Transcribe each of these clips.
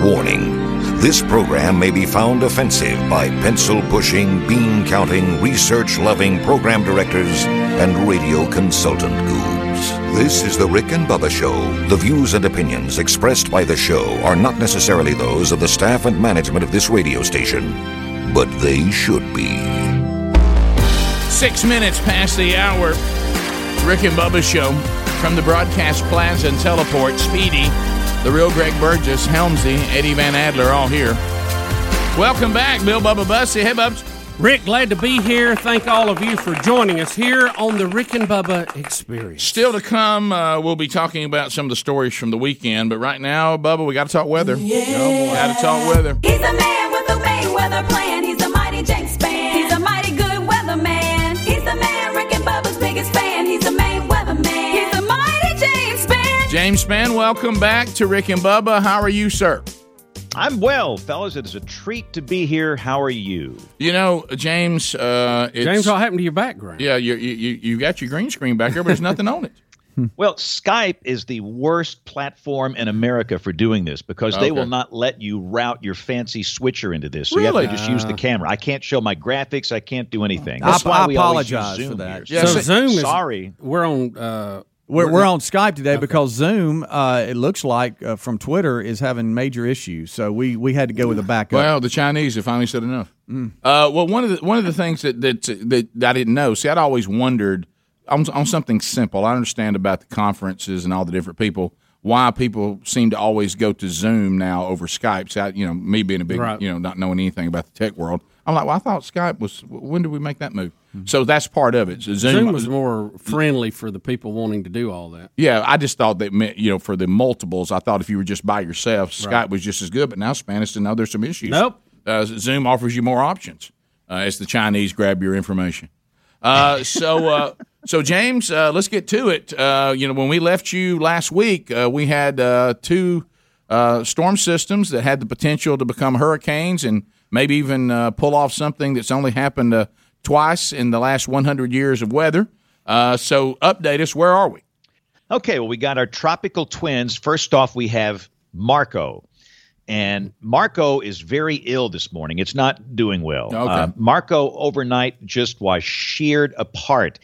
Warning. This program may be found offensive by pencil-pushing, bean-counting, research-loving program directors and radio consultant goobs. This is the Rick and Bubba Show. The views and opinions expressed by the show are not necessarily those of the staff and management of this radio station, but they should be. 6 minutes past the hour. Rick and Bubba Show. From the broadcast plaza and teleport, Speedy, the real Greg Burgess, Helmsy, Eddie Van Adler, all here. Welcome back, Bill Bubba Bussy. Hey, Bubs. Rick, glad to be here. Thank all of you for joining us here on the Rick and Bubba Experience. Still to come, we'll be talking about some of the stories from the weekend. But right now, Bubba, we got to talk weather. Yeah. Oh, boy. Got to talk weather. He's a man with a Mayweather plan. He's a mighty James fan. He's a mighty good weather man. He's the man, Rick and Bubba's biggest fan. He's a Mayweather man. He's a mighty James fan. James Spann, welcome back to Rick and Bubba. How are you, sir? I'm well, fellas. It is a treat to be here. How are you? You know, James... James, what happened to your background? Yeah, you got your green screen back there, but there's nothing on it. Well, Skype is the worst platform in America for doing this because they will not let you route your fancy switcher into this. So really? You have to just use the camera. I can't show my graphics. I can't do anything. That's why we apologize always use Zoom for that. Yeah, so Zoom is... Sorry. We're on... We're on Skype today because Zoom, it looks like, from Twitter, is having major issues. So we had to go with a backup. Well, the Chinese have finally said enough. Mm. Well, one of the things that I didn't know, see, I'd always wondered on something simple. I understand about the conferences and all the different people, why people seem to always go to Zoom now over Skype. So, me being a big, not knowing anything about the tech world. I'm like, well, I thought Skype was, when did we make that move? Mm-hmm. So that's part of it. So Zoom was more friendly for the people wanting to do all that. Yeah, I just thought that meant, for the multiples, I thought if you were just by yourself, Skype was just as good, but now Spanish and others some issues. Nope. Zoom offers you more options as the Chinese grab your information. So James, let's get to it. When we left you last week, we had two storm systems that had the potential to become hurricanes and maybe even pull off something that's only happened twice in the last 100 years of weather. So update us. Where are we? Okay, well, we got our tropical twins. First off, we have Marco. And Marco is very ill this morning. It's not doing well. Okay. Marco overnight just was sheared apart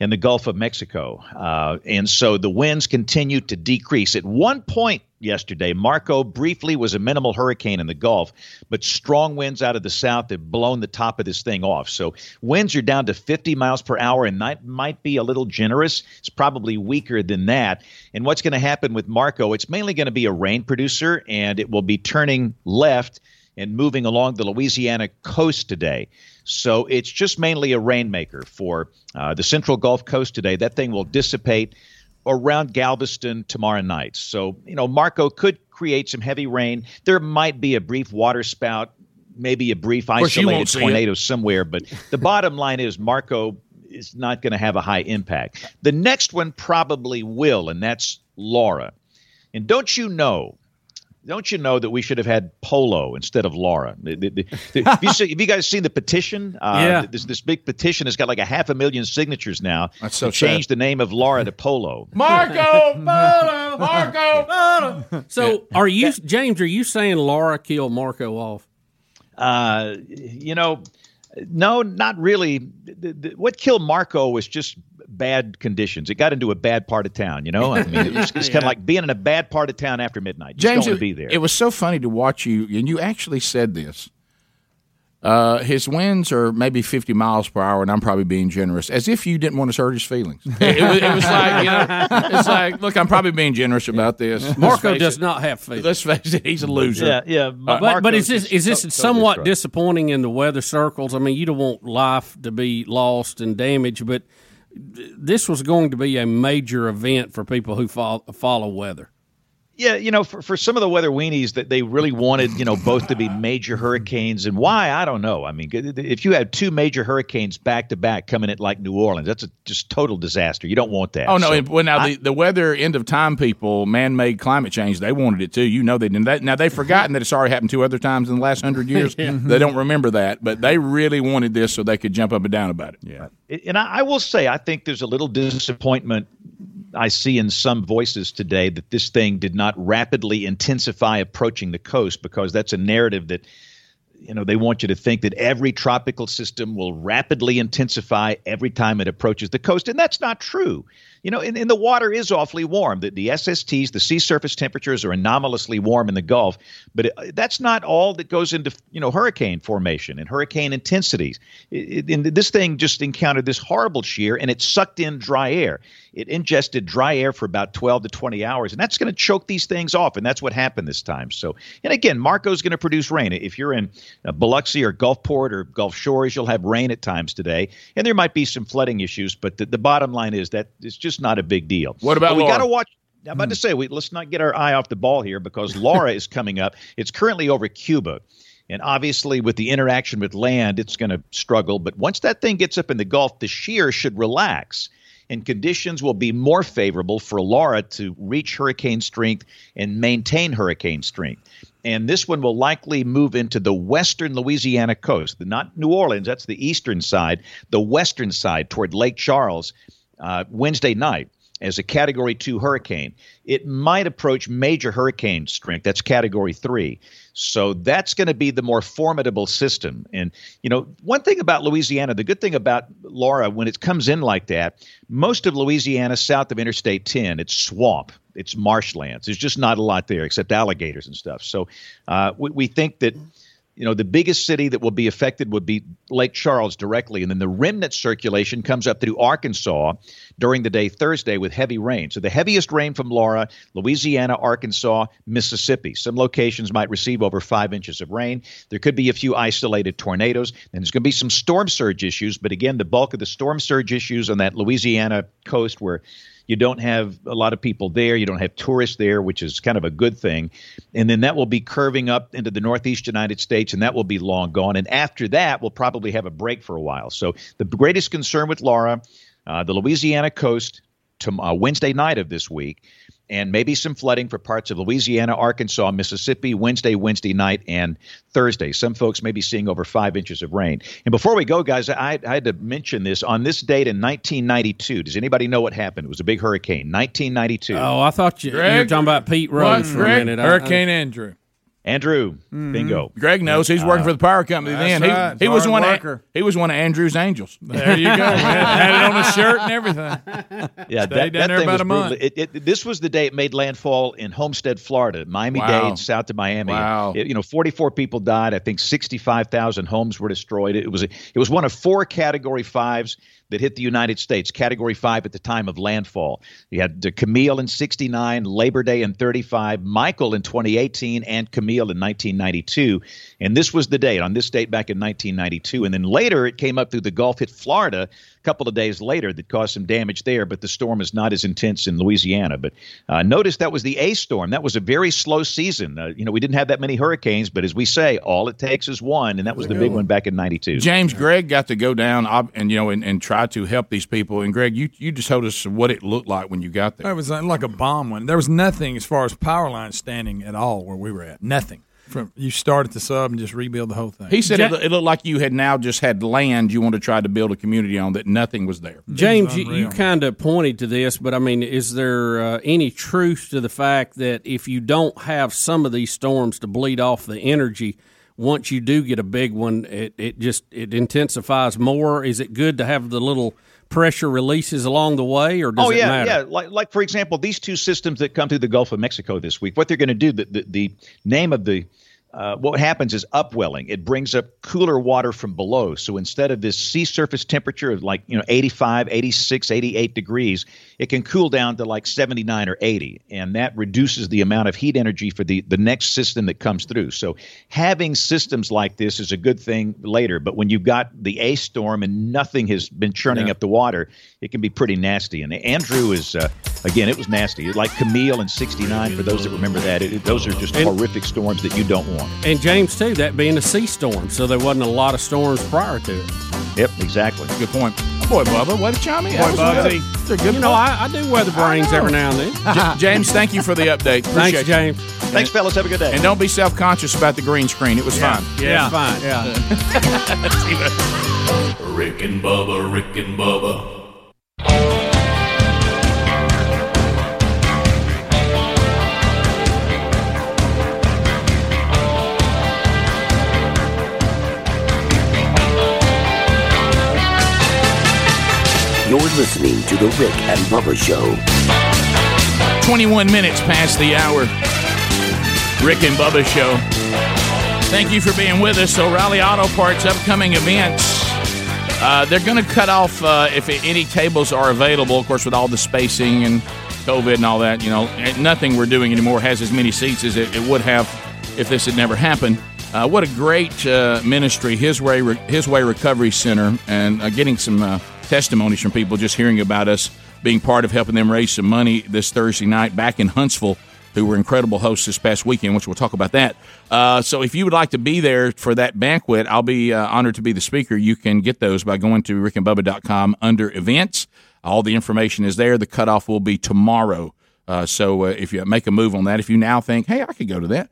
in the Gulf of Mexico. And so the winds continue to decrease. At one point yesterday, Marco briefly was a minimal hurricane in the Gulf, but strong winds out of the south have blown the top of this thing off. So winds are down to 50 miles per hour, and that might be a little generous. It's probably weaker than that. And what's going to happen with Marco, it's mainly going to be a rain producer, and it will be turning left and moving along the Louisiana coast today. So it's just mainly a rainmaker for the central Gulf Coast today. That thing will dissipate around Galveston tomorrow night. So, Marco could create some heavy rain. There might be a brief waterspout, maybe a brief isolated tornado somewhere. But the bottom line is Marco is not going to have a high impact. The next one probably will, and that's Laura. And don't you know that we should have had Polo instead of Laura? Have you guys seen the petition? Yeah. This big petition has got like 500,000 signatures now. That's so sad. Change the name of Laura to Polo. Marco Polo. So James, are you saying Laura killed Marco off? No, not really. What killed Marco was just bad conditions. It got into a bad part of town, It's kind of like being in a bad part of town after midnight. Just James, don't want to be there. It was so funny to watch you, and you actually said this. His winds are maybe 50 miles per hour, and I'm probably being generous, as if you didn't want to hurt his feelings. It was like, you know, it's like, look, I'm probably being generous about this. Marco does not have feelings. Let's face it, he's a loser. Yeah. But is this somewhat disappointing in the weather circles? I mean, you don't want life to be lost and damaged, but this was going to be a major event for people who follow weather. Yeah, you know, for some of the weather weenies that they really wanted, you know, both to be major hurricanes. And why, I don't know. I mean, if you have two major hurricanes back to back coming at like New Orleans, that's just total disaster. You don't want that. Oh, no. The weather end of time people, man-made climate change, they wanted it too. You know they didn't. Now, they've forgotten that it's already happened two other times in the last 100 years. Yeah. They don't remember that. But they really wanted this so they could jump up and down about it. Yeah. And I will say, I think there's a little disappointment I see in some voices today that this thing did not rapidly intensify approaching the coast, because that's a narrative that, you know, they want you to think that every tropical system will rapidly intensify every time it approaches the coast. And that's not true. You know, and the water is awfully warm. The SSTs, the sea surface temperatures, are anomalously warm in the Gulf. But that's not all that goes into, you know, hurricane formation and hurricane intensities. And this thing just encountered this horrible shear, and it sucked in dry air. It ingested dry air for about 12 to 20 hours, and that's going to choke these things off, and that's what happened this time. So, and again, Marco's going to produce rain. If you're in Biloxi or Gulfport or Gulf Shores, you'll have rain at times today, and there might be some flooding issues, but the bottom line is that it's just not a big deal. What about Laura? We got to watch. I'm about to say, let's not get our eye off the ball here, because Laura is coming up. It's currently over Cuba. And obviously, with the interaction with land, it's going to struggle. But once that thing gets up in the Gulf, the shear should relax, and conditions will be more favorable for Laura to reach hurricane strength and maintain hurricane strength. And this one will likely move into the western Louisiana coast, not New Orleans. That's the eastern side, the western side toward Lake Charles Wednesday night as a Category 2 hurricane. It might approach major hurricane strength. That's Category 3. So that's going to be the more formidable system. And, you know, one thing about Louisiana, the good thing about Laura, when it comes in like that, most of Louisiana south of Interstate 10, it's swamp. It's marshlands. There's just not a lot there except alligators and stuff. So we think that, you know, the biggest city that will be affected would be Lake Charles directly. And then the remnant circulation comes up through Arkansas during the day Thursday with heavy rain. So the heaviest rain from Laura, Louisiana, Arkansas, Mississippi. Some locations might receive over 5 inches of rain. There could be a few isolated tornadoes. And there's going to be some storm surge issues. But again, the bulk of the storm surge issues on that Louisiana coast where you don't have a lot of people there. You don't have tourists there, which is kind of a good thing. And then that will be curving up into the northeast United States, and that will be long gone. And after that, we'll probably have a break for a while. So the greatest concern with Laura, the Louisiana coast, Wednesday night of this week, and maybe some flooding for parts of Louisiana, Arkansas, Mississippi, Wednesday night, and Thursday. Some folks may be seeing over 5 inches of rain. And before we go, guys, I had to mention this. On this date in 1992, does anybody know what happened? It was a big hurricane, 1992. Oh, I thought you were talking about Pete Rose for a minute. Hurricane Andrew. Mm-hmm. Bingo. Greg knows. He's working for the power company then. Right. He was one of Andrew's angels. There you go. Had it on his shirt and everything. Yeah, that thing was brutal. This was the day it made landfall in Homestead, Florida, Miami-Dade, south of Miami. Wow. 44 people died. I think 65,000 homes were destroyed. It was one of four Category 5s that hit the United States, Category 5 at the time of landfall. You had Camille in 1969, Labor Day in 1935, Michael in 2018, and Camille in 1992. And this was the date, on this date back in 1992. And then later it came up through the Gulf, hit Florida a couple of days later, that caused some damage there, but the storm is not as intense in Louisiana. But notice that was the A storm. That was a very slow season. We didn't have that many hurricanes, but as we say, all it takes is one, and that was the big one back in 92. James, Greg got to go down and try to help these people. And Greg, you just told us what it looked like when you got there. It was like a bomb one. There was nothing as far as power lines standing at all where we were at. Nothing. You start at the sub and just rebuild the whole thing. He said it looked like you had now just had land you want to try to build a community on, that nothing was there. James, you kind of pointed to this, but I mean, is there any truth to the fact that if you don't have some of these storms to bleed off the energy, once you do get a big one, it just intensifies more? Is it good to have the little pressure releases along the way, or does it matter? Like for example, these two systems that come through the Gulf of Mexico this week, what they're going to do, the name of the What happens is upwelling. It brings up cooler water from below. So instead of this sea surface temperature of 85, 86, 88 degrees, it can cool down to 79 or 80. And that reduces the amount of heat energy for the next system that comes through. So having systems like this is a good thing later. But when you've got the A storm and nothing has been churning up the water, it can be pretty nasty. And Andrew is, again, it was nasty. Like Camille in 69, for those that remember that, those are just horrific storms that you don't want. And James, too, that being a sea storm, so there wasn't a lot of storms prior to it. Yep, exactly. Good point. Boy, Bubba, way to chime in. Boy, Bubba. Good. You know, I do weather brains every now and then. James, thank you for the update. Appreciate it. Thanks, James. Thanks, fellas. Have a good day. And don't be self-conscious about the green screen. It was fine. Yeah, it was fine. Yeah. Rick and Bubba, Rick and Bubba. You're listening to the Rick and Bubba Show. 21 minutes past the hour. Rick and Bubba Show. Thank you for being with us. O'Reilly Auto Parts upcoming events. They're going to cut off if any tables are available. Of course, with all the spacing and COVID and all that, nothing we're doing anymore has as many seats as it would have if this had never happened. What a great ministry, His Way Recovery Center, and getting some testimonies from people just hearing about us being part of helping them raise some money this Thursday night back in Huntsville, who were incredible hosts this past weekend, which we'll talk about that. So if you would like to be there for that banquet, I'll be honored to be the speaker. You can get those by going to rickandbubba.com under events. All the information is there. The cutoff will be tomorrow. So if you make a move on that, if you now think, hey, I could go to that,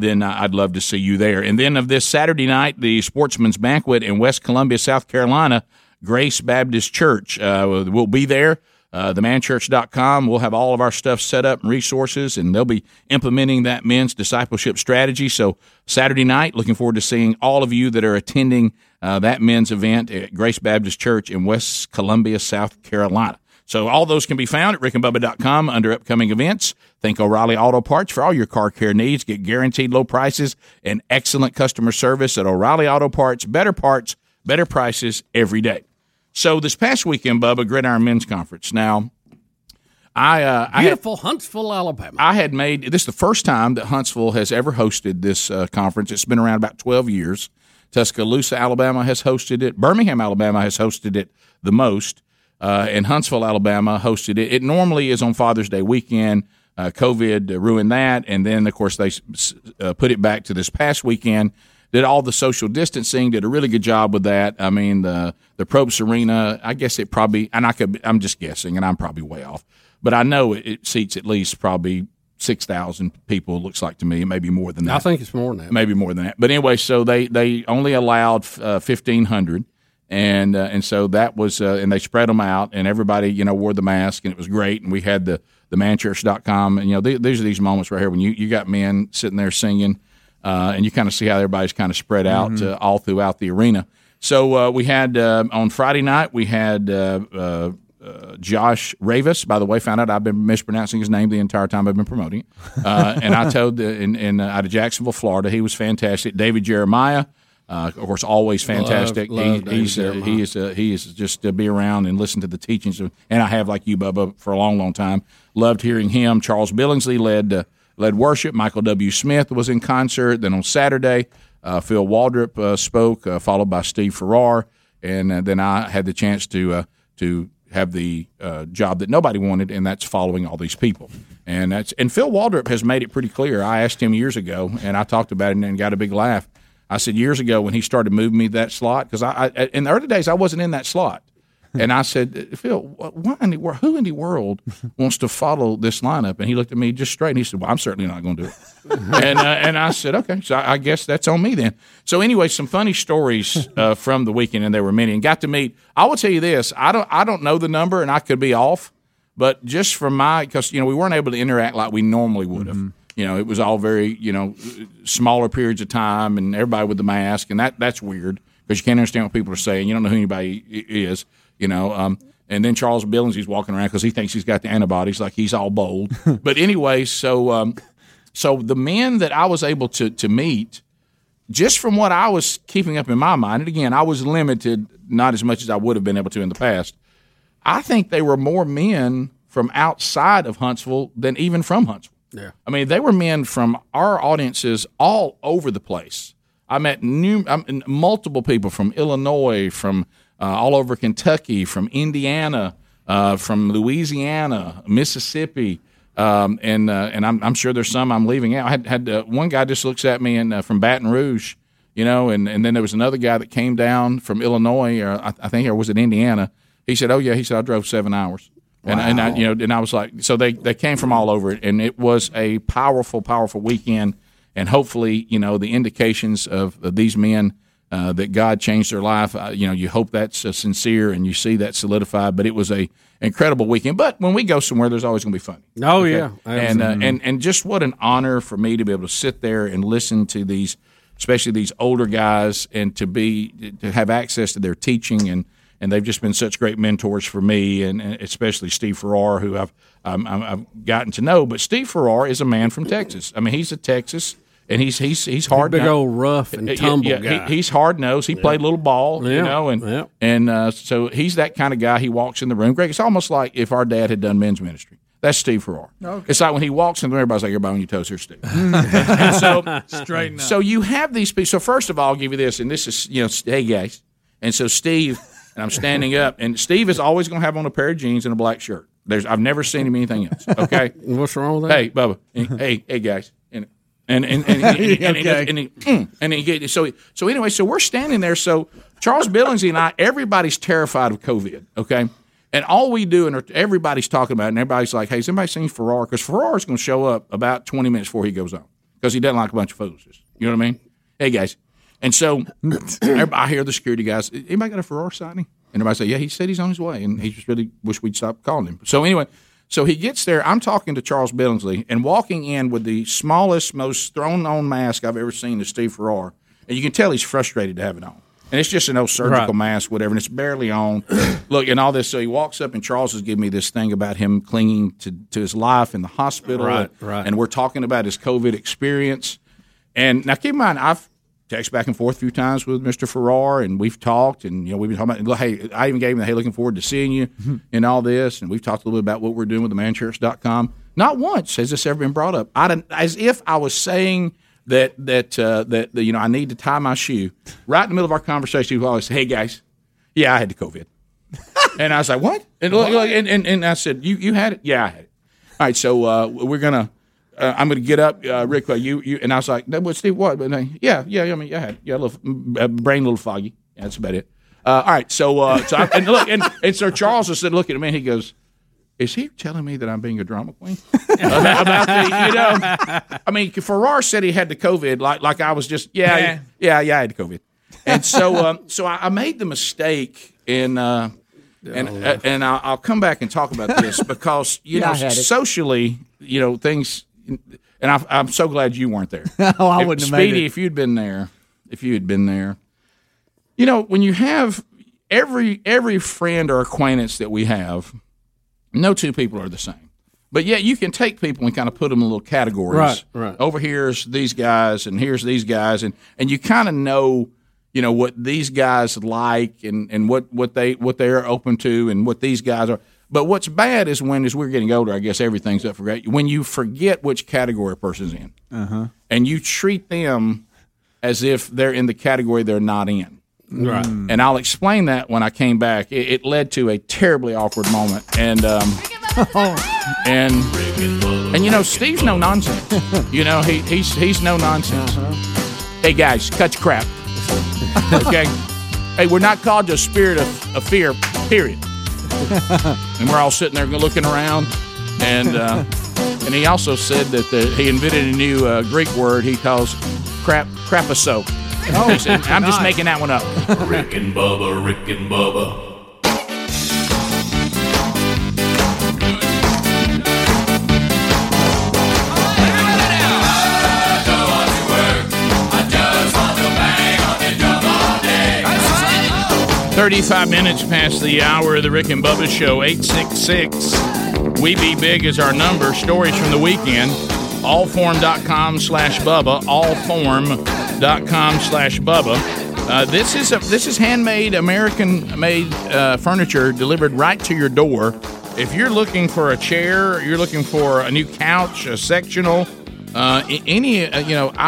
then I'd love to see you there. And then of this Saturday night, the Sportsman's Banquet in West Columbia, South Carolina, Grace Baptist Church. We'll be there, themanchurch.com. We'll have all of our stuff set up and resources, and they'll be implementing that men's discipleship strategy. So Saturday night, looking forward to seeing all of you that are attending that men's event at Grace Baptist Church in West Columbia, South Carolina. So all those can be found at rickandbubba.com under upcoming events. Thank O'Reilly Auto Parts for all your car care needs. Get guaranteed low prices and excellent customer service at O'Reilly Auto Parts. Better parts, better prices every day. So this past weekend, Bubba, Gridiron Men's Conference. Now, Beautiful Huntsville, Alabama. This is the first time that Huntsville has ever hosted this conference. It's been around about 12 years. Tuscaloosa, Alabama has hosted it. Birmingham, Alabama has hosted it the most. And Huntsville, Alabama hosted it. It normally is on Father's Day weekend. COVID ruined that. And then, of course, they put it back to this past weekend. Did all the social distancing, did a really good job with that. I mean, the Probst Arena, I guess it probably, and I'm just guessing, and I'm probably way off, but I know it seats at least probably 6,000 people, it looks like to me, maybe more than that. I think it's more than that. Maybe more than that. But anyway, so they only allowed 1,500, and so that was, and they spread them out, and everybody, wore the mask, and it was great, and we had the manchurch.com, and, these are these moments right here when you got men sitting there singing, and you kind of see how everybody's kind of spread out all throughout the arena. So we had on Friday night, we had Josh Ravis. By the way, found out I've been mispronouncing his name the entire time I've been promoting it. And I told out of Jacksonville, Florida, he was fantastic. David Jeremiah, of course, always fantastic. He is just to be around and listen to the teachings. And I have, like you, Bubba, for a long, long time. Loved hearing him. Charles Billingsley led worship. Michael W. Smith was in concert. Then on Saturday, Phil Waldrop spoke, followed by Steve Farrar, and then I had the chance to have the job that nobody wanted, and that's following all these people. And Phil Waldrop has made it pretty clear. I asked him years ago, and I talked about it and got a big laugh. I said years ago when he started moving me that slot, because I in the early days I wasn't in that slot. And I said, Phil, who in the world wants to follow this lineup? And he looked at me just straight, and he said, well, I'm certainly not going to do it. And I said, okay, so I guess that's on me then. So anyway, some funny stories from the weekend, and there were many. And got to meet – I will tell you this, I don't know the number, and I could be off, but just from my – because, we weren't able to interact like we normally would have. Mm-hmm. It was all very, smaller periods of time, and everybody with the mask, and that's weird because you can't understand what people are saying. You don't know who anybody is. And then Charles Billings, he's walking around because he thinks he's got the antibodies, like he's all bold. But anyway, so So the men that I was able to meet, just from what I was keeping up in my mind, and again, I was limited, not as much as I would have been able to in the past, I think they were more men from outside of Huntsville than even from Huntsville. Yeah. I mean, they were men from our audiences all over the place. I met multiple people from Illinois, from all over Kentucky, from Indiana, from Louisiana, Mississippi, and I'm sure there's some I'm leaving out. I had one guy just looks at me and from Baton Rouge, you know, and then there was another guy that came down from Illinois, or I think, or was it Indiana? He said, "Oh yeah," he said, "I drove 7 hours," wow. and I was like, so they came from all over, and it was a powerful, powerful weekend, and hopefully, you know, the indications of these men that God changed their life. You hope that's sincere, and you see that solidified. But it was a incredible weekend. But when we go somewhere, there's always going to be fun. Oh okay? Yeah, and just what an honor for me to be able to sit there and listen to these, especially these older guys, and to have access to their teaching. And they've just been such great mentors for me, and especially Steve Farrar, who I've gotten to know. But Steve Farrar is a man from Texas. I mean, he's a Texas, and he's hard. Big old rough and tumble guy. He's hard nosed. He played little ball, you know, and so he's that kind of guy. He walks in the room, Greg. It's almost like if our dad had done men's ministry. That's Steve Farrar. Okay. It's like when he walks in the room, everybody's like, "Everybody on your toes, here, Steve." And so straighten up. So you have these people. So first of all, I'll give you this, and this is, you know, hey guys, and so Steve. And I'm standing up, and Steve is always going to have on a pair of jeans and a black shirt. I've never seen him anything else. Okay, what's wrong with that? Hey, Bubba. Hey, guys. So anyway, so we're standing there. So Charles Billingsley and I, everybody's terrified of COVID. Okay, and all we do, and everybody's talking about it, and everybody's like, "Hey, has anybody seen Farrar?" Because Farrar's going to show up about 20 minutes before he goes on, because he doesn't like a bunch of fools. You know what I mean? Hey, guys. And so I hear the security guys, "Anybody got a Farrar signing?" And everybody say, "Yeah, he said he's on his way." And he just really wish we'd stop calling him. So anyway, so he gets there. I'm talking to Charles Billingsley, and walking in with the smallest, most thrown-on mask I've ever seen is Steve Farrar. And you can tell he's frustrated to have it on. And it's just an old surgical mask, whatever, and it's barely on. Look, and all this. So he walks up, and Charles is giving me this thing about him clinging to his life in the hospital. Right. And we're talking about his COVID experience. And now keep in mind, I've text back and forth a few times with Mr. Farrar, and we've talked, and you know, we've been talking about, hey, I even gave him, hey, looking forward to seeing you and all this, and we've talked a little bit about what we're doing with themanchurch.com. Not once has this ever been brought up. As if I was saying that you know, I need to tie my shoe. Right in the middle of our conversation, he always said, "Hey guys, yeah, I had the COVID," and I was like, "What?" And look, and I said, "You had it?" "Yeah, I had it." "All right, so we're gonna." "I'm going to get up, Rick. You and I was like, "No, but Steve, what?" And I mean, I had a little brain, a little foggy. Yeah, that's about it. All right, so I, and look, and so Charles is looking at me. And he goes, "Is he telling me that I'm being a drama queen?" I mean, Farrar said he had the COVID, like I was just, yeah, I had the COVID, and so I made the mistake in. And I'll come back and talk about this because you know socially, you know, things. And I'm so glad you weren't there. Oh, I wouldn't have made it. Speedy, if you had been there, you know, when you have every friend or acquaintance that we have, no two people are the same. But yet you can take people and kind of put them in little categories. Right. Over here's these guys, and here's these guys, and you kind of know, you know, what these guys like and what they're open to and what these guys are. But what's bad is when, as we're getting older, I guess everything's up for grabs, when you forget which category a person's in, and you treat them as if they're in the category they're not in. Right. And I'll explain that when I came back. It led to a terribly awkward moment. And and you know, Steve's no nonsense. You know, he's no nonsense. Hey guys, cut your crap. Okay. Hey, we're not called to a spirit of fear, period. And we're all sitting there looking around. And he also said that he invented a new Greek word he calls crapasso. Oh, I'm just making that one up. Rick and Bubba, Rick and Bubba. Thirty-five 35 minutes past the hour of the Rick and Bubba Show. 866 We Be Big is our number. Stories from the weekend. allform.com/Bubba, allform.com/Bubba. This is handmade, American-made furniture delivered right to your door. If you're looking for a chair, you're looking for a new couch, a sectional, I've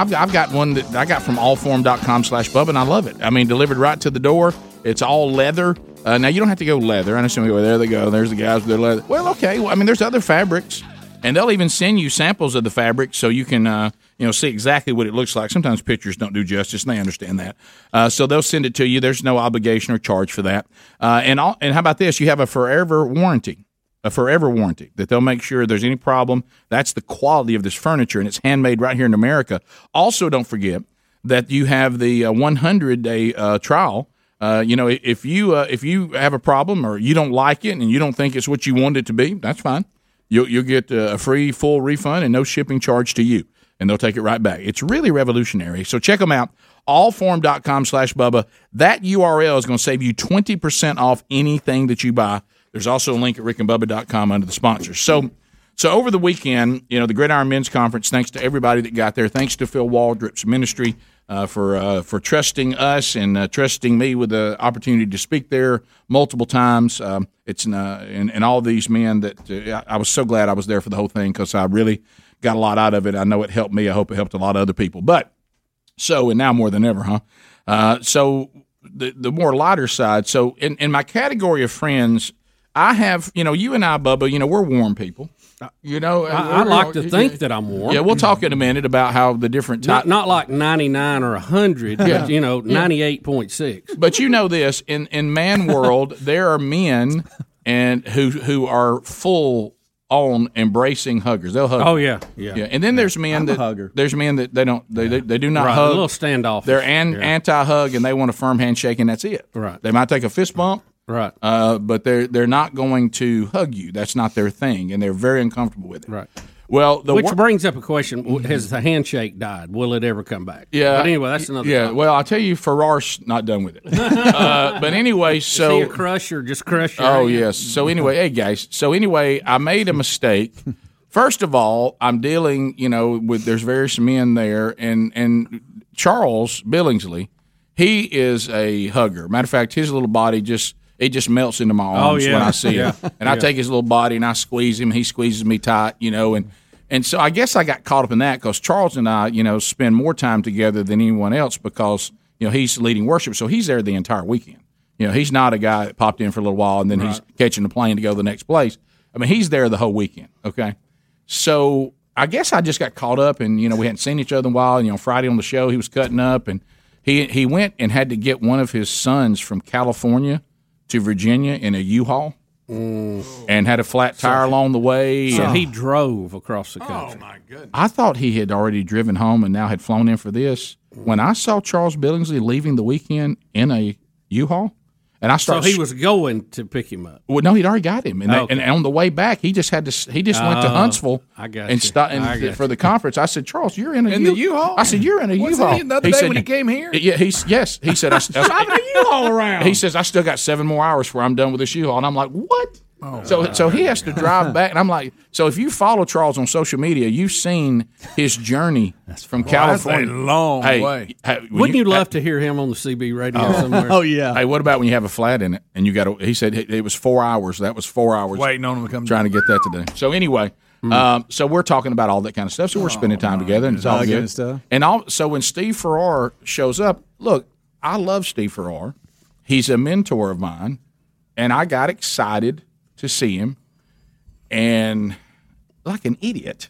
got one that I got from allform.com/Bubba, and I love it. I mean, delivered right to the door. It's all leather. Now, you don't have to go leather. I understand. There they go. There's the guys with their leather. Well, okay. Well, I mean, there's other fabrics, and they'll even send you samples of the fabric so you can, see exactly what it looks like. Sometimes pictures don't do justice, and they understand that. So they'll send it to you. There's no obligation or charge for that. And how about this? You have a forever warranty that they'll make sure there's any problem. That's the quality of this furniture, and it's handmade right here in America. Also, don't forget that you have the 100-day trial. If you have a problem or you don't like it and you don't think it's what you want it to be, that's fine. You'll get a free full refund and no shipping charge to you, and they'll take it right back. It's really revolutionary. So check them out, allform.com/Bubba. That URL is going to save you 20% off anything that you buy. There's also a link at rickandbubba.com under the sponsors. So over the weekend, the Gridiron Men's Conference, thanks to everybody that got there, thanks to Phil Waldrop's ministry for trusting us and trusting me with the opportunity to speak there multiple times. It's all these men that I was so glad I was there for the whole thing because I really got a lot out of it. I know it helped me. I hope it helped a lot of other people. And now more than ever, huh? The more lighter side. So in my category of friends, I have, you and I, Bubba, we're warm people. I like to think that I'm warm. Yeah, we'll talk in a minute about how the different types. Not like 99 or 100, but, 98.6. But you know this, in man world, there are men and who are full-on embracing huggers. They'll hug. Oh, yeah. And then there's men that do not hug. A little standoff. They're anti-hug, and they want a firm handshake, and that's it. Right. They might take a fist bump. Right. But they're not going to hug you. That's not their thing, and they're very uncomfortable with it. Right. Well, which brings up a question. Has the handshake died? Will it ever come back? Yeah. But anyway, that's another topic. Well, I'll tell you, Farrar's not done with it. But anyway, so. Is he a crush or just crush your hand? Yes. So anyway, hey, guys. So anyway, I made a mistake. First of all, I'm dealing, with there's various men there, and Charles Billingsley, he is a hugger. Matter of fact, his little body just melts into my arms when I see him. And I take his little body and I squeeze him. He squeezes me tight, And so I guess I got caught up in that because Charles and I, spend more time together than anyone else because, he's leading worship. So he's there the entire weekend. He's not a guy that popped in for a little while and then he's catching the plane to go to the next place. I mean, he's there the whole weekend, okay? So I guess I just got caught up and, we hadn't seen each other in a while. And, Friday on the show, he was cutting up and he went and had to get one of his sons from California to Virginia in a U-Haul and had a flat tire along the way. So he drove across the country. Oh, my goodness. I thought he had already driven home and now had flown in for this. When I saw Charles Billingsley leaving the weekend in a U-Haul, and I started. So he was going to pick him up. Well, no, he'd already got him, and on the way back, he just went to Huntsville for the conference. I said, Charles, you're in the U-Haul. I said, you're in a U-Haul. Wasn't he another day when he came here? Yeah, he said, I'm driving a U-Haul around. He says, I still got 7 more hours before I'm done with this U-Haul, and I'm like, what? So he has to drive back, and I'm like, so if you follow Charles on social media, you've seen his journey from California. That's a long way. Wouldn't you love to hear him on the CB radio somewhere? Oh, yeah. Hey, what about when you have a flat in it, and you got to, he said it was 4 hours. That was 4 hours. Waiting on him to come trying to get that today. So anyway, so we're talking about all that kind of stuff. So we're spending time together, and it's all good. Stuff. So when Steve Farrar shows up, look, I love Steve Farrar. He's a mentor of mine, and I got excited to see him, and like an idiot,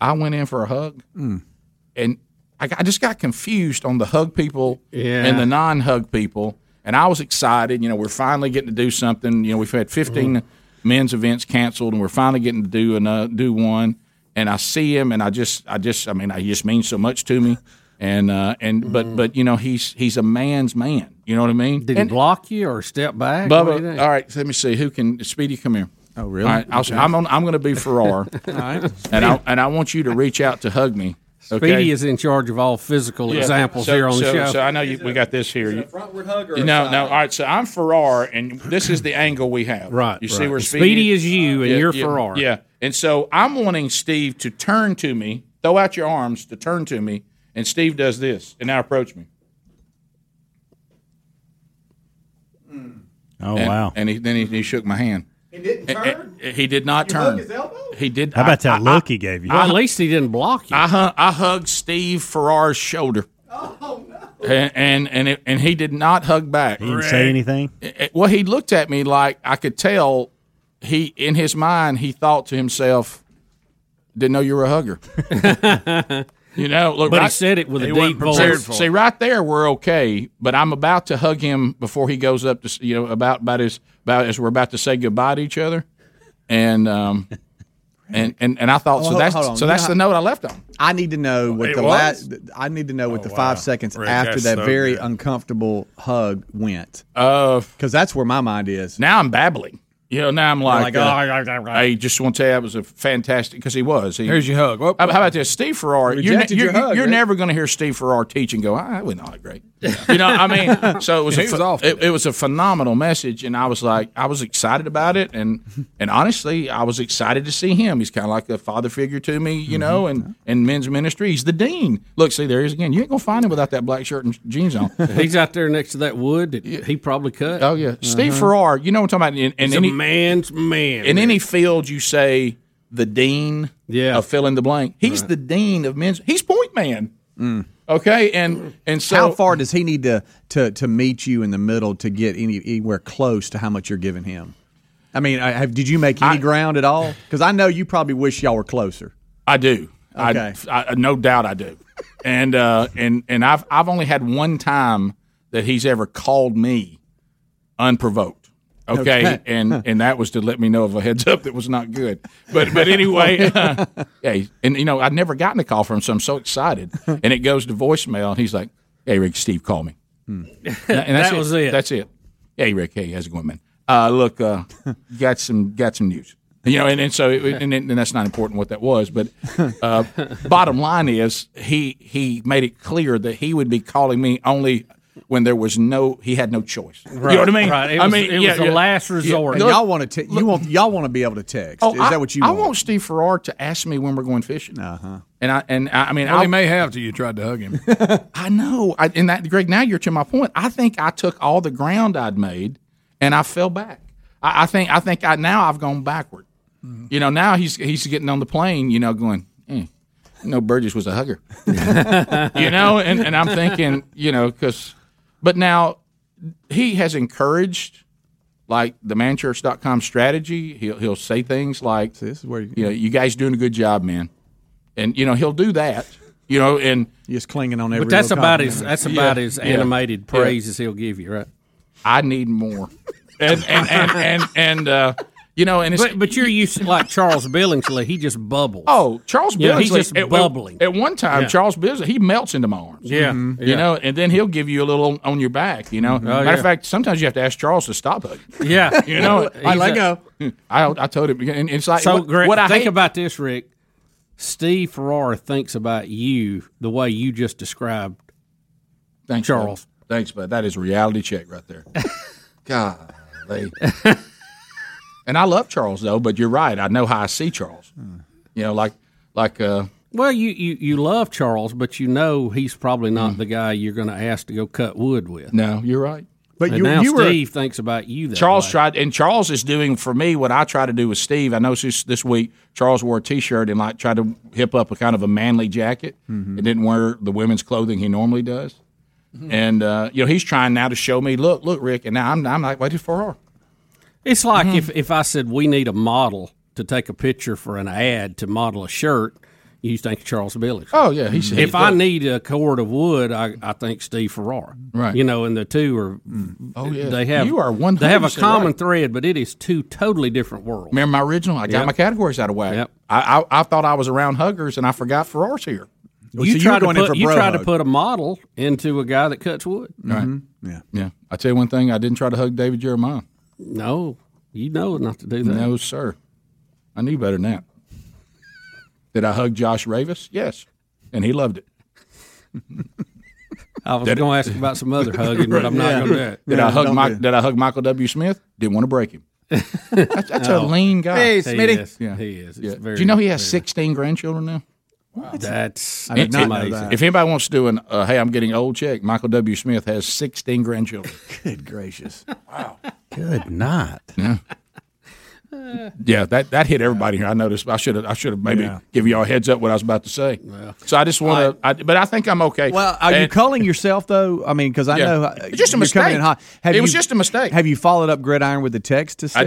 I went in for a hug, and I just got confused on the hug people and the non-hug people, and I was excited. We're finally getting to do something. We've had 15 men's events canceled, and we're finally getting to do do one. And I see him, and he just means so much to me. But he's a man's man. You know what I mean? Did he block you or step back? Bubba, all right. Let me see. Who can? Speedy, come here. Oh, really? All right, I'm going to be Farrar, right. and I want you to reach out to hug me. Okay? Speedy is in charge of all physical examples here on the show. So I know we got this here. Is it a frontward hug or no? All right. So I'm Farrar, and this is the angle we have. Right. You see where Speedy is you, and you're Farrar. Yeah. And so I'm wanting Steve to turn to me. throw out your arms to turn to me, and Steve does this, and now approach me. Oh, and, wow. And he shook my hand. He didn't turn? He did not turn. His elbow? He did. How about that look he gave you? Well, at least he didn't block you. I hugged Steve Farrar's shoulder. Oh, no. And he did not hug back. He didn't say anything? Well, he looked at me like I could tell he, in his mind, he thought to himself, didn't know you were a hugger. You know, look, but right, he said it with a deep voice. See, right there, we're okay. But I'm about to hug him before he goes up to, you know, about as we're about to say goodbye to each other, and I thought that's the note I left on. I need to know what I need to know what 5 seconds Rick, after that so very good. Uncomfortable hug went. Because that's where my mind is now. I'm babbling. You know, now I'm like I just want to tell you, I was a fantastic, because he was. Here's your hug. Well, how about this? Steve Farrar, you're never going to hear Steve Farrar teach and go, that was not great. Yeah. You know, I mean, so it was, it was a phenomenal message, and I was excited about it, and honestly, I was excited to see him. He's kind of like a father figure to me, you know, and men's ministry. He's the dean. Look, see, there he is again. You ain't going to find him without that black shirt and jeans on. He's out there next to that wood that he probably cut. Oh, yeah. Steve Farrar, you know what I'm talking about? Man's man. In any field, you say the dean of fill in the blank. He's the dean of men's. He's point man. Mm. Okay, and so how far does he need to meet you in the middle to get anywhere close to how much you're giving him? I mean, did you make any ground at all? Because I know you probably wish y'all were closer. I do. Okay, I no doubt I do. And I've only had one time that he's ever called me unprovoked. Okay, and that was to let me know of a heads up that was not good. But anyway, and you know, I'd never gotten a call from him, so I'm so excited. And it goes to voicemail, and he's like, "Hey Rick, Steve, call me." And that was it. That's it. Hey Rick, hey, how's it going, man? Look, got some news. You know, and so and that's not important what that was, but bottom line is he made it clear that he would be calling me only when there was he had no choice. Right. You know what I mean? Right. It was the last resort. Yeah. Y'all want to y'all want to be able to text. Oh, is that what you want? I want Steve Farrar to ask me when we're going fishing. Uh-huh. And I mean, he may have till you tried to hug him. I know. Greg, now you're to my point. I think I took all the ground I'd made and I fell back. I think now I've gone backward. Mm-hmm. You know, now he's getting on the plane, you know, going, no, Burgess was a hugger. You know, and I'm thinking, you know, because but now he has encouraged, like, themanchurch.com strategy. He'll say things like, "This is where you guys doing a good job, man," and you know he'll do that. You know, and just clinging on every. But that's about his. That's about his animated praises he'll give you, right? I need more, and you know, and it's, but you're used to like Charles Billingsley. He just bubbles. Oh, Charles Billingsley, he's just bubbling. At one time, Charles Billingsley, he melts into my arms. Yeah, you know, and then he'll give you a little on your back. You know, matter of fact, sometimes you have to ask Charles to stop hugging. Yeah, you know, I let go. I told him, and it's like so. Think about this, Rick. Steve Farrar thinks about you the way you just described. Thanks, Charles. Bud. Thanks, bud. That is a reality check right there. Golly. And I love Charles though, but you're right. I know how I see Charles. You know, well, you love Charles, but you know he's probably not the guy you're going to ask to go cut wood with. No, you're right. But Steve thinks about you. That Charles way. Tried, and Charles is doing for me what I try to do with Steve. I noticed this week Charles wore a T-shirt and like tried to hip up a kind of a manly jacket. Mm-hmm. It didn't wear the women's clothing he normally does, and you know he's trying now to show me, look, Rick, and now I'm like, wait for her. It's like if I said we need a model to take a picture for an ad to model a shirt, you think of Charles Billings. Oh, yeah. He said if I need a cord of wood, I think Steve Farrar. Right. You know, and the two are they have you are one. They have a common thread, but it is two totally different worlds. Remember my original? I got my categories out of whack. Yep. I thought I was around huggers, and I forgot Farrar's here. Well, you tried to put a model into a guy that cuts wood. Right. Mm-hmm. Yeah. Yeah. I tell you one thing, I didn't try to hug David Jeremiah. No, you know not to do that. No, sir. I knew better than that. Did I hug Josh Ravis? Yes. And he loved it. I was going to ask about some other hugging, but I'm not going to do it. Did I hug Michael W. Smith? Didn't want to break him. That's a lean guy. Hey, Smitty. He is. Very, do you know he has 16 grandchildren now? What? That's amazing. That. If anybody wants to do an, hey, I'm getting old check, Michael W. Smith has 16 grandchildren. Good gracious. Wow. Good night. Yeah. Yeah, that hit everybody here. I noticed. I should have maybe give y'all a heads up what I was about to say. Yeah. So I just want to. But I think I'm okay. Well, are you calling yourself though? I mean, because I know it's just a mistake. It was just a mistake. Have you followed up Gridiron with the text to see? I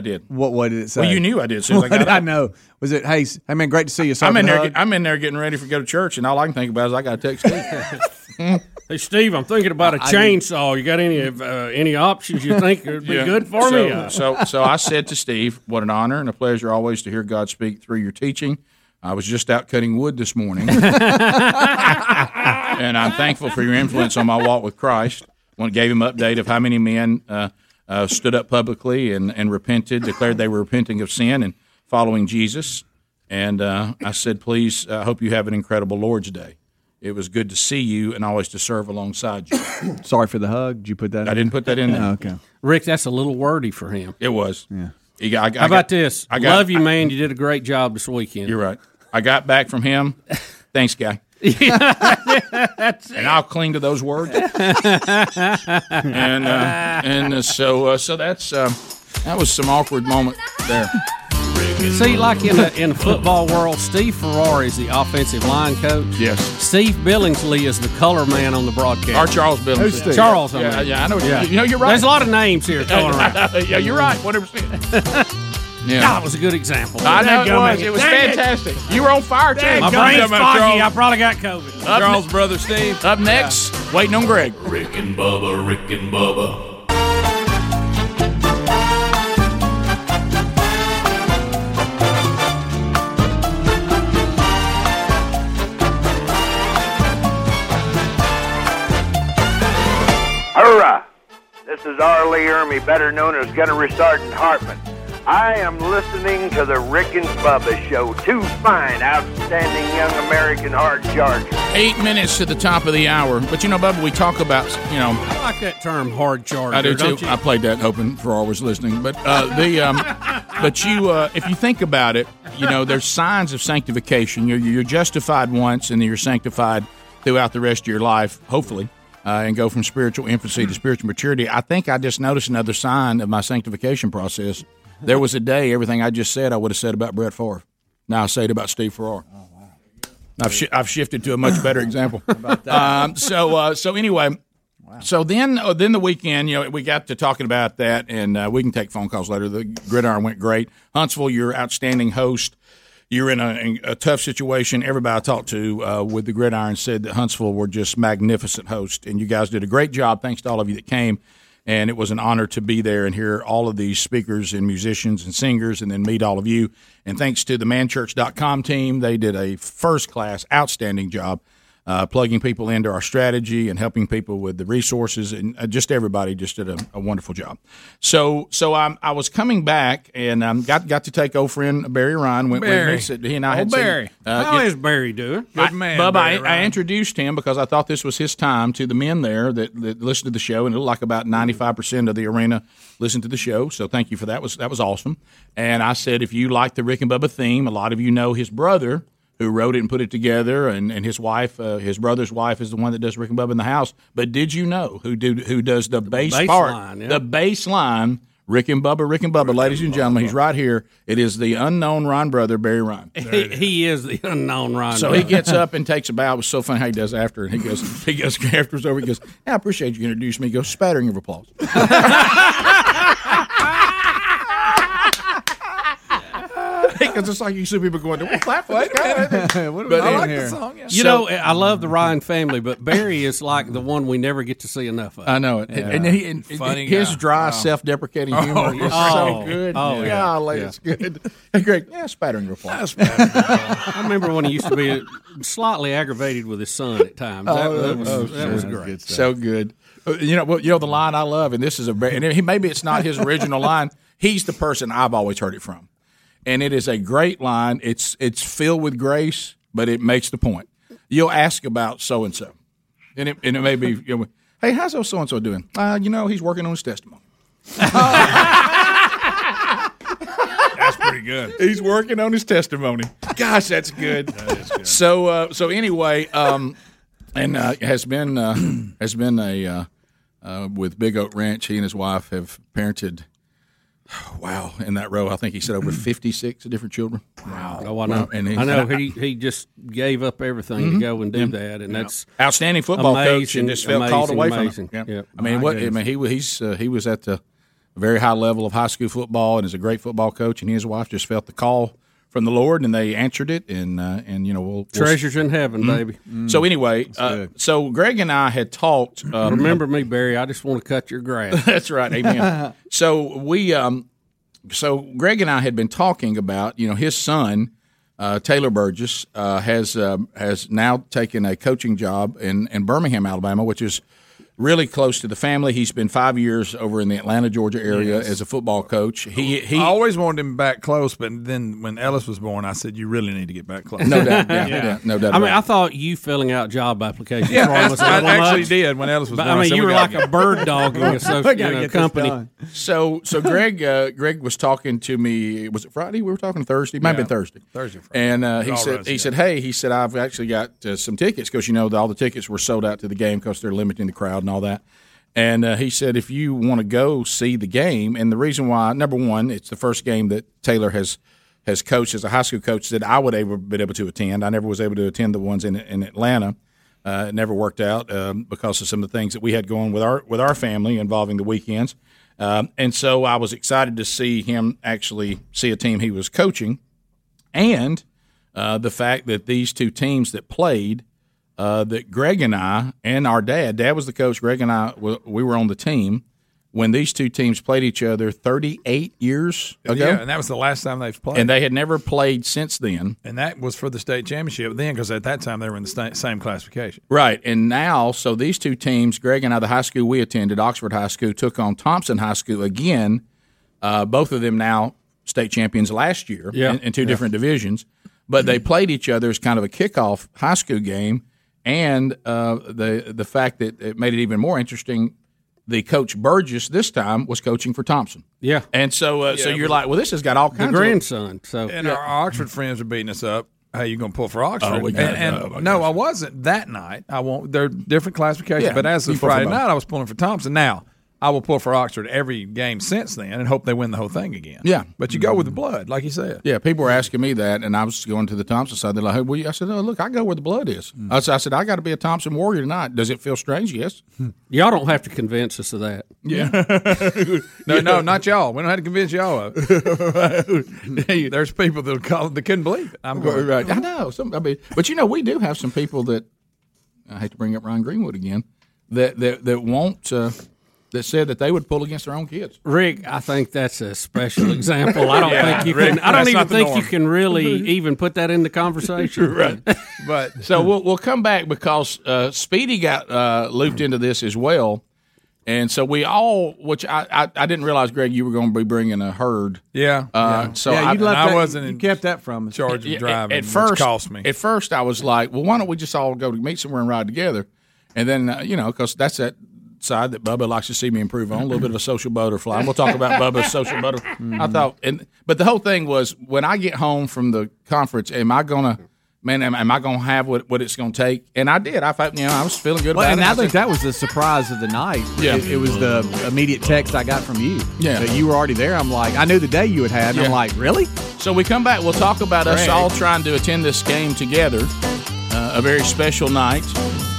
did. What did it say? Well, you knew I did. So I know. Was it, hey man, great to see you. So I'm in there getting ready to go to church, and all I can think about is I got to text Steve. Hey, Steve, I'm thinking about a chainsaw. You got any options you think would be good for me? So I said to Steve, what an honor and a pleasure always to hear God speak through your teaching. I was just out cutting wood this morning, and I'm thankful for your influence on my walk with Christ. I gave him an update of how many men stood up publicly and repented, declared they were repenting of sin and following Jesus. And I said, please, I hope you have an incredible Lord's Day. It was good to see you and always to serve alongside you. Sorry for the hug. Did you put that in? I didn't put that in there. Oh, okay. Rick, that's a little wordy for him. It was. Yeah. How about this? Love you, man. You did a great job this weekend. You're right. I got back from him. Thanks, guy. Yeah, and I'll cling to those words. So that's that was some awkward moment there. See, like in the football world, Steve Farrar is the offensive line coach. Yes. Steve Billingsley is the color man on the broadcast. Or Charles Billingsley. Who's Steve? Charles. I know. Yeah. You know, you're right. There's a lot of names here thrown around. Yeah, you're right. 100%. Yeah. That was a good example. I know it was. It was fantastic. You were on fire, Chad. My brain's foggy. I probably got COVID. Charles' brother, Steve. Up next, waiting on Greg. Rick and Bubba, Rick and Bubba. Hurrah! This is R. Lee Ermey, better known as Gunnery Sergeant Hartman. I am listening to the Rick and Bubba Show. Two fine, outstanding young American hard chargers. 8 minutes to the top of the hour. But, you know, Bubba, we talk about, you know. I like that term, hard charger. I do, too. Don't you? I played that hoping Farrar was listening. But if you think about it, you know, there's signs of sanctification. You're justified once, and you're sanctified throughout the rest of your life, hopefully. And go from spiritual infancy to spiritual maturity. I think I just noticed another sign of my sanctification process. There was a day everything I just said I would have said about Brett Favre. Now I say it about Steve Farrar. Oh, wow. I've shifted to a much better example. About that? So anyway, wow. So then the weekend, you know, we got to talking about that, and we can take phone calls later. The Gridiron went great. Huntsville, you're outstanding host. You're in a tough situation. Everybody I talked to with the Gridiron said that Huntsville were just magnificent hosts, and you guys did a great job. Thanks to all of you that came, and it was an honor to be there and hear all of these speakers and musicians and singers and then meet all of you. And thanks to the themanchurch.com team. They did a first-class, outstanding job plugging people into our strategy and helping people with the resources, and just everybody just did a wonderful job. So I was coming back and got to take old friend Barry Ryan. Went with me. He and I had Barry. How is Barry doing? Good man, Bubba. I introduced him because I thought this was his time to the men there that listened to the show, and it looked like about 95% of the arena listened to the show. So thank you for that. That was awesome. And I said, if you like the Rick and Bubba theme, a lot of you know his brother, who wrote it and put it together, and his wife, his brother's wife, is the one that does Rick and Bubba in the house. But did you know who does the bass part, line, yeah. The bass line, Rick and Bubba, ladies and gentlemen, he's right here. It is the unknown Ron brother, Barry Ryan. He is the unknown Ron. So brother. He gets up and takes a bow. It was so funny how he does after, and he goes after it's over. He goes, I appreciate you introduced me. He goes, spattering of applause. Because it's like you see people going, well, clap for this guy. I like the song. Yeah. You know, I love the Ryan family, but Barry is like the one we never get to see enough of. I know it. Yeah. And funny his guy. Dry, self-deprecating humor is so good. Oh, yeah. Golly, it's good. Greg, spattering replies. I remember when he used to be slightly aggravated with his son at times. That was great. Good stuff. So good. You know the line I love, and this is maybe it's not his original line. He's the person I've always heard it from. And it is a great line. It's filled with grace, but it makes the point. You'll ask about so-and-so. And it may be, you know, hey, how's so-and-so doing? He's working on his testimony. That's pretty good. He's working on his testimony. Gosh, that's good. That is good. So anyway, and has been with Big Oak Ranch. He and his wife have parented. Wow, in that row, I think he said over 56 different children. Wow, oh, I know. And I know he just gave up everything to go and do that, and that's outstanding football coach, and just felt called away from him. Yeah. Yep. I mean, he was at the very high level of high school football, and is a great football coach. And he and his wife just felt the call from the Lord, and they answered it. And we'll treasures in heaven, baby. Mm-hmm. So anyway, so Greg and I had talked. Remember me, Barry. I just want to cut your grass. That's right. Amen. So we, so Greg and I had been talking about, his son, Taylor Burgess, has now taken a coaching job in Birmingham, Alabama, which is really close to the family. He's been 5 years over in the Atlanta, Georgia area as a football coach. He I always wanted him back close, but then when Ellis was born, I said, you really need to get back close. No doubt. Yeah, yeah. No doubt. I mean, I thought you filling out job applications was I actually much. Did when Ellis was born. I mean, you were like a bird dog in a company. So Greg was talking to me, was it Friday? We were talking Thursday. It might have been Thursday. Thursday, Friday. And he said, I've actually got some tickets, because, all the tickets were sold out to the game because they're limiting the crowd and all that. And he said, if you want to go see the game, and the reason why, number one, it's the first game that Taylor has coached as a high school coach that I would ever been able to attend. I never was able to attend the ones in Atlanta. It never worked out because of some of the things that we had going with our family involving the weekends. And so I was excited to see him actually see a team he was coaching, and the fact that these two teams that played, that Greg and I and our dad was the coach. Greg and I, we were on the team when these two teams played each other 38 years ago. Yeah, and that was the last time they've played. And they had never played since then. And that was for the state championship then, because at that time they were in the same classification. Right. And now, so these two teams, Greg and I, the high school we attended, Oxford High School, took on Thompson High School again. Both of them now state champions last year in two different divisions. But they played each other as kind of a kickoff high school game. And the fact that it made it even more interesting, the coach Burgess this time was coaching for Thompson. Yeah, and so so you're like, well, this has got all kinds of grandson. So and our Oxford friends are beating us up. How you going to pull for Oxford? No, I wasn't that night. They're different classifications, but as of Friday night, I was pulling for Thompson. Now I will pull for Oxford every game since then, and hope they win the whole thing again. Yeah, but you go with the blood, like you said. Yeah, people were asking me that, and I was going to the Thompson side. They're like, "Hey, I said, oh, look, I go where the blood is." I said, "I got to be a Thompson Warrior tonight." Does it feel strange? Yes. Y'all don't have to convince us of that. Yeah. No, not y'all. We don't have to convince y'all of it. There's people that couldn't believe it. I'm going right. I know. But we do have some people that I hate to bring up Ryan Greenwood again that won't. That said that they would pull against their own kids. Rick, I think that's a special example. I don't think you can. I don't even think you can really even put that in the conversation. Right. But so we'll come back, because Speedy got looped into this as well, and so we all, which I didn't realize, Greg, you were going to be bringing a herd. Yeah. So I wasn't. You kept that from us. Charge of driving. At first, which cost me. At first, I was like, well, why don't we just all go to meet somewhere and ride together, and then because that's that side that Bubba likes to see me improve on, a little bit of a social butterfly. We'll talk about Bubba's social butterfly. I thought, but the whole thing was, when I get home from the conference, am I gonna have what it's gonna take? And I did. I thought, I was feeling good about it. And I think that was the surprise of the night. Yeah, it was the immediate text I got from you. Yeah, that you were already there. I'm like, I knew the day you would have. And I'm like, really? So we come back. We'll talk about us all trying to attend this game together. A very special night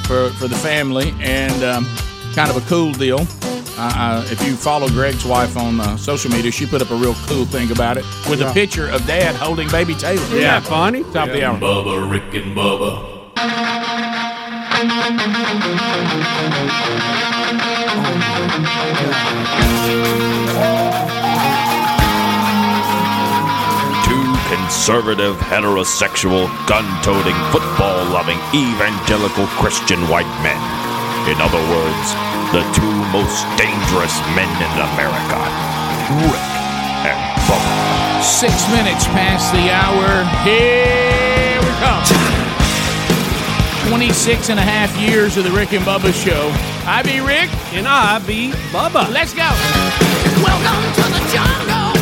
for the family, and. Kind of a cool deal. If you follow Greg's wife on social media, she put up a real cool thing about it with a picture of Dad holding baby Taylor. Isn't that funny? Top of the hour. Bubba, Rick and Bubba. Two conservative, heterosexual, gun-toting, football-loving, evangelical Christian white men. In other words, the two most dangerous men in America, Rick and Bubba. 6 minutes past the hour. Here we come. 26 and a half years of the Rick and Bubba Show. I be Rick. And I be Bubba. Let's go. Welcome to the jungle.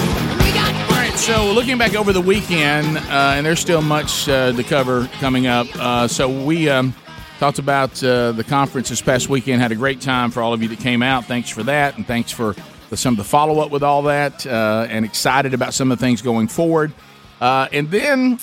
We got birds So looking back over the weekend, and there's still much to cover coming up. So we talked about the conference this past weekend. Had a great time for all of you that came out. Thanks for that, and thanks for some of the follow-up with all that, and excited about some of the things going forward. And then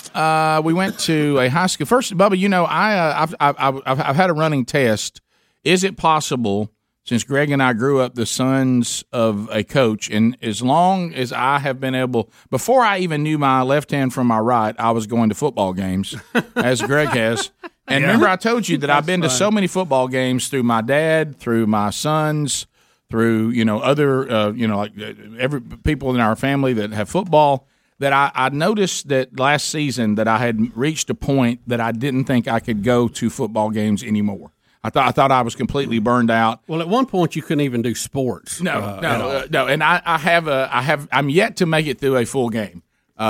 we went to a high school. First, Bubba, you know, I've had a running test. Is it possible, since Greg and I grew up the sons of a coach, and as long as I have been able, before I even knew my left hand from my right, I was going to football games, as Greg has. And remember, I told you that I've been to so many football games through my dad, through my sons, through, you know, other, you know, like every people in our family that have football, that I noticed that last season that I had reached a point that I didn't think I could go to football games anymore. I thought I was completely burned out. Well, at one point you couldn't even do sports. No. And I'm yet to make it through a full game, in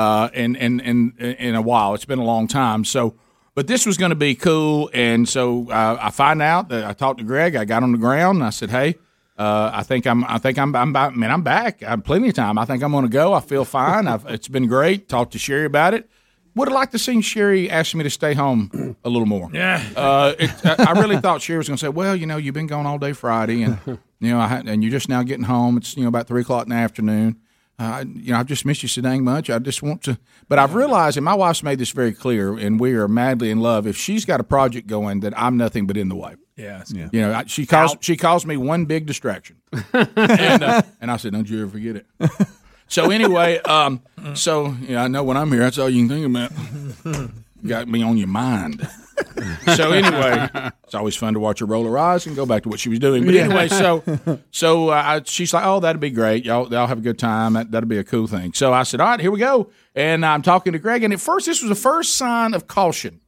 a while. It's been a long time. So, but this was going to be cool. And so I find out that I talked to Greg. I got on the ground and I said, "Hey, I'm back. I have plenty of time. I think I'm going to go. I feel fine. It's been great. Talked to Sherry about it. Would have liked to see Sherry ask me to stay home a little more. Yeah, I really thought Sherry was going to say, "Well, you know, you've been gone all day Friday, and you know, and you're just now getting home. It's, you know, about 3 o'clock in the afternoon. You know, I've just missed you so dang much. I just want to." But I've realized, and my wife's made this very clear, and we are madly in love. If she's got a project going, that I'm nothing but in the way. Yeah. You know, she calls me one big distraction, and I said, "Don't you ever forget it." So anyway, so yeah, I know when I'm here, that's all you can think about. You got me on your mind. So anyway, it's always fun to watch her roll her eyes and go back to what she was doing. But anyway, so she's like, "Oh, that'd be great. Y'all have a good time. That'd be a cool thing." So I said, "All right, here we go." And I'm talking to Greg, and at first, this was the first sign of caution.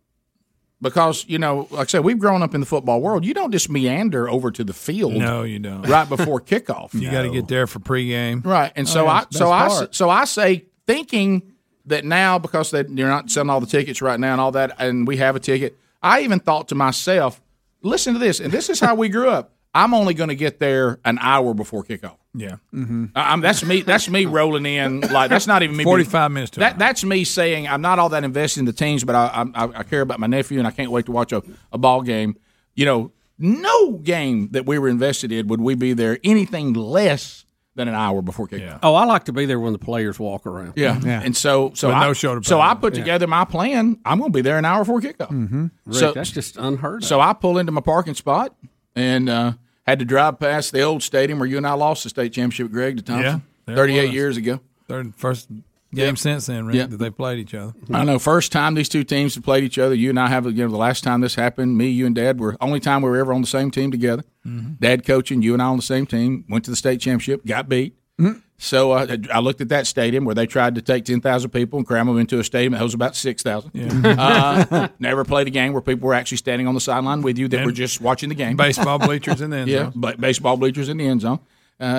Because, you know, like I said, we've grown up in the football world. You don't just meander over to the field. No, you don't. Right before kickoff. You got to get there for pregame. Right. And I say, thinking that now, because they're not selling all the tickets right now and all that, and we have a ticket, I even thought to myself, listen to this, and this is how we grew up. I'm only going to get there an hour before kickoff. Yeah, mm-hmm. That's me rolling in. Like, that's not even me. 45 minutes. To that's me saying I'm not all that invested in the teams, but I care about my nephew, and I can't wait to watch a ball game. You know, no game that we were invested in would we be there anything less than an hour before kickoff. Yeah. Oh, I like to be there when the players walk around. Yeah. And I put together my plan. I'm going to be there an hour before kickoff. Mm-hmm. Rick, so that's just unheard of. So I pull into my parking spot and. Had to drive past the old stadium where you and I lost the state championship, Greg, to Thompson, 38 years ago. First game since then, Rick, that they played each other. I know, first time these two teams have played each other. You and I have, you know, the last time this happened, me, you, and Dad were only time we were ever on the same team together. Mm-hmm. Dad coaching, you and I on the same team, went to the state championship, got beat. Mm-hmm. So I looked at that stadium where they tried to take 10,000 people and cram them into a stadium that was about 6,000. Yeah. Never played a game where people were actually standing on the sideline with you that were just watching the game. Baseball bleachers in the end zone. Yeah, baseball bleachers in the end zone.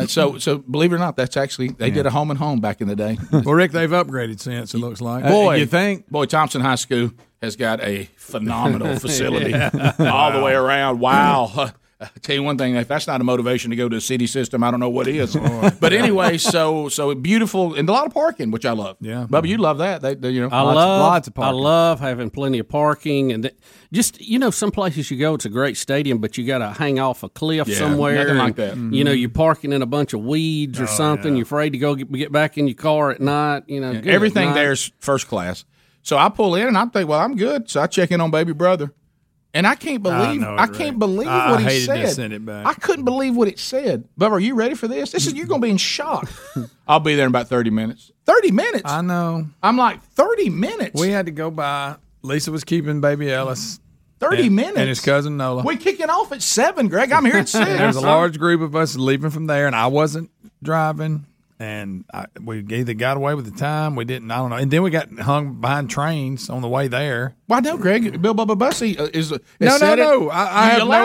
So believe it or not, that's actually did a home and home back in the day. Well, Rick, they've upgraded since, it looks like. Boy, you think? Boy, Thompson High School has got a phenomenal facility all the way around. Wow. I'll tell you one thing, if that's not a motivation to go to a city system, I don't know what is. But anyway, so beautiful and a lot of parking, which I love. Yeah, Bubba, you love that. Lots of parking. I love having plenty of parking. And just, you know, some places you go, it's a great stadium, but you got to hang off a cliff somewhere. Nothing like that. Mm-hmm. You know, you're parking in a bunch of weeds or something. Yeah. You're afraid to go get back in your car at night. You know, everything there's first class. So I pull in and I think, well, I'm good. So I check in on baby brother. And I can't believe what he said. I couldn't believe what it said. Bubba, are you ready for this? This is, you're going to be in shock. I'll be there in about 30 minutes. 30 minutes? I know. I'm like, 30 minutes? We had to go by. Lisa was keeping baby Ellis. 30 minutes? And his cousin Nola. We're kicking off at 7, Greg. I'm here at 6. There's a large group of us leaving from there, and I wasn't driving. And we either got away with the time, we didn't, I don't know. And then we got hung behind trains on the way there. Why no, Greg? Bill Bubba Bussy is. I have no.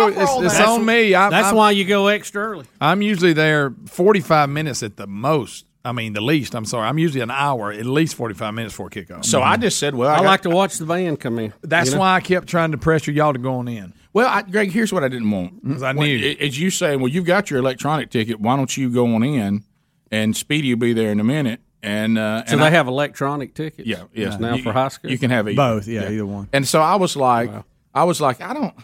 It's on me. That's why you go extra early. I'm usually there 45 minutes at the most. I mean, the least. I'm sorry. I'm usually an hour, at least 45 minutes before kickoff. So I just said, well, I like to watch the van come in. That's why I kept trying to pressure y'all to go on in. Well, Greg, here's what I didn't want. Because I knew. As you say, well, you've got your electronic ticket. Why don't you go on in? And Speedy will be there in a minute. And so they have electronic tickets. Yeah, yes. Now you, for high school, you can have either. Both. Yeah, yeah, either one. And so I was like, wow.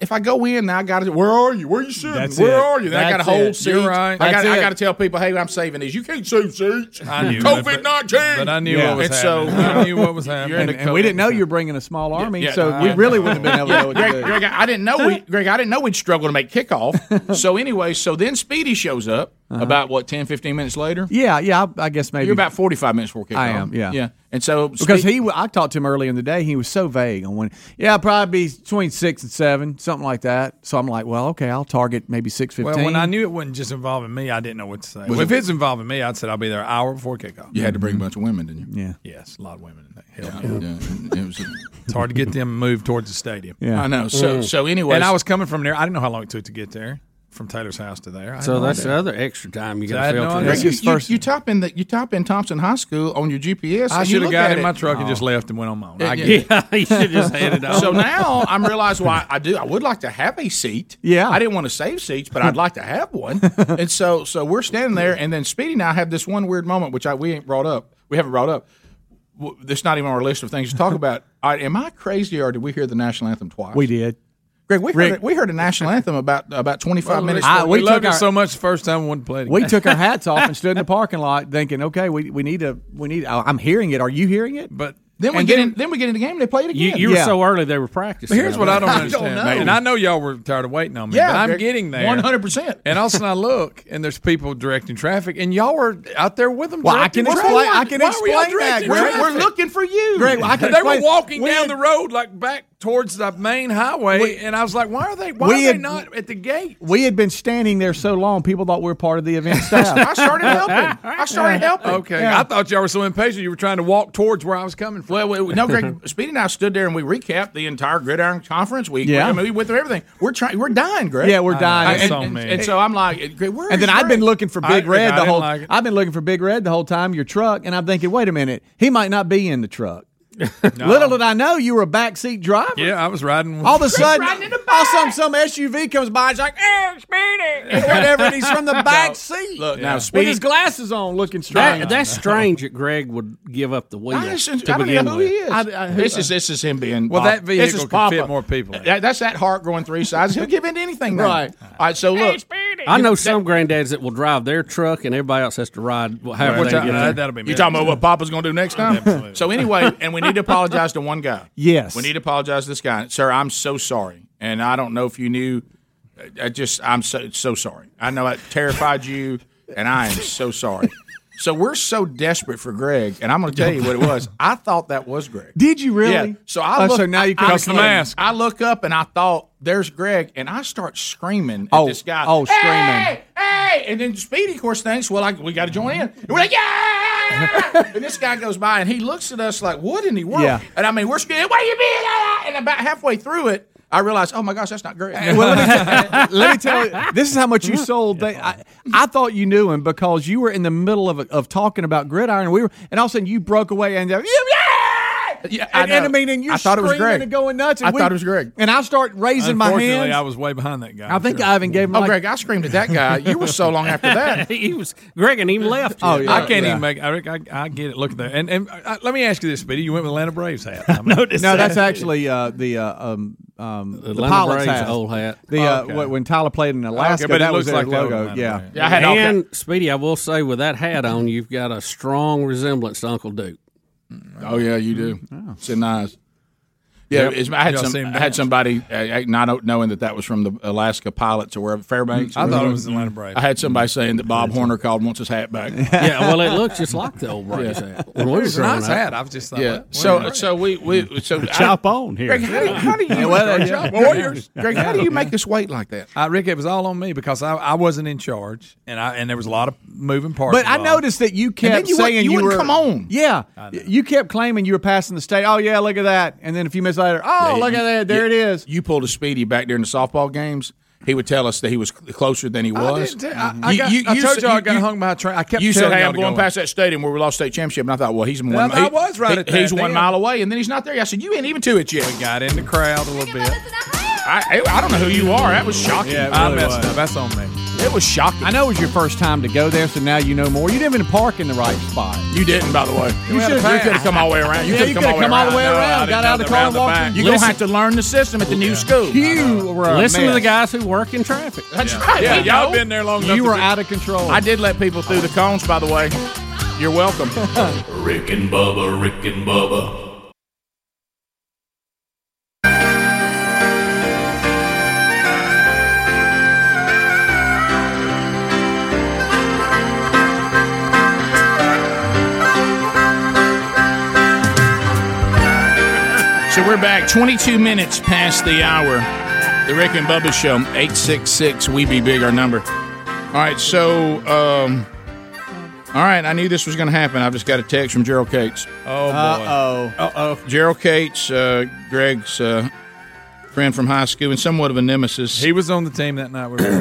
If I go in now, I got to. Where are you? Where are you sitting? I got to hold seats. Right. I got to tell people, hey, I'm saving these. You can't save seats. I knew COVID-19. But I knew what was happening. So I knew what was happening. And we didn't know you were bringing a small army, so we really wouldn't have been able to do it. Greg, I didn't know we'd struggle to make kickoff. So anyway, then Speedy shows up. Uh-huh. About, 10, 15 minutes later? Yeah, I guess maybe. You're about 45 minutes before kickoff. I am, yeah. And so because I talked to him early in the day, he was so vague on when. Yeah, probably between 6 and 7, something like that. So I'm like, well, okay, I'll target maybe 6:15. Well, when I knew it wasn't just involving me, I didn't know what to say. Well, if it's involving me, I'd said I'll be there an hour before kickoff. You had to bring a bunch of women, didn't you? Yeah. Yes, a lot of women in that. Hell yeah. It's hard to get them moved towards the stadium. Yeah, I know. So anyway, and I was coming from there. I didn't know how long it took to get there. From Taylor's house to there. So that's the other extra time you got to fill for that. You top in Thompson High School on your GPS. I should have got in my truck and just left and went on my own. I you should just headed on. So now I'm realizing why I do. I would like to have a seat. Yeah. I didn't want to save seats, but I'd like to have one. And so we're standing there, and then Speedy and I have this one weird moment, which we ain't brought up. We haven't brought up. It's not even on our list of things to talk about. All right, am I crazy, or did we hear the national anthem twice? We did. Greg, we heard a national anthem about 25 minutes ago. We loved it so much the first time we wouldn't play it again. We took our hats off and stood in the parking lot thinking, okay, we need. I'm hearing it. Are you hearing it? But then we get in the game and they play it again. You were so early they were practicing. But here's what I don't understand. And I know y'all were tired of waiting on me, but I'm getting there. 100%. And also I look, and there's people directing traffic, and y'all were out there with them. Well, I can explain that. We're looking for you. Greg, they were walking down the road like back towards the main highway, and I was like, why are they not at the gate? We had been standing there so long, people thought we were part of the event staff. I started helping. Okay. Yeah. I thought y'all were so impatient you were trying to walk towards where I was coming from. Greg, Speedy and I stood there, and we recapped the entire Gridiron Conference week. Yeah. We went through everything. We're dying, Greg. Yeah, we're dying. And so I'm like, Greg, where is Greg? I've been looking for Big Red the whole time. I've been looking for Big Red the whole time, your truck, and I'm thinking, wait a minute, he might not be in the truck. No. Little did I know you were a backseat driver. Yeah, I was riding. All of a sudden, some SUV comes by. He's like, Speedy, and whatever. And he's from the back seat. Look now, Speedy with his glasses on, looking strange. That's strange that Greg would give up the wheel. I don't know who he is. This is him being. Well, that vehicle could fit more people. That's that heart growing 3 sizes. He'll give in to anything, right? All right. So look, Speedy. I know some granddads that will drive their truck, and everybody else has to ride. That'll be. You talking about what Papa's going to do next time? So anyway, and we need to apologize to one guy. Yes. We need to apologize to this guy. Sir, I'm so sorry. And I don't know if you knew. I'm so sorry. I know I terrified you, and I am so sorry. So we're so desperate for Greg, and I'm going to tell you what it was. I thought that was Greg. Did you really? Yeah. So I look, so now you can the mask. I look up, and I thought, there's Greg, and I start screaming at this guy. Oh, hey, screaming. Hey! And then Speedy, of course, thinks, well, we got to join in. And we're like, yeah! And this guy goes by, and he looks at us like, what in the world? Yeah. And I mean, we're scared. What are you being at? And about halfway through it, I realized, oh, my gosh, that's not great. Well, let me tell you, this is how much you sold. I thought you knew him because you were in the middle of talking about Gridiron. And all of a sudden, you broke away and yeah, I thought it was Greg. And going nuts. And I thought it was Greg. And I start raising my hands. Unfortunately, I was way behind that guy. I think I even gave him Greg, I screamed at that guy. You were so long after that. Greg hadn't even left. Oh, yeah. I can't even make I get it. Look at that. And let me ask you this, Speedy. You went with Atlanta Braves hat. I noticed that. That's actually the Pilot's hat. Old hat. When Tyler played in Alaska, but that was their logo. Yeah. And, Speedy, I will say, with that hat on, you've got a strong resemblance to Uncle Duke. Oh yeah, you do. Oh. It's nice. Yeah, yep. I had somebody not knowing that was from the Alaska Pilots or wherever, Fairbanks. I thought it was the Atlanta Braves. I had somebody saying that Bob Horner wants his hat back. Yeah, well, it looks just like the old Braves hat. Well, it's a nice hat. I was just thought. Yeah. Like, so chop on here. Greg, how do you chop Warriors? Greg, how do you make us wait like that? Rick, it was all on me because I wasn't in charge, and there was a lot of moving parts. But I noticed that you kept saying you wouldn't come on. Yeah, you kept claiming you were passing the state. Oh yeah, look at that. And then a few minutes later, look at that. There it is. You pulled a Speedy back during the softball games. He would tell us that he was closer than he was. I told you I got hung by a train. I kept telling you, hey, I'm going past that stadium where we lost state championship. And I thought, well, he's 1 mile away. And then he's not there. I said, you ain't even to it yet. We got in the crowd a little bit. I don't know who you are. That was shocking. Yeah, it really was. I messed up. That's on me. It was shocking. I know it was your first time to go there, so now you know more. You didn't even park in the right spot. You didn't, by the way. You should have come all the way around. You could have come all the way around. Got out of the car and walked. You don't have to learn the system at the new school. You were a Listen to the guys who work in traffic. That's right. Yeah, y'all been there long enough. You were out of control. I did let people through the cones, by the way. You're welcome. Rick and Bubba, Rick and Bubba. So we're back 22 minutes past the hour. The Rick and Bubba Show, 866-WE-BE-BIG, our number. All right, so... all right, I knew this was going to happen. I just got a text from Gerald Cates. Oh, boy. Gerald Cates, Greg's friend from high school and somewhat of a nemesis. He was on the team that night.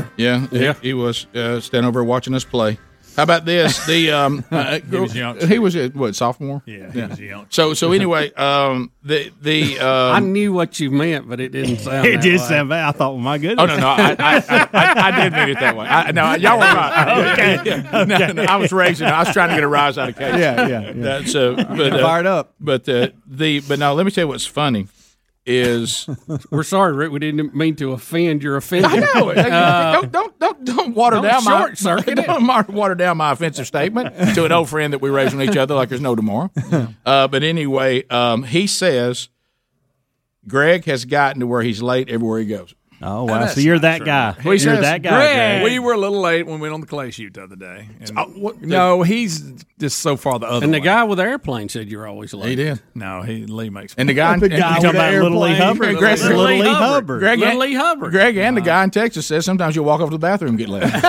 He was standing over watching us play. How about this? The He was sophomore? Yeah, was young. So anyway, I knew what you meant, but it didn't sound. Sound bad. I thought, well, my goodness. Oh no, I did mean it that way. Y'all were right. Okay. No, I was raising. I was trying to get a rise out of Casey. Yeah. That's fired up. But let me tell you what's funny. Is we're sorry, Rick. We didn't mean to offend your offensive. I know it. Don't water down short circuit. Don't water down my offensive statement to an old friend that we raised on each other like there's no tomorrow. But anyway, he says Greg has gotten to where he's late everywhere he goes. Oh wow! So you're that guy. You're that guy. We were a little late when we went on the clay shoot the other day. He's just so far the other. And the guy with the airplane said you're always late. He did. No, Lee makes. And the guy. And the guy with the Little Lee Hubbard. Greg and the guy in Texas says sometimes you'll walk off to the bathroom and get late. Gosh,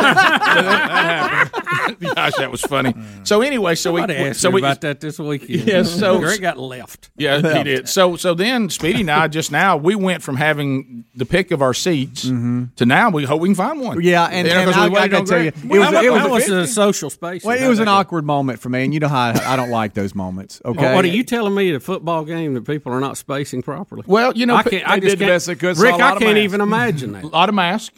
that was funny. So anyway, we about that this weekend. Yeah, so Greg got left. Yeah, he did. So then Speedy and I just now we went from having the pick of our seats to now we hope we can find one. Yeah, and I got to tell you, it was a social space. Well, it was an awkward moment for me, and you know how I don't like those moments. Okay, well, what are you telling me at a football game that people are not spacing properly? Well, you know, I can't even imagine that. A lot of masks.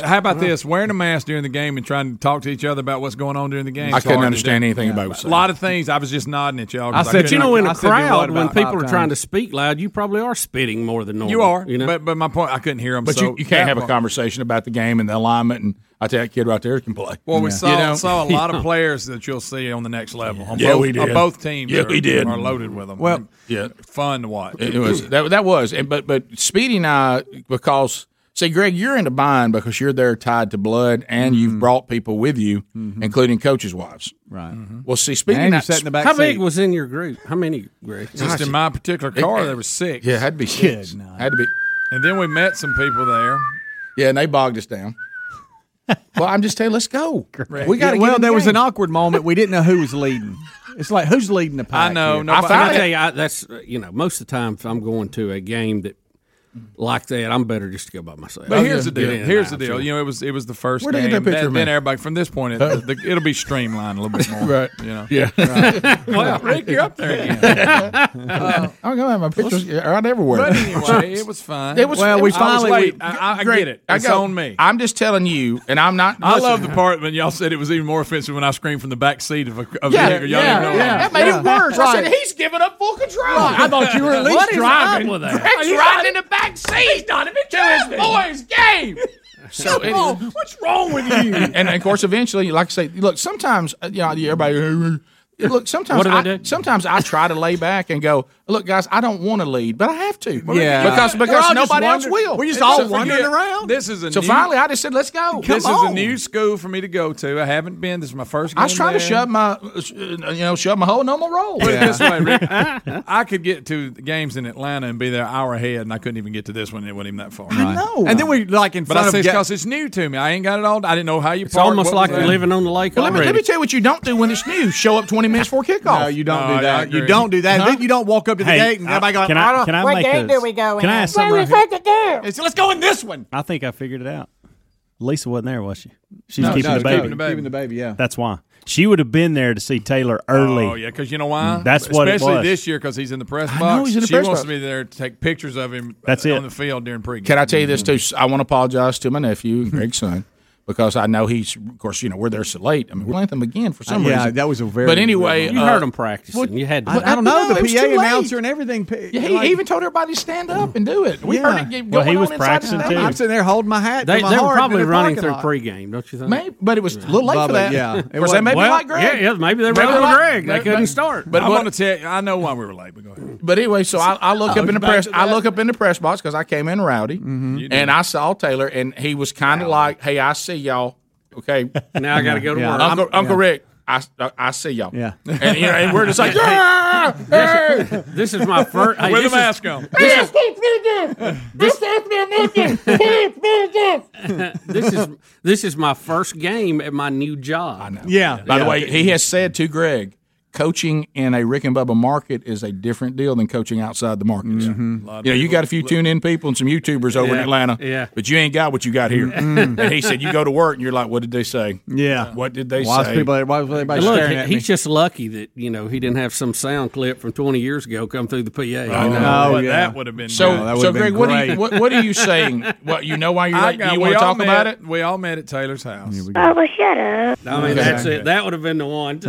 How about this? Wearing a mask during the game and trying to talk to each other about what's going on during the game. I couldn't understand anything about it. A lot of things. I was just nodding at y'all. I said, you know, in a crowd when people are trying to speak loud, you probably are spitting more than normal. You are. But my point, I couldn't hear. But you can't have a conversation about the game and the alignment, and I tell that kid right there can play. Well, we saw a lot of players that you'll see on the next level. On both teams. Yeah, we did. Are loaded with them. Well, yeah, fun to watch. It was that was. But Speedy and I, because see, Greg, you're in a bind because you're there tied to blood, and you've brought people with you, including coaches' wives. Right. Mm-hmm. Well, see, speaking of that, how big was in your group? How many, Greg? Just in my particular car, there were six. Yeah, had to be six. Had to be. And then we met some people there. Yeah, and they bogged us down. Well, I'm just telling you, let's go. We got there was an awkward moment. We didn't know who was leading. It's like, who's leading the pack? I know. I tell you, that's, you know, most of the time if I'm going to a game that like that, I'm better just to go by myself. But here's the deal. You know, it was the first game. Where did you get that picture, man? Then everybody from this point, it'll be streamlined a little bit more. Right. You know. Yeah. Right. Well, Rick, you're up there again. I'm going to have my pictures out everywhere. But anyway, it was fine. I get it. It's on me. I'm just telling you, and I'm not. I love the part when y'all said it was even more offensive when I screamed from the back seat of a y'all didn't know. That made it worse. I said, he's giving up full control. I thought you were at least driving with that. Greg's riding in the back. He's not even to his boys' game. So what's wrong with you? And of course, eventually, like I say, look. Sometimes, you know, everybody. Look, sometimes I try to lay back and go, look, guys, I don't want to lead, but I have to. Yeah. Because nobody else will. We're just all wandering around. Finally, I just said, let's go. This is a new school for me to go to. I haven't been. This is my first game. I was trying to shove my whole normal role. Put it this way, Rick. I could get to the games in Atlanta and be there an hour ahead, and I couldn't even get to this one. It wasn't even that far. I know. And then we, like, in front of it. But I said, because it's new to me. I ain't got it all. I didn't know how you park. It's almost like living on the lake already. Well, let me tell you what you don't do when it's new. Show up 20 minutes for kickoff. No, you don't do that. You don't do that. Then you don't walk up to the gate and everybody goes, what game do we go in? Can I ask something? Let's go in this one. I think I figured it out. Lisa wasn't there, was she? She's keeping the baby. Keeping the baby, yeah. That's why. She would have been there to see Taylor early. Oh, yeah, because you know why? That's what it was. Especially this year because he's in the press box. I know he's in the press box. She wants to be there to take pictures of him on the field during pregame. Can I tell you this, too? I want to apologize to my nephew, Greg's son. because I know he's, of course, you know, we're there so late. I mean, we're late them again for some reason. Yeah, that was a very. But anyway, you heard him practicing. Well, you had. I don't know the PA announcer and everything. Yeah, he even told everybody to stand up and do it. We heard it going on. Well, he was practicing too. I'm sitting there holding my hat. They were probably running through pregame, don't you think? Maybe, but it was a little late for that. Yeah, it was. They may be like Greg. Yeah, maybe they were like Greg. They couldn't start. But I want to tell you, I know why we were late. But go ahead. But anyway, so I look up in the press. I look up in the press box because I came in rowdy, and I saw Taylor, and he was kind of like, "Hey, I see." Y'all, okay. Now I got to go to work. Uncle Rick, I see y'all. Yeah, and, you know, and we're just like, this is my first. With a mask on. This is my first game at my new job. I know. Yeah. By the way, he has said to Greg, coaching in a Rick and Bubba market is a different deal than coaching outside the markets. Mm-hmm. You know, you got a few tune-in people and some YouTubers over in Atlanta, but you ain't got what you got here. And he said, you go to work, and you're like, what did they say? Yeah. What did they say? Why was everybody staring at me? He's just lucky that, you know, he didn't have some sound clip from 20 years ago come through the PA. That would have been Greg, great. What are you saying? What, you know why you're late? Do you want to talk about it? We all met at Taylor's house. Oh, well, shut up. I mean, that's it. That would have been the one.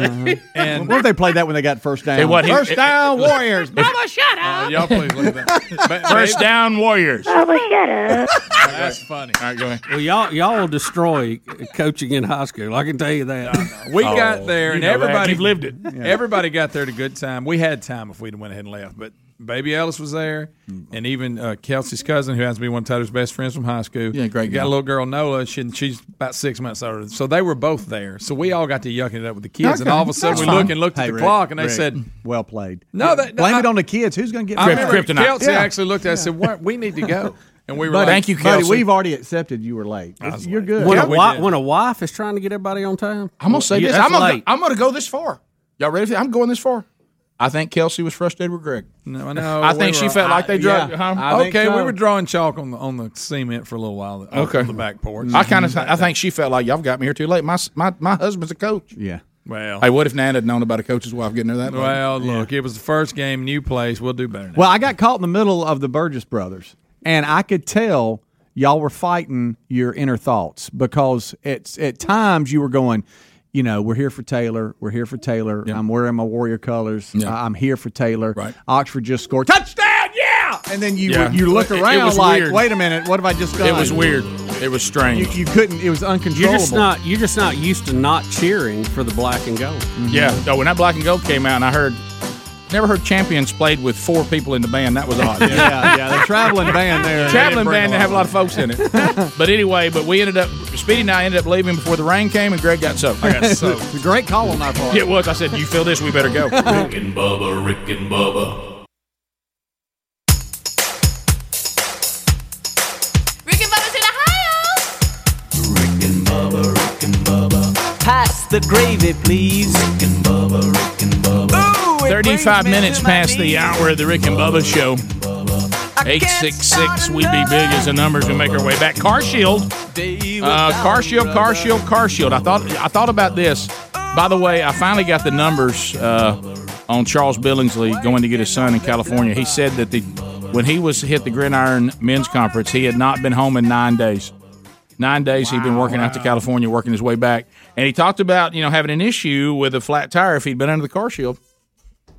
And they played that when they got first down. First down, Warriors. Bubba, shut up. Y'all please look at that. First down, Warriors. Bubba, shut up. That's funny. All right, go ahead. Well, y'all will destroy coaching in high school. I can tell you that. We got there, and everybody lived it. Yeah. Everybody got there at a good time. We had time if we'd went ahead and left, but Baby Ellis was there, and even Kelsey's cousin, who happens to be one of Taylor's best friends from high school. Yeah, great. Got a little girl, Nola. She's about 6 months old. So they were both there. So we all got to yucking it up with the kids. Okay. And all of a sudden, we looked at the clock, and they said, "Well played." No, blame it on the kids. Who's going to get kryptonite? Kelsey actually looked at us and said, "What? We need to go." And we were like, "Thank you, Kelsey. Buddy, we've already accepted you were late. You're good." When a wife is trying to get everybody on time, I'm going to say this. I'm going to go this far. Y'all ready for that? I'm going this far. I think Kelsey was frustrated with Greg. No, I think she felt like they drugged her. Okay, we were drawing chalk on the cement for a little while on the back porch. Mm-hmm. I think she felt like, y'all got me here too late. My husband's a coach. Yeah. Well, hey, what if Nan had known about a coach's wife getting her that late? Well, look, it was the first game, new place. We'll do better now. Well, I got caught in the middle of the Burgess brothers, and I could tell y'all were fighting your inner thoughts because at times you were going, you know, we're here for Taylor. Yep. I'm wearing my Warrior colors. Yep. I'm here for Taylor. Right. Oxford just scored. Touchdown, yeah! And then you look around like, weird. Wait a minute, what have I just done? It was weird. It was strange. You couldn't. It was uncontrollable. You're just not used to not cheering for the black and gold. Mm-hmm. Yeah. No, when that black and gold came out, and I heard, never heard Champions played with four people in the band. That was odd. Yeah. The traveling band there. Traveling band that have a lot of folks in it. But anyway, we ended up, Speedy and I ended up leaving before the rain came, and Greg got soaked. I got soaked. It was a great call on my part. It was. I said, you feel this? We better go. Rick and Bubba. Pass the gravy, please. Rick and Bubba, Rick and Bubba. Ooh, 35 minutes past the hour of the Rick and Bubba Show. 866, we be big as the numbers. We make our way back. Car Shield. I thought about this. By the way, I finally got the numbers on Charles Billingsley going to get his son in California. He said that when he was hit the Gridiron Men's Conference, he had not been home in 9 days. 9 days he'd been working out to California, working his way back. And he talked about, you know, having an issue with a flat tire if he'd been under the Car Shield.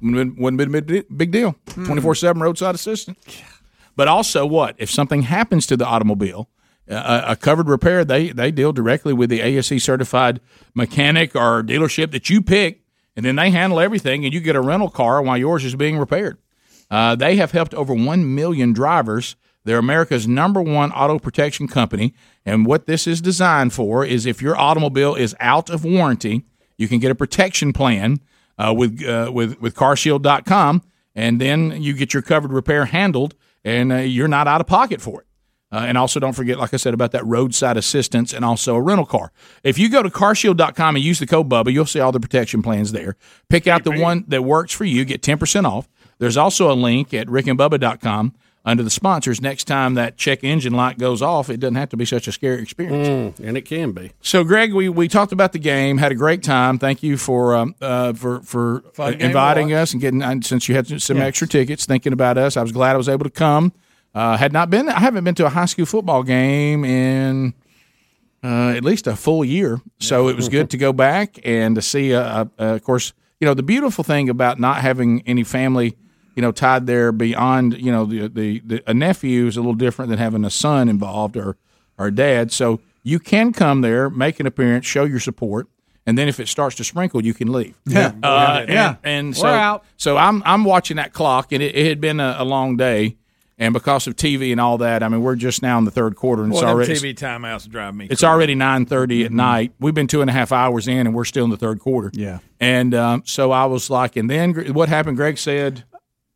Wouldn't have been a big deal. 24/7 roadside assistance. But also what? If something happens to the automobile, a covered repair, they deal directly with the ASE-certified mechanic or dealership that you pick, and then they handle everything, and you get a rental car while yours is being repaired. They have helped over 1 million drivers. They're America's #1 auto protection company, and what this is designed for is if your automobile is out of warranty, you can get a protection plan with carshield.com, and then you get your covered repair handled, and you're not out of pocket for it. And also don't forget, like I said, about that roadside assistance and also a rental car. If you go to carshield.com and use the code Bubba, you'll see all the protection plans there. Pick out the one that works for you, get 10% off. There's also a link at rickandbubba.com. Under the sponsors, next time that check engine light goes off, it doesn't have to be such a scary experience. And it can be. So, Greg, we talked about the game, had a great time. Thank you for inviting us and getting, and since you had some extra tickets, thinking about us. I was glad I was able to come. I haven't been to a high school football game in at least a full year. So it was good to go back and to see, of course, you know, the beautiful thing about not having any family, you know, tied there beyond, you know, a nephew is a little different than having a son involved or a dad. So you can come there, make an appearance, show your support. And then if it starts to sprinkle, you can leave. Yeah, and so we're out. So I'm watching that clock, and it had been a long day, and because of TV and all that, I mean, we're just now in the third quarter, and TV timeouts drive me crazy. It's already 9:30 at night. We've been 2.5 hours in, and we're still in the third quarter. Yeah, and so I was like, and then what happened? Greg said,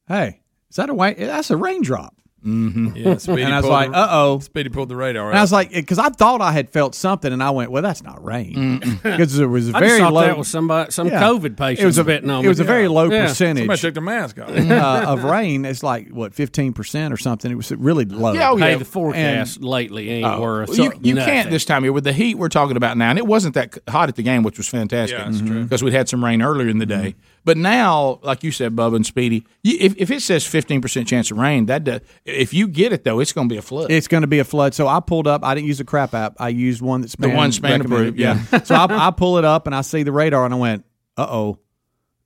"Hey, is that a white? That's a raindrop." Mm-hmm. Yeah, Speedy and I was like, uh-oh. Speedy pulled the radar out. And I was like, because I thought I had felt something, and I went, well, that's not rain. Because it was very low. I thought that was some COVID patient. It was a very low percentage. Somebody took the mask off. Of rain. It's like, what, 15% or something. It was really low. Yeah, oh, yeah. Hey, the forecast lately ain't worth nothing. You can't this time of year. With the heat we're talking about now, and it wasn't that hot at the game, which was fantastic. Yeah, that's true. Because we'd had some rain earlier in the day. Mm-hmm. But now, like you said, Bubba and Speedy, if it says 15% chance of rain, if you get it, though, it's going to be a flood. It's going to be a flood. So I pulled up. I didn't use a crap app. I used one that's the one Span approved, yeah. So I pull it up, and I see the radar, and I went, uh-oh.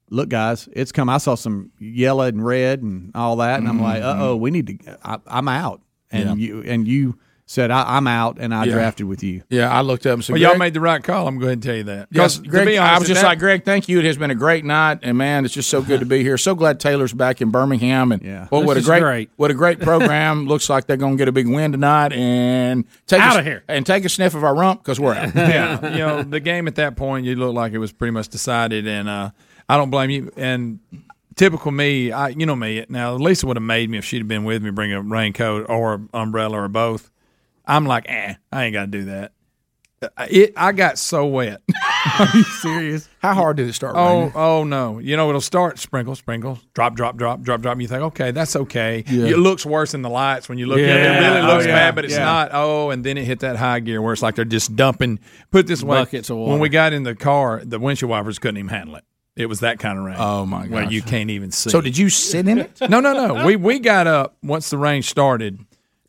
Look, guys, it's come. I saw some yellow and red and all that, and I'm like, uh-oh, we need to – I'm out. And you said, I'm out, and I drafted with you. Yeah, I looked up and said, well, y'all made the right call. I'm going to tell you that. Yes, Greg, I was just like, Greg, thank you. It has been a great night, and, man, it's just so good to be here. So glad Taylor's back in Birmingham. And what a great program. Looks like they're going to get a big win tonight. And take a sniff of our rump because we're out. Yeah, you know, the game at that point, you looked like it was pretty much decided, and I don't blame you. And – typical me, you know me. Now, Lisa would have made me if she'd have been with me, bring a raincoat or umbrella or both. I'm like, I ain't got to do that. I got so wet. Are you serious? How hard did it start raining? Oh, no. You know, it'll start sprinkle, drop. And you think, okay, that's okay. Yeah. It looks worse in the lights when you look at it. It really looks bad, but it's not. Oh, and then it hit that high gear where it's like they're just dumping. Put this way, buckets of water. When we got in the car, the windshield wipers couldn't even handle it. It was that kind of rain. Oh, my God. Where you can't even see. So did you sit in it? No. We got up once the rain started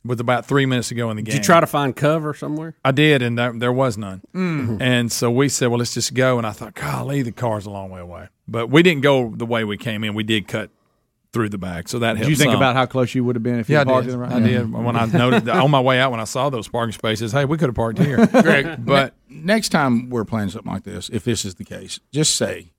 with about 3 minutes to go in the game. Did you try to find cover somewhere? I did, and there was none. Mm-hmm. And so we said, well, let's just go. And I thought, golly, the car's a long way away. But we didn't go the way we came in. We did cut through the back, so that helped. Did you think about how close you would have been if you parked in the rain? I did. When I noted on my way out, when I saw those parking spaces, hey, we could have parked here. Greg, but next time we're playing something like this, if this is the case, just say,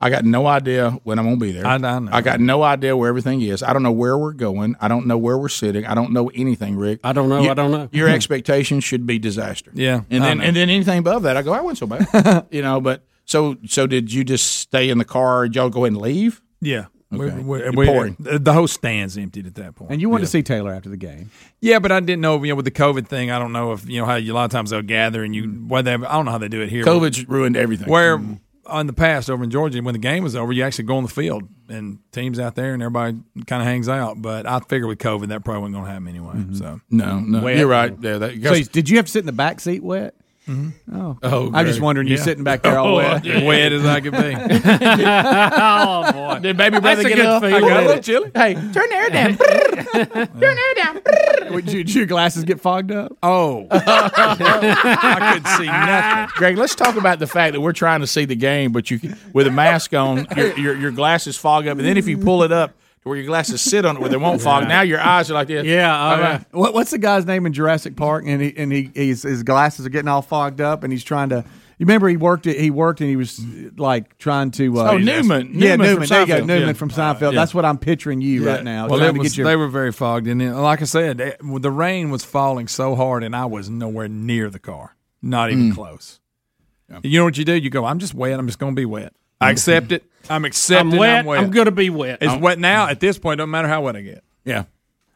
I got no idea when I'm going to be there. I know. I got no idea where everything is. I don't know where we're going. I don't know where we're sitting. I don't know anything, Rick. I don't know. Your expectations should be disaster. Yeah. And then anything above that, I go, I wasn't so bad. You know, but so did you just stay in the car? Did y'all go ahead and leave? Yeah. Okay. The whole stand's emptied at that point. And you wanted to see Taylor after the game. Yeah, but I didn't know, with the COVID thing, I don't know if, you know, how a lot of times they'll gather and I don't know how they do it here. COVID's ruined everything. Where in the past over in Georgia, when the game was over, you actually go on the field and teams out there and everybody kind of hangs out. But I figure with COVID, that probably wasn't going to happen anyway. Mm-hmm. So no, wet. You're right there. So did you have to sit in the back seat wet? Mm-hmm. Oh, I'm just wondering. You're sitting back there all wet, wet as I could be. Oh boy, did baby brother get a good feel? A little chilly. Hey, turn the air down. Did your glasses get fogged up? Oh, I could see nothing. Greg, let's talk about the fact that we're trying to see the game, but you with a mask on, your glasses fog up, and then if you pull it up where your glasses sit on it where they won't fog. Now your eyes are like this. Yeah. Okay. What's the guy's name in Jurassic Park? And his glasses are getting all fogged up, and he's trying to. You remember he worked, and he was like trying to. Newman. Yeah, Newman. There you go. Newman from Seinfeld. Yeah. That's what I'm picturing you right now. Well, they were very fogged, and then, like I said, the rain was falling so hard, and I was nowhere near the car, not even close. Yeah. You know what you do? You go, I'm just wet. I'm just going to be wet. I accept it. I'm wet. I'm going to be wet. It's wet now. At this point, it doesn't matter how wet I get. Yeah.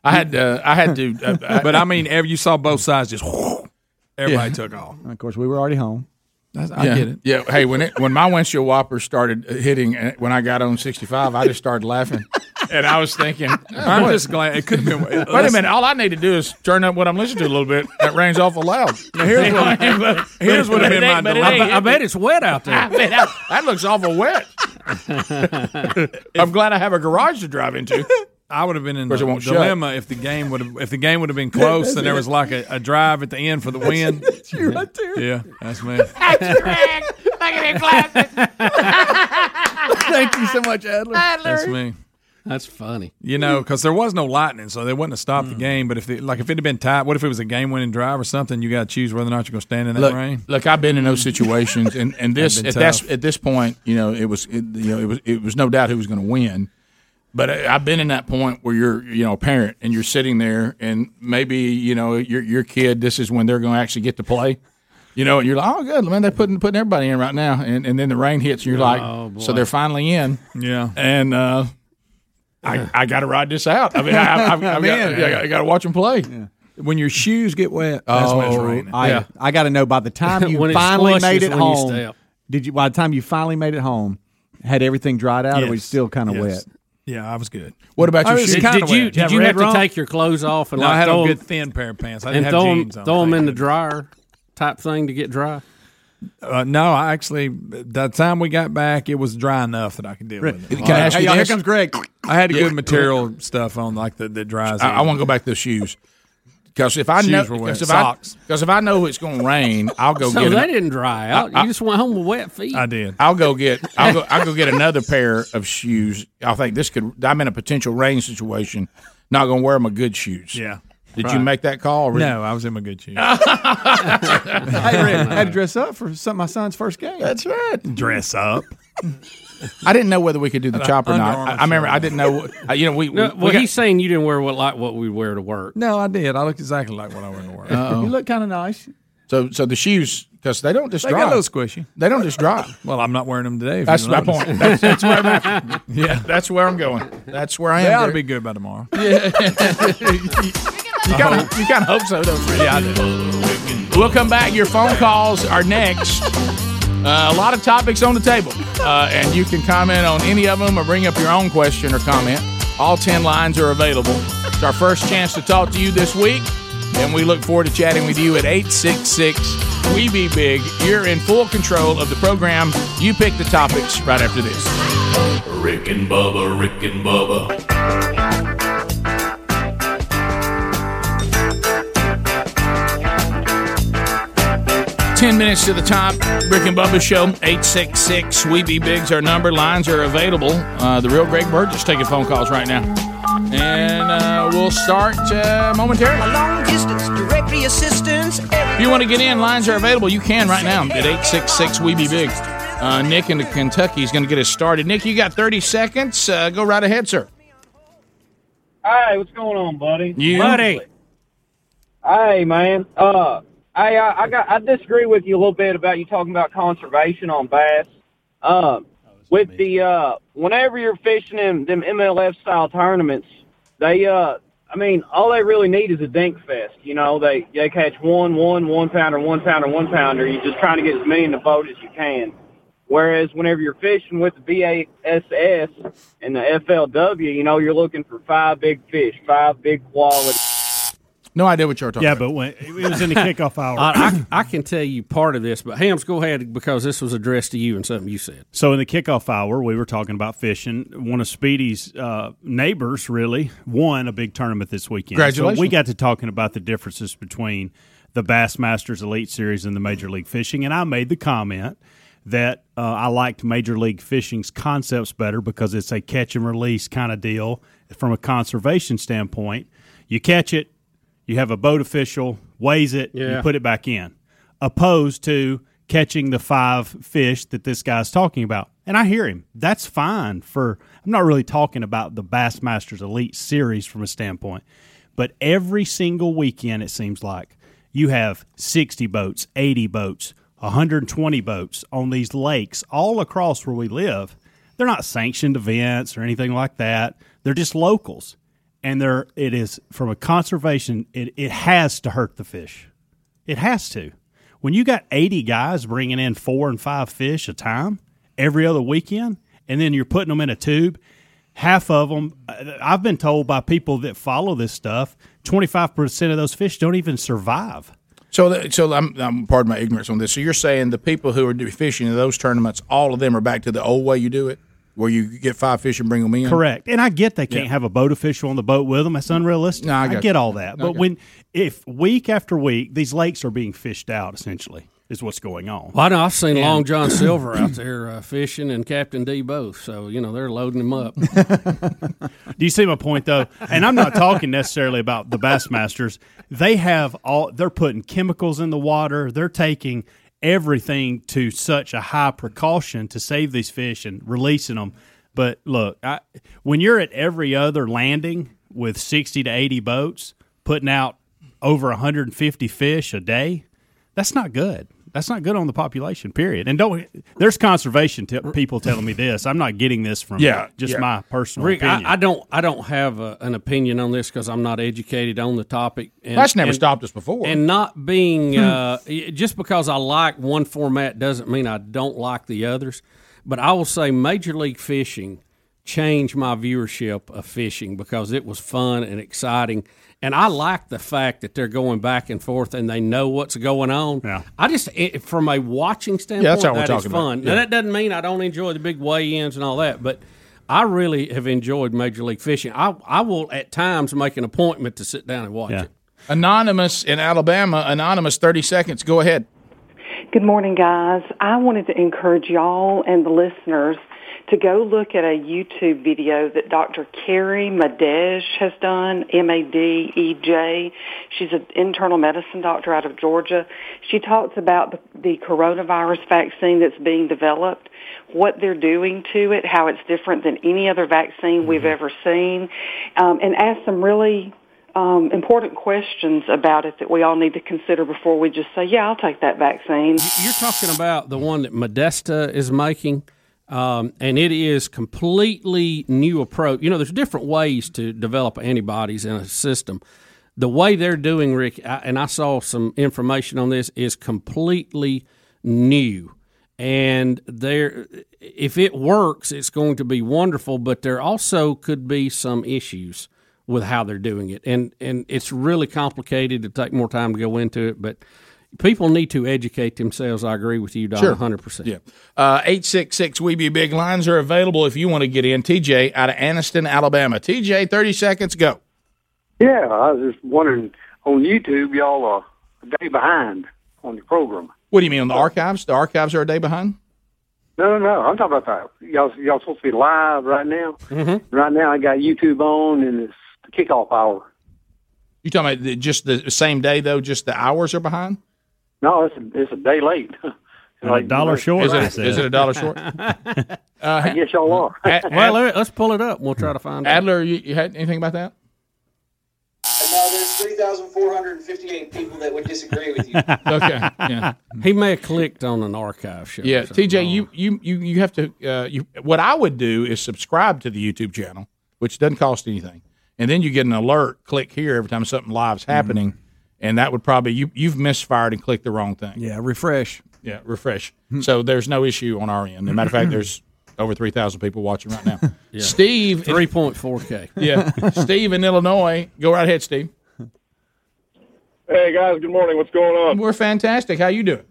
I had to. But, I mean, you saw both sides just whoo, everybody took off. And of course, we were already home. I get it. Yeah. Hey, when my windshield wipers started hitting when I got on 65, I just started laughing. And I was thinking, I'm just glad it could have been. Wait a minute! All I need to do is turn up what I'm listening to a little bit. That rain's awful loud. Now here's what it been my. I bet it's wet out there. That looks awful wet. I'm glad I have a garage to drive into. I would have been in the dilemma if the game would have been close and there was like a drive at the end for the win. That's you right there. Yeah, that's me. That's Greg. Look at him clapping. Thank you so much, Adler. That's me. That's funny. You know, because there was no lightning, so they wouldn't have stopped the game. But if they, like, if it had been tight, what if it was a game-winning drive or something? You got to choose whether or not you're going to stand in that rain. Look, I've been in those situations, and this at this point, you know, it was no doubt who was going to win. But I've been in that point where you're, you know, a parent and you're sitting there, and maybe, you know, your kid, this is when they're going to actually get to play. You know, and you're like, oh, good, man, they're putting everybody in right now, and then the rain hits, and you're like, boy. So they're finally in, yeah, and I got to ride this out. I mean, I got to watch them play. Yeah. When your shoes get wet, that's when it's raining. I got to know by the time you finally made it home. By the time you finally made it home, had everything dried out, yes. Or was it still kind of wet? Yeah, I was good. What about your shoes? Did you have to take your clothes off? And no, I had a good thin pair of pants. I didn't have jeans on. Throw them in the dryer type thing to get dry? No, I actually, by the time we got back, it was dry enough that I could deal with it. Can I ask you this? Here comes Greg. I had good material stuff on, like the dries. I want to go back to the shoes. Because if I know it's going to rain, I'll go get it. So they didn't dry. You just went home with wet feet. I did. I'll go get another pair of shoes. I think I'm in a potential rain situation. Not going to wear my good shoes. Yeah. Did you make that call? Really? No, I was in my good shoes. I had to dress up for my son's first game. That's right. Dress up. I didn't know whether we could do the chop or not. I remember I didn't know. You know, he's saying you didn't wear what we wear to work. No, I did. I looked exactly like what I wear to work. You look kind of nice. So the shoes, because they don't just dry. They got a little squishy. They don't just dry. Well, I'm not wearing them today. That's my point. That's where I'm after. Yeah, that's where I'm going. That's where I am. They ought to be good by tomorrow. Yeah. You kind of hope so, don't you? Yeah, I do. We'll come back. Your phone calls are next. A lot of topics on the table, and you can comment on any of them or bring up your own question or comment. All 10 lines are available. It's our first chance to talk to you this week, and we look forward to chatting with you at 866-WE-BE-BIG. You're in full control of the program. You pick the topics right after this. Rick and Bubba, Rick and Bubba. Ten minutes to the top. Rick and Bubba Show, 866. We Be Big's our number. Lines are available. The real Greg Burgess taking phone calls right now. And we'll start momentarily. Long distance directory assistance. If you want to get in, lines are available. You can right now at 866. We Be Big. Nick in Kentucky is going to get us started. Nick, you got 30 seconds. Go right ahead, sir. All right, what's going on, buddy? Buddy. Hey, man. I disagree with you a little bit about you talking about conservation on bass. With the whenever you're fishing in them MLF style tournaments, they all they really need is a dink fest. You know, they catch one pounder. You're just trying to get as many in the boat as you can. Whereas whenever you're fishing with the BASS and the FLW, you know, you're looking for 5 big fish, 5 big quality. No idea what you were talking about. Yeah, but it was in the kickoff hour. I can tell you part of this, but Hams, go ahead, because this was addressed to you and something you said. So in the kickoff hour, we were talking about fishing. One of Speedy's neighbors really won a big tournament this weekend. Congratulations. So we got to talking about the differences between the Bassmasters Elite Series and the Major League Fishing, and I made the comment that I liked Major League Fishing's concepts better because it's a catch-and-release kind of deal from a conservation standpoint. You catch it. You have a boat official, weighs it, yeah. You put it back in, opposed to catching the 5 fish that this guy's talking about. And I hear him. That's fine for – I'm not really talking about the Bassmasters Elite Series from a standpoint. But every single weekend, it seems like, you have 60 boats, 80 boats, 120 boats on these lakes all across where we live. They're not sanctioned events or anything like that. They're just locals. And there it is from a conservation, it has to hurt the fish. It has to. When you got 80 guys bringing in 4 and 5 fish a time every other weekend, and then you're putting them in a tube, half of them, I've been told by people that follow this stuff, 25% of those fish don't even survive. So I'm pardon my ignorance on this. So you're saying the people who are fishing in those tournaments, all of them are back to the old way you do it? Where you get five fish and bring them in? Correct. And I get they can't have a boat official on the boat with them. That's unrealistic. No, I get all that. But if week after week, these lakes are being fished out, essentially, is what's going on. Well, I know I've seen Long John Silver out there fishing and Captain D both. So, you know, they're loading them up. Do you see my point, though? And I'm not talking necessarily about the Bassmasters. They have all – they're putting chemicals in the water. They're taking – everything to such a high precaution to save these fish and releasing them. But look, when you're at every other landing with 60 to 80 boats putting out over 150 fish a day, that's not good. That's not good on the population, period. And there's conservation people telling me this. I'm not getting this from my personal opinion. I don't have an opinion on this because I'm not educated on the topic. And, that's never stopped us before. And not being just because I like one format doesn't mean I don't like the others. But I will say Major League Fishing changed my viewership of fishing because it was fun and exciting. And I like the fact that they're going back and forth and they know what's going on. Yeah. I just, from a watching standpoint, that is fun. Yeah. Now, that doesn't mean I don't enjoy the big weigh-ins and all that, but I really have enjoyed Major League Fishing. I will, at times, make an appointment to sit down and watch it. Anonymous in Alabama. Anonymous, 30 seconds. Go ahead. Good morning, guys. I wanted to encourage y'all and the listeners to go look at a YouTube video that Dr. Carrie Madej has done, M-A-D-E-J. She's an internal medicine doctor out of Georgia. She talks about the coronavirus vaccine that's being developed, what they're doing to it, how it's different than any other vaccine we've ever seen, and asks some really important questions about it that we all need to consider before we just say, yeah, I'll take that vaccine. You're talking about the one that Modesta is making? And it is completely new approach. You know, there's different ways to develop antibodies in a system. The way they're doing, Rick, and I saw some information on this, is completely new. And if it works, it's going to be wonderful, but there also could be some issues with how they're doing it. And it's really complicated. It'll take more time to go into it, but people need to educate themselves. I agree with you, Don, sure. 100%. Yeah. 866-WE-BE-BIG lines are available if you want to get in. TJ out of Anniston, Alabama. TJ, 30 seconds, go. Yeah, I was just wondering, on YouTube, y'all are a day behind on your program. What do you mean, on the archives? The archives are a day behind? No, I'm talking about that. Y'all supposed to be live right now. Mm-hmm. Right now, I got YouTube on, and it's the kickoff hour. You talking about just the same day, though, just the hours are behind? No, it's a day late. Like $1 short. Is it $1 short? I guess y'all are. Well, let's pull it up. We'll try to find out. Adler, you had anything about that? No, there's 3,458 people that would disagree with you. Okay. Yeah. He may have clicked on an archive show. Yeah, TJ, you have to what I would do is subscribe to the YouTube channel, which doesn't cost anything, and then you get an alert, click here every time something live's happening. Mm-hmm. And that would probably, you've misfired and clicked the wrong thing. Yeah, refresh. Yeah, refresh. So there's no issue on our end. As a matter of fact, there's over 3,000 people watching right now. Yeah. Steve. 3.4K. Yeah. Steve in Illinois. Go right ahead, Steve. Hey, guys. Good morning. What's going on? We're fantastic. How you doing?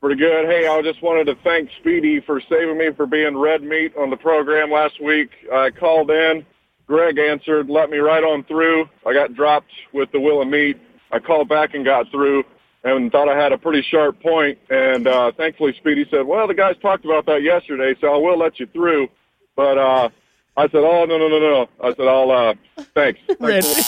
Pretty good. Hey, I just wanted to thank Speedy for saving me for being red meat on the program last week. I called in. Greg answered, let me right on through. I got dropped with the will of meat. I called back and got through and thought I had a pretty sharp point. And thankfully, Speedy said, well, the guys talked about that yesterday, so I will let you through. But I said, oh, no. I said, I'll, thanks. Red meat.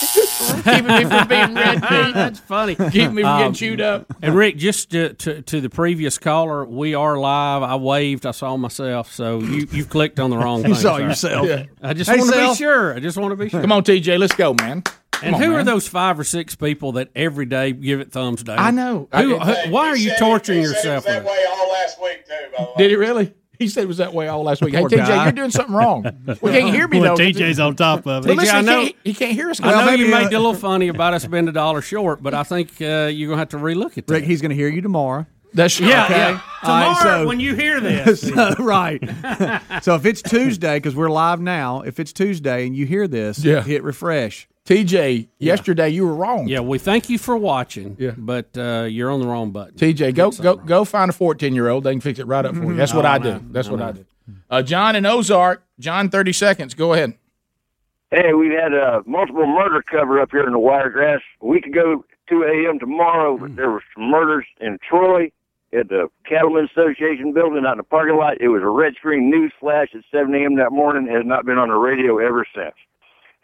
Keeping me from being red meat. That's funny. Keeping me from getting chewed up. And, Rick, just to the previous caller, we are live. I waved. I saw myself. So you clicked on the wrong thing. You saw yourself. Yeah. I just want to be sure. Come on, TJ. Let's go, man. And who are those 5 or 6 people that every day give it thumbs down? I know. Why are you torturing yourself? It was that way all last week, too, by the way. Did he really? He said it was that way all last week. Hey, TJ, you're doing something wrong. We can't hear me, though. TJ's on top of it. TJ, listen, I know, he can't hear us. I know maybe you made a little funny about us being $1 short, but I think you're going to have to relook at that. Rick, he's going to hear you tomorrow. That's okay. Yeah. Tomorrow when you hear this. So, right. So if it's Tuesday, because we're live now, if it's Tuesday and you hear this, hit refresh. TJ, yesterday you were wrong. Yeah, we thank you for watching, but you're on the wrong button. TJ, go find a 14-year-old. They can fix it right up for you. That's what I do. John in Ozark. John, 30 seconds. Go ahead. Hey, we've had multiple murder cover up here in the Wiregrass. We could go 2 a.m. tomorrow. But there were some murders in Troy at the Cattlemen Association building out in the parking lot. It was a red screen news flash at 7 a.m. that morning. It has not been on the radio ever since.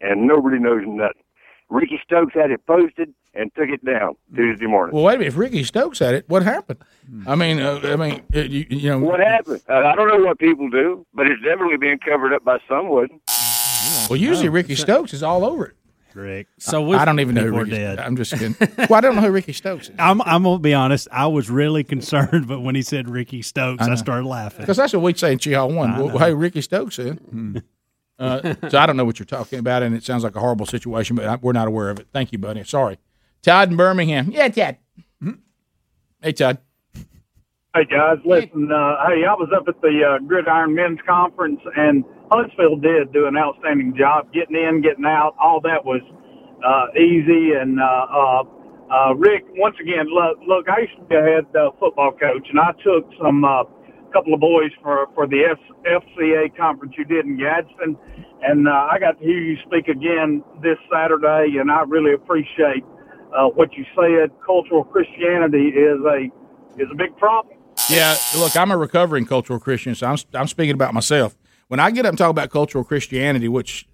And nobody knows nothing. Ricky Stokes had it posted and took it down Tuesday morning. Well, wait a minute. If Ricky Stokes had it, what happened? I mean, what happened? I don't know what people do, but it's definitely being covered up by someone. Well, usually Ricky Stokes is all over it. Rick. So I don't even know who Ricky Stokes is. I'm just kidding. Well, I don't know who Ricky Stokes is. I'm going to be honest. I was really concerned, but when he said Ricky Stokes, I started laughing. Because that's what we'd say in Chihuahua 1. Well, hey, Ricky Stokes said. So I don't know what you're talking about, and it sounds like a horrible situation, but we're not aware of it. Thank you, buddy. Sorry. Todd in Birmingham. Yeah, Todd. Hey, Todd. Hey, guys. Listen, hey, I was up at the Gridiron Men's Conference, and Huntsville did do an outstanding job getting in, getting out. All that was easy. And Rick, once again, look, I used to be a head football coach, and I took some couple of boys for the FCA conference you did in Gadsden, and I got to hear you speak again this Saturday, and I really appreciate what you said. Cultural Christianity is a big problem. Yeah, look, I'm a recovering cultural Christian, so I'm speaking about myself. When I get up and talk about cultural Christianity, which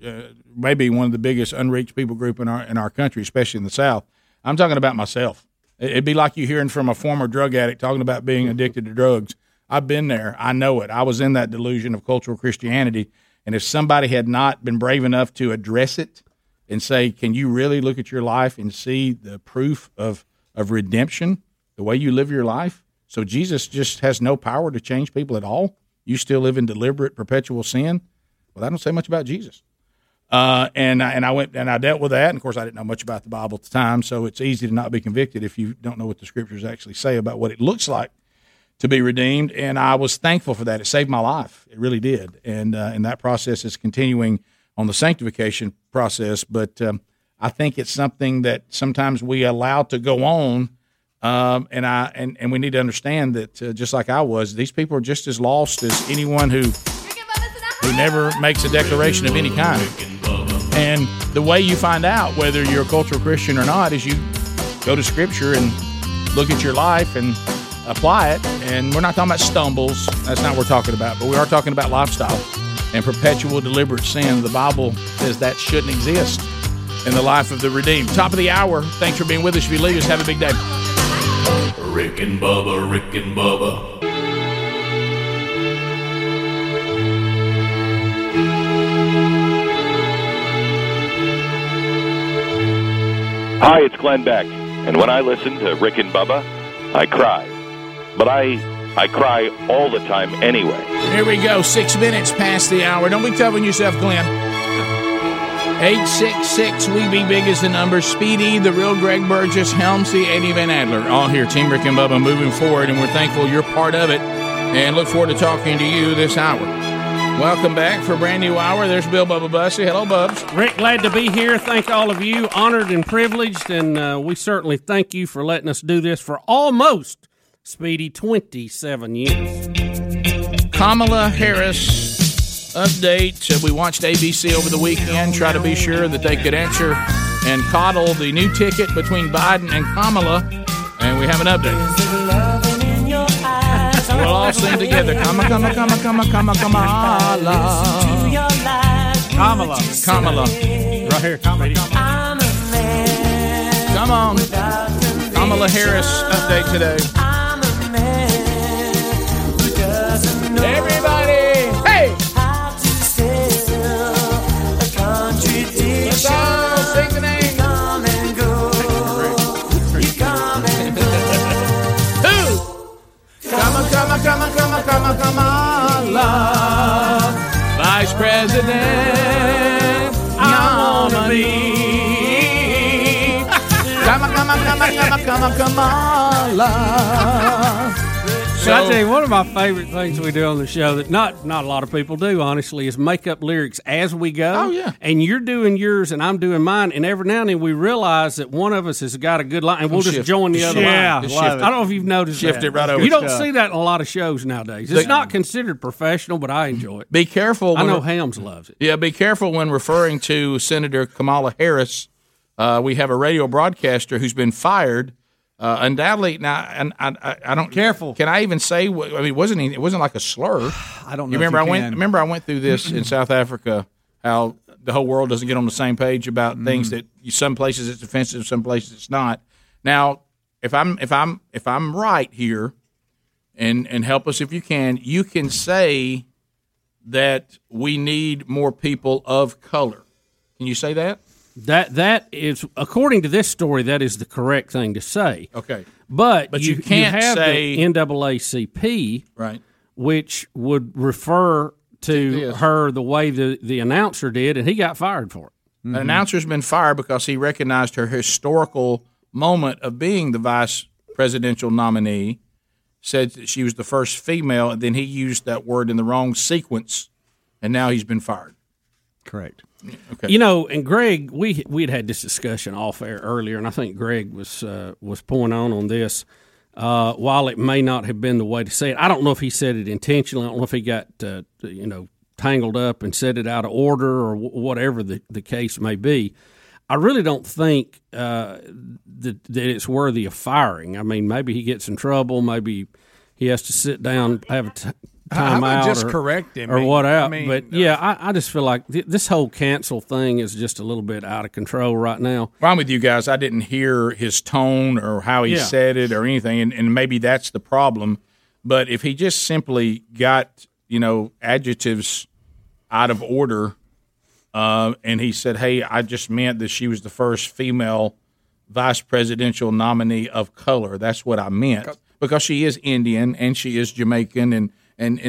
may be one of the biggest unreached people group in our country, especially in the South, I'm talking about myself. It'd be like you hearing from a former drug addict talking about being addicted to drugs. I've been there. I know it. I was in that delusion of cultural Christianity. And if somebody had not been brave enough to address it and say, can you really look at your life and see the proof of redemption, the way you live your life? So Jesus just has no power to change people at all. You still live in deliberate, perpetual sin. Well, that don't say much about Jesus. And I went and I dealt with that. And of course, I didn't know much about the Bible at the time. So it's easy to not be convicted if you don't know what the scriptures actually say about what it looks like to be redeemed, and I was thankful for that. It saved my life. It really did. And that process is continuing on the sanctification process, but I think it's something that sometimes we allow to go on, and we need to understand that just like I was, these people are just as lost as anyone who never makes a declaration of any kind. And the way you find out whether you're a cultural Christian or not is you go to Scripture and look at your life and apply it, and we're not talking about stumbles. That's not what we're talking about, but we are talking about lifestyle and perpetual deliberate sin. The Bible says that shouldn't exist in the life of the redeemed. Top of the hour. Thanks for being with us. If you leave us, have a big day. Rick and Bubba, Rick and Bubba. Hi, it's Glenn Beck, and when I listen to Rick and Bubba, I cry. But I cry all the time anyway. Here we go. 6 minutes past the hour. Don't be telling yourself, Glenn. 866, we be big as the number. Speedy, the real Greg Burgess, Helmsy, Eddie Van Adler. All here, Team Rick and Bubba, moving forward, and we're thankful you're part of it. And look forward to talking to you this hour. Welcome back for a brand new hour. There's Bill Bubba Bussy. Hello, Bubs. Rick, glad to be here. Thank all of you. Honored and privileged, and we certainly thank you for letting us do this for almost, Speedy, 27 years. Kamala Harris update. We watched ABC over the weekend, try to be sure that they could answer and coddle the new ticket between Biden and Kamala, and we have an update. We'll all sing together. Kama, Kama, Kama, Kama, Kama, Kamala. Kamala. Kamala. Right here, Kamala. Come on. Kamala Harris update today. Everybody, hey! How to sell a contradiction. Let's all sing the name. You come and go. You come and go. Who? Kama, Kama, Kama, Kama, Kama, Kamala. Vice President, I wanna be. Kama, Kama, Kama, Kama, Kama, Kamala. So I tell you, one of my favorite things we do on the show that not a lot of people do, honestly, is make up lyrics as we go. Oh, yeah. And you're doing yours and I'm doing mine. And every now and then we realize that one of us has got a good line and we'll just join the other line. Yeah. I don't know if you've noticed that. Shift it right over. You don't see that in a lot of shows nowadays. It's not considered professional, but I enjoy it. Be careful. I know Hams loves it. Yeah, be careful when referring to Senator Kamala Harris. We have a radio broadcaster who's been fired. Undoubtedly, now, and I don't. Careful. Can I even say? I mean, it wasn't like a slur. I don't know. I remember I went through this in South Africa. How the whole world doesn't get on the same page about things that some places it's offensive, some places it's not. Now, if I'm right here, and help us if you can. You can say that we need more people of color. Can you say that? That is, according to this story, that is the correct thing to say. Okay, but you can't say the NAACP, right? Which would refer to her the way the announcer did, and he got fired for it. Mm-hmm. The announcer's been fired because he recognized her historical moment of being the vice presidential nominee. Said that she was the first female, and then he used that word in the wrong sequence, and now he's been fired. Correct. Okay. You know, and Greg, we'd had this discussion off air earlier, and I think Greg was pouring on this. While it may not have been the way to say it, I don't know if he said it intentionally. I don't know if he got tangled up and said it out of order or whatever the case may be. I really don't think that it's worthy of firing. I mean, maybe he gets in trouble. Maybe he has to sit down, have a time out, just correct him, or what out. I mean, but yeah, I just feel like this whole cancel thing is just a little bit out of control right now. Well, I'm with you guys. I didn't hear his tone or how he said it or anything, and maybe that's the problem. But if he just simply got adjectives out of order, and he said, "Hey, I just meant that she was the first female vice presidential nominee of color. That's what I meant because she is Indian and she is Jamaican and." And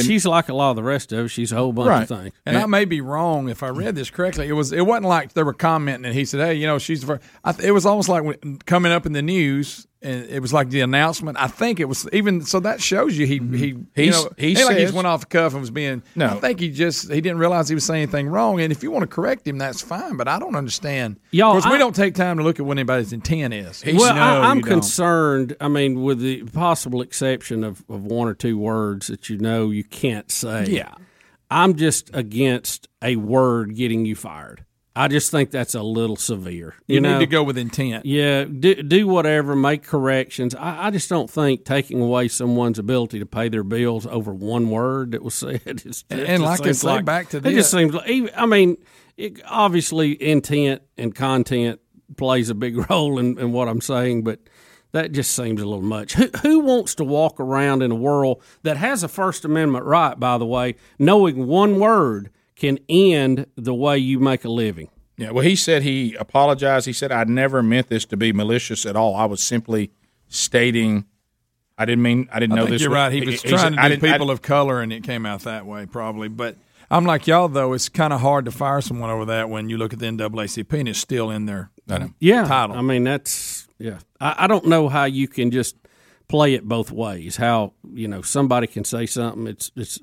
she's like a lot of the rest of us. She's a whole bunch of things. And I may be wrong if I read this correctly. It wasn't like they were commenting and he said, "Hey, she's the first." It was almost like coming up in the news, and it was like the announcement. I think it was even so that shows you he says, like he just went off the cuff and was being. No, I think he didn't realize he was saying anything wrong. And if you want to correct him, that's fine. But I don't understand. Y'all, of course, we don't take time to look at what anybody's intent is. Well, I'm concerned. I mean, with the possible exception of one or two words that you can't say. Yeah, I'm just against a word getting you fired. I just think that's a little severe. You need to go with intent. Yeah, do whatever, make corrections. I just don't think taking away someone's ability to pay their bills over one word that was said is. And like I say, back to this. It just seems like, I mean, obviously intent and content plays a big role in what I'm saying, but that just seems a little much. Who wants to walk around in a world that has a First Amendment right, by the way, knowing one word can end the way you make a living? Yeah, well, he said he apologized. He said, "I never meant this to be malicious at all. I was simply stating I didn't know this." You're right. He was trying to do people of color, and it came out that way probably. But I'm like y'all, though. It's kind of hard to fire someone over that when you look at the NAACP, and it's still in their title. I mean, that's – yeah. I don't know how you can just play it both ways, how somebody can say something. It's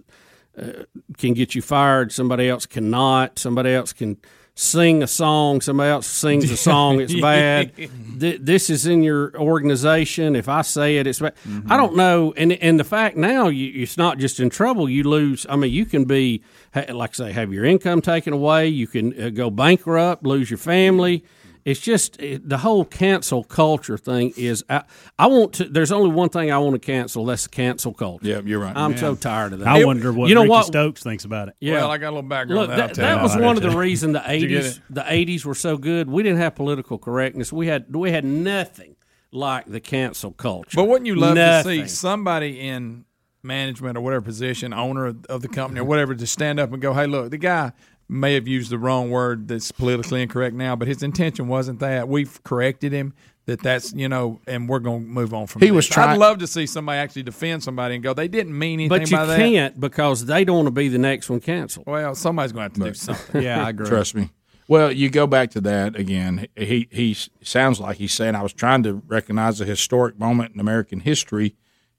can get you fired. Somebody else cannot. Somebody else can sing a song. Somebody else sings a song. It's bad. This is in your organization. If I say it, it's bad. Mm-hmm. I don't know. And the fact now, it's not just in trouble. You lose. I mean, you can be, like I say, have your income taken away. You can go bankrupt, lose your family. It's just the whole cancel culture thing is I want to – there's only one thing I want to cancel. That's cancel culture. Yeah, you're right. I'm so tired of that. I wonder what Ricky Stokes thinks about it. Yeah. Well, I got a little background on that. That was one of the reasons the 80s were so good. We didn't have political correctness. We had nothing like the cancel culture. But wouldn't you love to see somebody in management or whatever position, owner of the company or whatever, to stand up and go, "Hey, look, the guy – may have used the wrong word that's politically incorrect now, but his intention wasn't that. We've corrected him. That's and we're going to move on from this." I'd love to see somebody actually defend somebody and go, "They didn't mean anything by that." But you can't because they don't want to be the next one canceled. Well, somebody's going to have to do something. Yeah, I agree. Trust me. Well, you go back to that again. He sounds like he's saying, "I was trying to recognize a historic moment in American history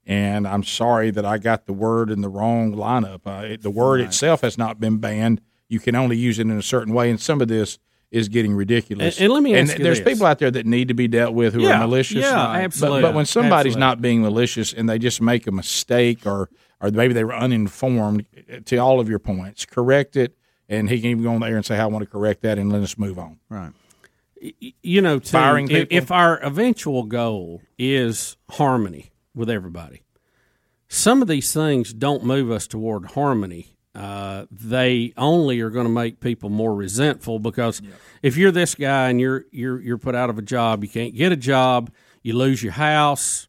and I'm sorry that I got the word in the wrong lineup. The word itself has not been banned. You can only use it in a certain way, and some of this is getting ridiculous. And let me ask you this. There's people out there that need to be dealt with who are malicious. Yeah, absolutely. But when somebody's not being malicious and they just make a mistake or maybe they were uninformed, to all of your points, correct it, and he can even go on the air and say, I want to correct that, and let us move on. Right. You know, too, if our eventual goal is harmony with everybody, some of these things don't move us toward harmony. They only are going to make people more resentful because if you're this guy and you're put out of a job, you can't get a job, you lose your house,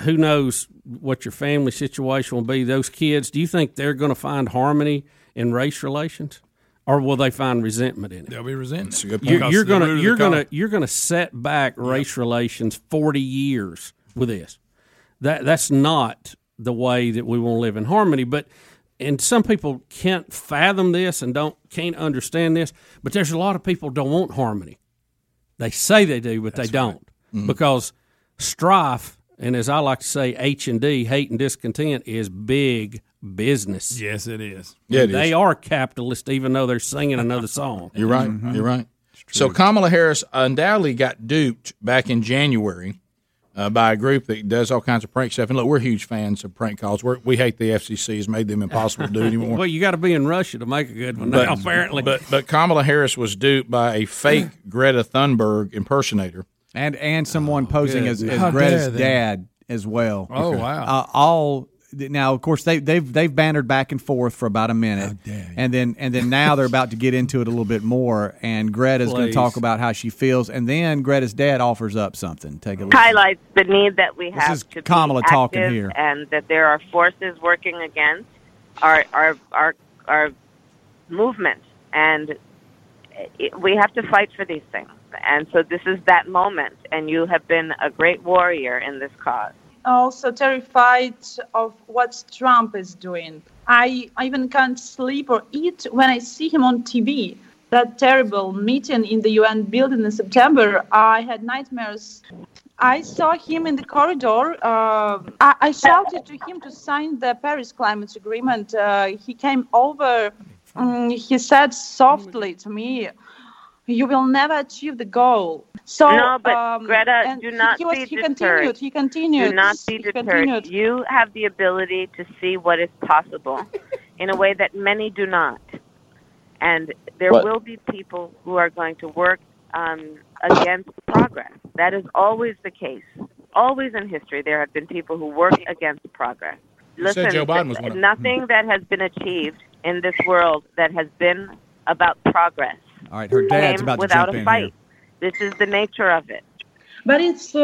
who knows what your family situation will be, those kids, do you think they're going to find harmony in race relations? Or will they find resentment in it? They'll be resentment. You're going to set back race relations 40 years with this. That's not the way that we want to live in harmony. And some people can't fathom this and can't understand this. But there's a lot of people don't want harmony. They say they do, but they don't because strife and, as I like to say, H&D, hate and discontent, is big business. Yes, it is. Yeah, they are capitalist, even though they're singing another song. You're right. Mm-hmm. You're right. So Kamala Harris undoubtedly got duped back in January by a group that does all kinds of prank stuff. And look, we're huge fans of prank calls. We hate the FCC. It's made them impossible to do anymore. Well, you got to be in Russia to make a good one now, apparently. But Kamala Harris was duped by a fake Greta Thunberg impersonator. And someone posing as Greta's dad as well. Oh, wow. Now, of course, they've bantered back and forth for about a minute, and then now they're about to get into it a little bit more. And Greta's going to talk about how she feels, and then Greta's dad offers up something. Take a look. Highlights the need that we have to Kamala be active, talking here, and that there are forces working against our movement, and we have to fight for these things. And so this is that moment, and you have been a great warrior in this cause. Also terrified of what Trump is doing. I even can't sleep or eat when I see him on TV. That terrible meeting in the UN building in September, I had nightmares. I saw him in the corridor. I shouted to him to sign the Paris Climate Agreement. He came over. He said softly to me, "You will never achieve the goal." So, no, but Greta, do not be deterred. He continued. Do not be deterred. You have the ability to see what is possible in a way that many do not. And there will be people who are going to work against progress. That is always the case. Always in history, there have been people who work against progress. Listen, you said Joe Biden was one of them. Nothing that has been achieved in this world that has been about progress. All right, her dad's about to jump in here. This is the nature of it. But it's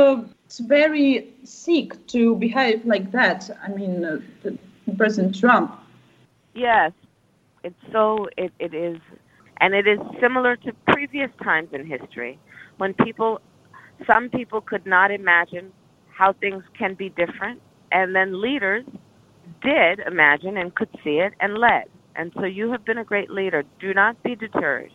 very sick to behave like that. I mean, President Trump. Yes, it is. And it is similar to previous times in history when some people could not imagine how things can be different. And then leaders did imagine and could see it and led. And so you have been a great leader. Do not be deterred.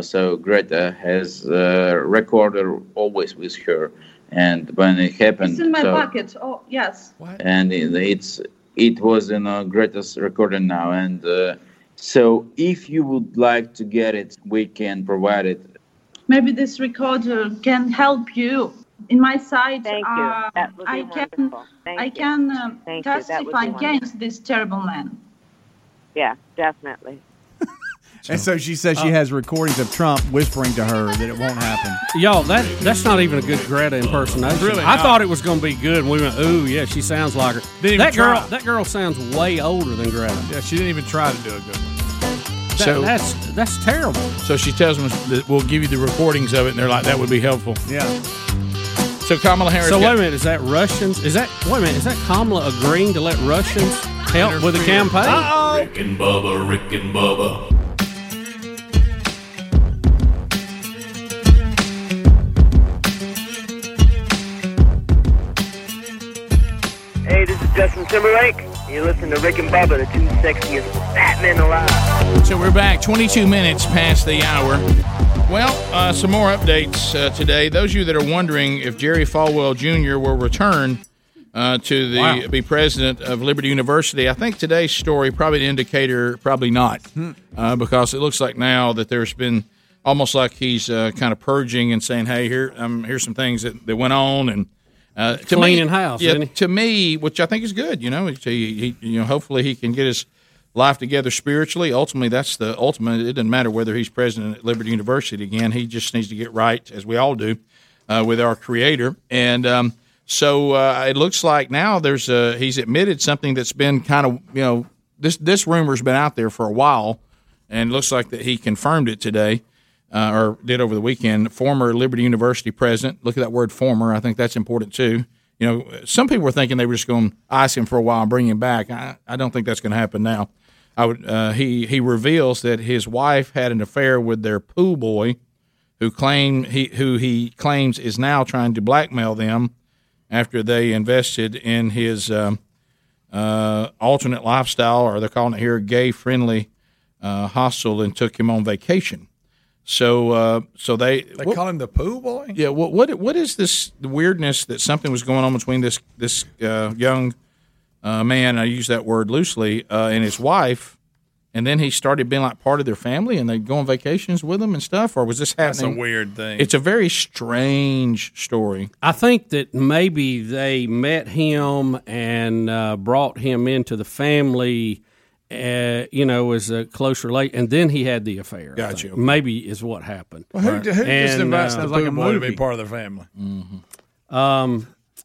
So Greta has a recorder always with her, and when it happened, it's in my pocket. Oh yes. What? And it was in Greta's recorder now, and so if you would like to get it, we can provide it. Maybe this recorder can help you. In my side, thank you. That would be wonderful. I can testify against this terrible man. Yeah, definitely. And so she says she has recordings of Trump whispering to her that it won't happen. Y'all, that's not even a good Greta impersonation. Really, I thought it was going to be good. And we went, ooh, yeah, she sounds like her. That girl sounds way older than Greta. Yeah, she didn't even try to do a good one. That's terrible. So she tells them that we'll give you the recordings of it, and they're like, that would be helpful. Yeah. So Kamala Harris. So wait a minute, is that Russians? Is that Kamala agreeing to let Russians help with the campaign? Uh-oh. Rick and Bubba, Rick and Bubba. Justin Timberlake, you listen to Rick and Bubba, the two sexiest Batman alive. So we're back 22 minutes past the hour. Well, some more updates today. Those of you that are wondering if Jerry Falwell Jr. will return to be president of Liberty University. I think today's story probably an indicator, probably not, because it looks like now that there's been almost like he's kind of purging and saying, "Hey, here's some things that went on," and cleaning house. Yeah, to me, which I think is good. You know, hopefully he can get his life together spiritually. Ultimately, that's the ultimate. It doesn't matter whether he's president at Liberty University again. He just needs to get right, as we all do, with our Creator. And so it looks like now there's he's admitted something that's been kind of, you know, this rumor's been out there for a while, and it looks like that he confirmed it today, or did over the weekend. Former Liberty University president. Look at that word "former." I think that's important too. You know, some people were thinking they were just going to ice him for a while and bring him back. I don't think that's going to happen now. He reveals that his wife had an affair with their pool boy, who he claims is now trying to blackmail them after they invested in his alternate lifestyle, or they're calling it here gay-friendly hostel, and took him on vacation. So they call him the pool boy. Yeah. What is this weirdness that something was going on between this young man, I use that word loosely, and his wife, and then he started being like part of their family, and they'd go on vacations with him and stuff? Or was this happening? That's a weird thing. It's a very strange story. I think that maybe they met him and brought him into the family, as a close relate, and then he had the affair. Gotcha. Okay. Maybe is what happened. Well, who just invites like a boy to be part of their family? Mm-hmm.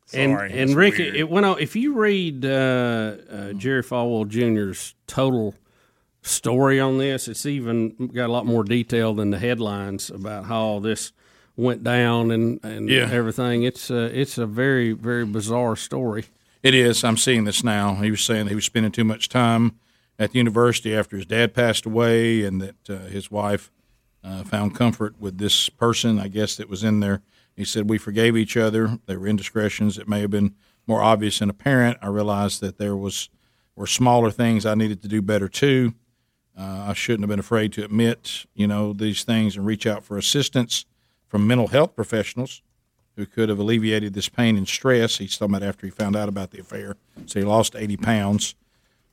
Sorry, and Rick, it went on. If you read Jerry Falwell Jr.'s total story on this, it's even got a lot more detail than the headlines about how all this went down and everything. It's a very, very bizarre story. It is. I'm seeing this now. He was saying that he was spending too much time at the university after his dad passed away, and that his wife found comfort with this person, I guess, that was in there. He said, "We forgave each other. There were indiscretions that may have been more obvious and apparent. I realized that there were smaller things I needed to do better too. I shouldn't have been afraid to admit, these things and reach out for assistance from mental health professionals who could have alleviated this pain and stress." He's talking about after he found out about the affair. So he lost 80 pounds.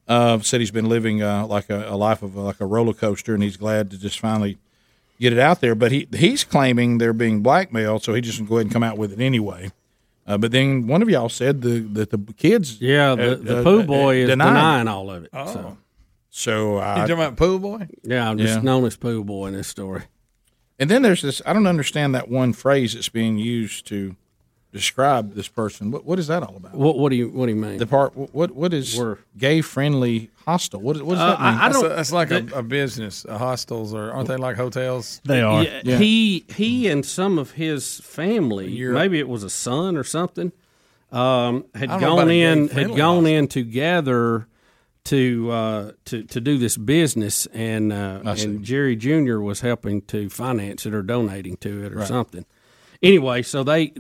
Said he's been living like a life of like a roller coaster, and he's glad to just finally get it out there. But he's claiming they're being blackmailed, so he just can go ahead and come out with it anyway. But then one of y'all said that the kids, the poo boy is denying all of it. Oh, so you talking about poo boy? Yeah, I'm just known as poo boy in this story. And then there's this. I don't understand that one phrase that's being used to describe this person. What is that all about? What do you mean? The part. What is gay friendly hostel? What does that mean? That's like a business. Hostels aren't they like hotels? They are. Yeah, yeah. He and some of his family, maybe it was a son or something, had gone in together to do this business, and Jerry Jr. was helping to finance it or donating to it or something. Anyway, so they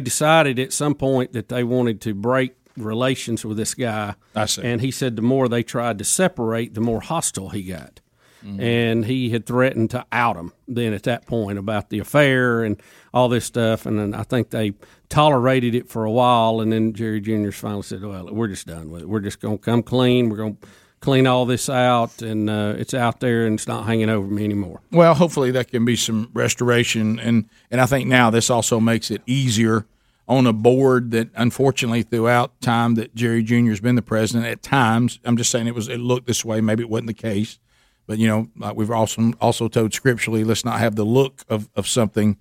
decided at some point that they wanted to break relations with this guy. I see. And he said the more they tried to separate, the more hostile he got. Mm-hmm. And he had threatened to out him then at that point about the affair and all this stuff. And then I think they tolerated it for a while. And then Jerry Jr. finally said, well, we're just done with it. We're just going to come clean. We're going to clean all this out, and it's out there, and it's not hanging over me anymore. Well, hopefully that can be some restoration, and I think now this also makes it easier on a board that, unfortunately, throughout time that Jerry Jr. has been the president, at times, I'm just saying it looked this way, maybe it wasn't the case, but, like we've also told scripturally, let's not have the look of something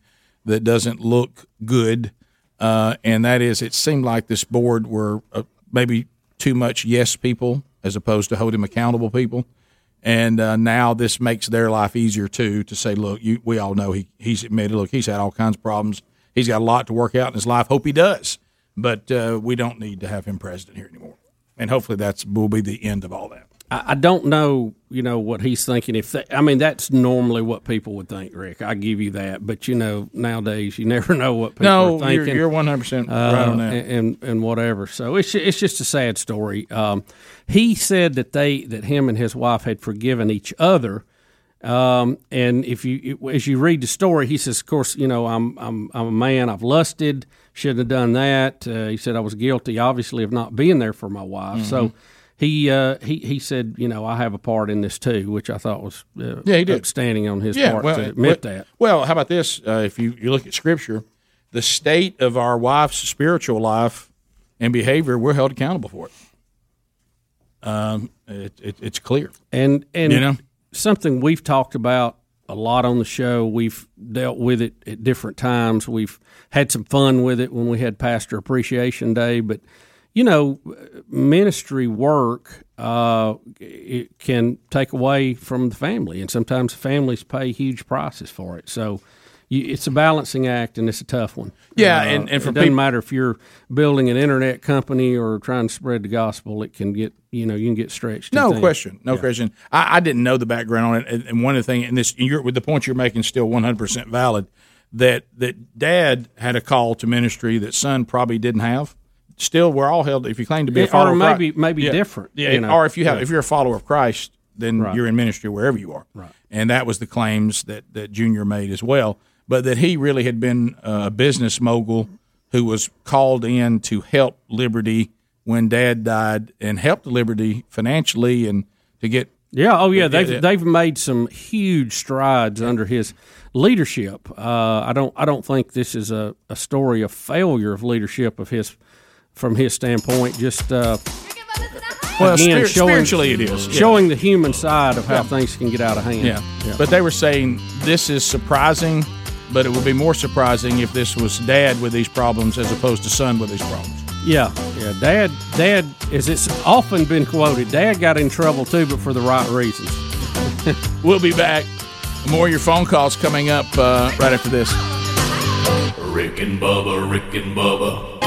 that doesn't look good, and that is, it seemed like this board were maybe too much yes people, as opposed to holding accountable people. And now this makes their life easier, too, to say, look, we all know he's admitted, look, he's had all kinds of problems. He's got a lot to work out in his life. Hope he does. But we don't need to have him president here anymore. And hopefully that will be the end of all that. I don't know, what he's thinking. That's normally what people would think, Rick. I give you that. But, nowadays you never know what people are thinking. No, you're 100% right on that. And whatever. So it's just a sad story. He said that him and his wife had forgiven each other And if you, as you read the story, he says, of course, you know, I'm a man, I've lusted, shouldn't have done that. He said I was guilty, obviously, of not being there for my wife. Mm-hmm. So he said, you know, I have a part in this too, which I thought was outstanding on his part to admit that. Well, how about this? If you look at Scripture, the state of our wife's spiritual life and behavior, we're held accountable for it. It's clear. And you know? Something we've talked about a lot on the show, we've dealt with it at different times. We've had some fun with it when we had Pastor Appreciation Day. But, you know, ministry work it can take away from the family, and sometimes families pay huge prices for it. So it's a balancing act, and it's a tough one. Yeah, and it doesn't matter if you're building an internet company or trying to spread the gospel; it can get you can get stretched. No question. I didn't know the background on it, and one of the things, and this with the point you're making, still 100% valid. That dad had a call to ministry that son probably didn't have. Still, we're all held if you claim to be a follower. Or maybe different. Yeah, or if you're a follower of Christ, then you're in ministry wherever you are. Right, and that was the claims that Junior made as well. But that he really had been a business mogul who was called in to help Liberty when Dad died and helped Liberty financially and to get – they've made some huge strides under his leadership. I don't think this is a story of failure of leadership from his standpoint. Just spiritually it is. Showing the human side of how things can get out of hand. Yeah. But they were saying this is surprising – but it would be more surprising if this was Dad with these problems as opposed to Son with these problems. Yeah. Dad, as it's often been quoted, Dad got in trouble too, but for the right reasons. We'll be back. More of your phone calls coming up right after this. Rick and Bubba, Rick and Bubba.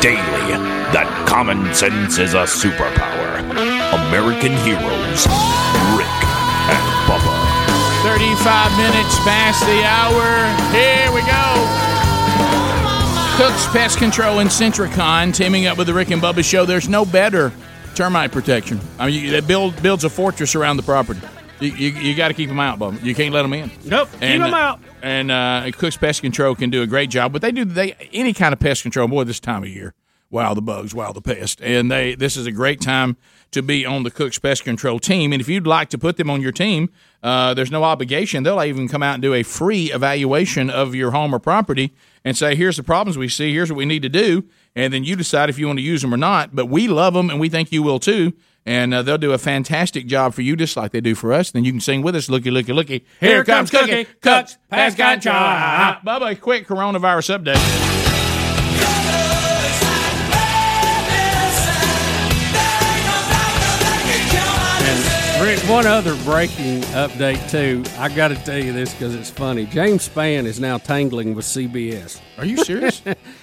Daily that common sense is a superpower. American heroes, Rick and Bubba. 35 minutes past the hour. Here we go. Cook's Pest Control and Centricon teaming up with the Rick and Bubba Show. There's no better termite protection. I mean, it builds a fortress around the property. You got to keep them out, Bubba. You can't let them in. Nope, keep them out. And Cook's Pest Control can do a great job, but they do any kind of pest control. Boy, this time of year, wow, the bugs, wow, the pest. And this is a great time to be on the Cook's Pest Control team. And if you'd like to put them on your team, there's no obligation. They'll even come out and do a free evaluation of your home or property and say, here's the problems we see, here's what we need to do, and then you decide if you want to use them or not. But we love them, and we think you will too. And they'll do a fantastic job for you, just like they do for us. Then you can sing with us, looky, looky, looky. Here comes Cookie, Cuts, Pass, Got Chop. Bubba, quick coronavirus update. And Rick, one other breaking update, too. I got to tell you this because it's funny. James Spann is now tangling with CBS. Are you serious?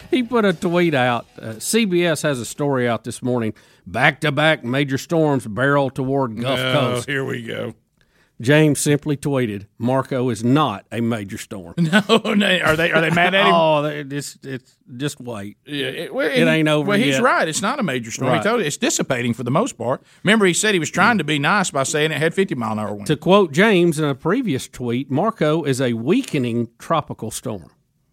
He put a tweet out. CBS has a story out this morning. Back-to-back major storms barrel toward Gulf Coast. Oh, here we go. James simply tweeted, Marco is not a major storm. No. Are they mad at him? It's just wait. Yeah, it ain't over yet. Well, he's right. It's not a major storm. Right. He told you, it's dissipating for the most part. Remember, he said he was trying to be nice by saying it had 50-mile-an-hour winds. To quote James in a previous tweet, Marco is a weakening tropical storm.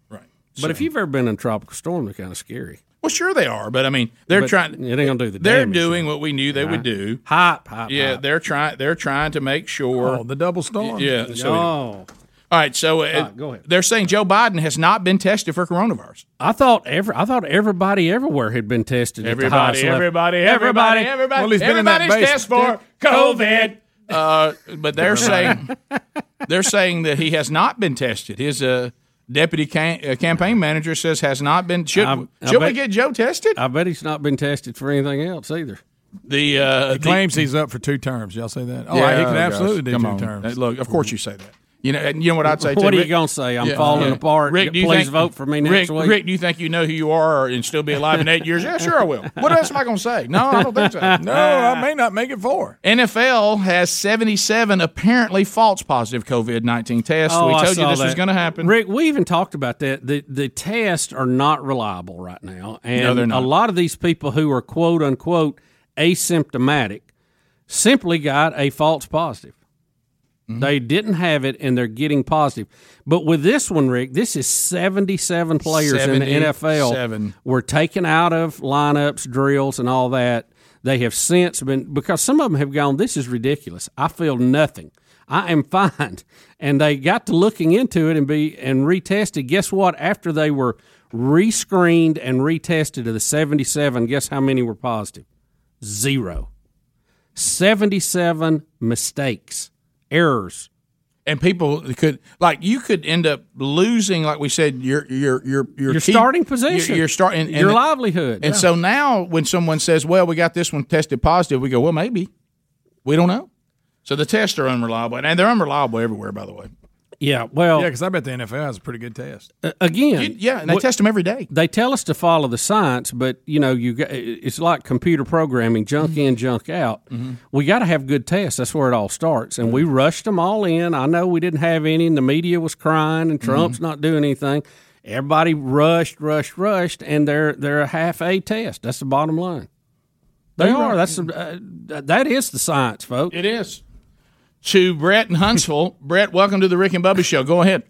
Right. But if you've ever been in a tropical storm, they're kind of scary. Well, sure they are, but I mean, they're trying. It ain't gonna do the damage. They're doing what we knew they would do. Hype. Yeah, they're trying to make sure. Oh, the double storm. Yeah. So all right. So go ahead. They're saying Joe Biden has not been tested for coronavirus. I thought everybody everywhere had been tested. Everybody. Well, everybody's tested for COVID. But they're saying that he has not been tested. His deputy campaign manager says has not been. Should we get Joe tested? I bet he's not been tested for anything else either. He claims he's up for 2 terms. Y'all say that? All right, he can absolutely do 2 terms. Look, of course you say that. You know, and you know what I'd say too. What are you going to say? I'm falling apart. Rick, please vote for me next week. Rick, do you think you know who you are and still be alive in 8 years? Yeah, sure I will. What else am I going to say? No, I don't think so. No, I may not make it four. NFL has 77 apparently false positive COVID-19 tests. Oh, we told you this was going to happen. Rick, we even talked about that. The tests are not reliable right now. And no, they're not. A lot of these people who are quote-unquote asymptomatic simply got a false positive. Mm-hmm. They didn't have it, and they're getting positive. But with this one, Rick, this is 77 players in the NFL were taken out of lineups, drills, and all that. They have since been – because some of them have gone, this is ridiculous. I feel nothing. I am fine. And they got to looking into it and retested. Guess what? After they were rescreened and retested to the 77, guess how many were positive? Zero. 77 mistakes. Errors, and people could you could end up losing, like we said, your starting position, your start, and your livelihood. And so now, when someone says, "Well, we got this one tested positive," we go, "Well, maybe we don't know." So the tests are unreliable, and they're unreliable everywhere, by the way. Yeah, well, because I bet the NFL has a pretty good test. And they test them every day. They tell us to follow the science, but it's like computer programming: junk in, junk out. Mm-hmm. We got to have good tests. That's where it all starts. And we rushed them all in. I know we didn't have any, and the media was crying, and Trump's not doing anything. Everybody rushed, and they're a half A test. That's the bottom line. They are. Right. That is the science, folks. It is. To Brett in Huntsville. Brett, welcome to the Rick and Bubba Show. Go ahead.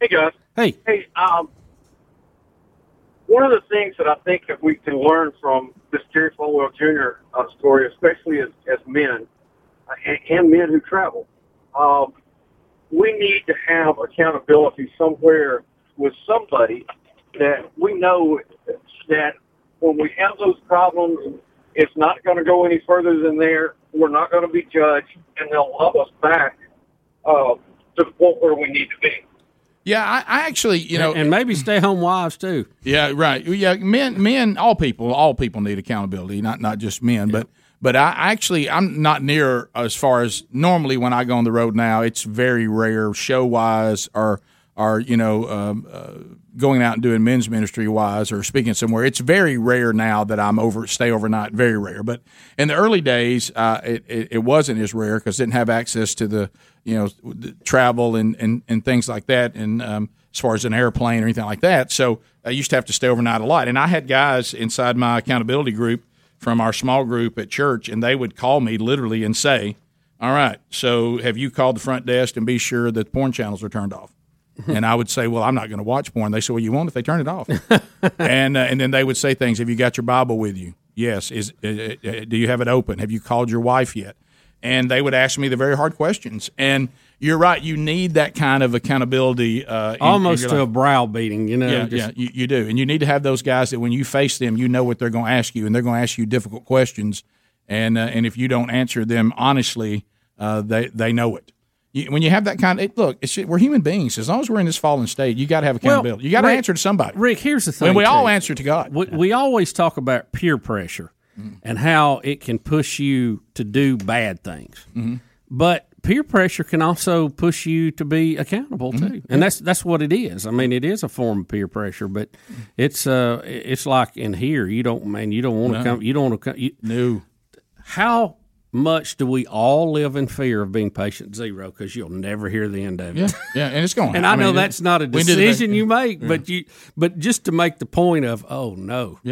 Hey, guys. Hey. One of the things that I think if we can learn from this Jerry Falwell Jr. Story, especially as men and men who travel, we need to have accountability somewhere with somebody that we know that when we have those problems, it's not going to go any further than there. We're not going to be judged, and they'll love us back to the point where we need to be. Yeah, I actually, and maybe stay-home wives too. Yeah, right. Yeah, men, all people need accountability, not just men. Yeah. But I'm not near as far as normally when I go on the road now. It's very rare, show-wise, or going out and doing men's ministry wise or speaking somewhere. It's very rare now that I'm stay overnight, very rare. But in the early days, it wasn't as rare because didn't have access to the, the travel and things like that. And as far as an airplane or anything like that. So I used to have to stay overnight a lot. And I had guys inside my accountability group from our small group at church, and they would call me literally and say, all right, so have you called the front desk and be sure that porn channels are turned off? And I would say, well, I'm not going to watch porn. They said, well, you won't if they turn it off. And then they would say things. Have you got your Bible with you? Yes. Do you have it open? Have you called your wife yet? And they would ask me the very hard questions. And you're right. You need that kind of accountability. Almost to a browbeating, Yeah, you do. And you need to have those guys that when you face them, you know what they're going to ask you, and they're going to ask you difficult questions. And if you don't answer them honestly, they know it. When you have that kind of – look, we're human beings. As long as we're in this fallen state, you got to have accountability. You got to answer to somebody. Rick, here's the thing. And we all answer to God. We always talk about peer pressure and how it can push you to do bad things. Mm-hmm. But peer pressure can also push you to be accountable, too. Mm-hmm. And that's what it is. I mean, it is a form of peer pressure, but it's like in here. You don't want to come. How – much do we all live in fear of being patient zero, because you'll never hear the end of it. Yeah, and it's going to happen. And I know that's not a decision you make, but just to make the point of, oh no, I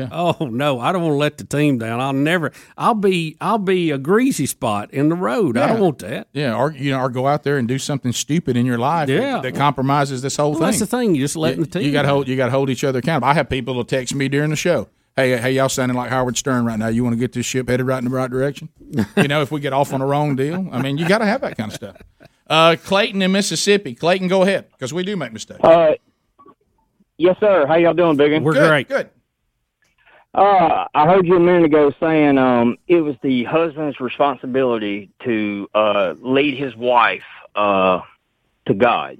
don't want to let the team down. I'll be a greasy spot in the road. Yeah. I don't want that. Yeah, or go out there and do something stupid in your life that compromises this whole thing. That's the thing, you're just letting the team down. You got to hold each other accountable. I have people who text me during the show. Hey, y'all sounding like Howard Stern right now. You want to get this ship headed right in the right direction? If we get off on the wrong deal, you got to have that kind of stuff. Clayton in Mississippi. Clayton, go ahead, because we do make mistakes. Yes, sir. How y'all doing, Biggin? We're great. Good. I heard you a minute ago saying it was the husband's responsibility to lead his wife to God.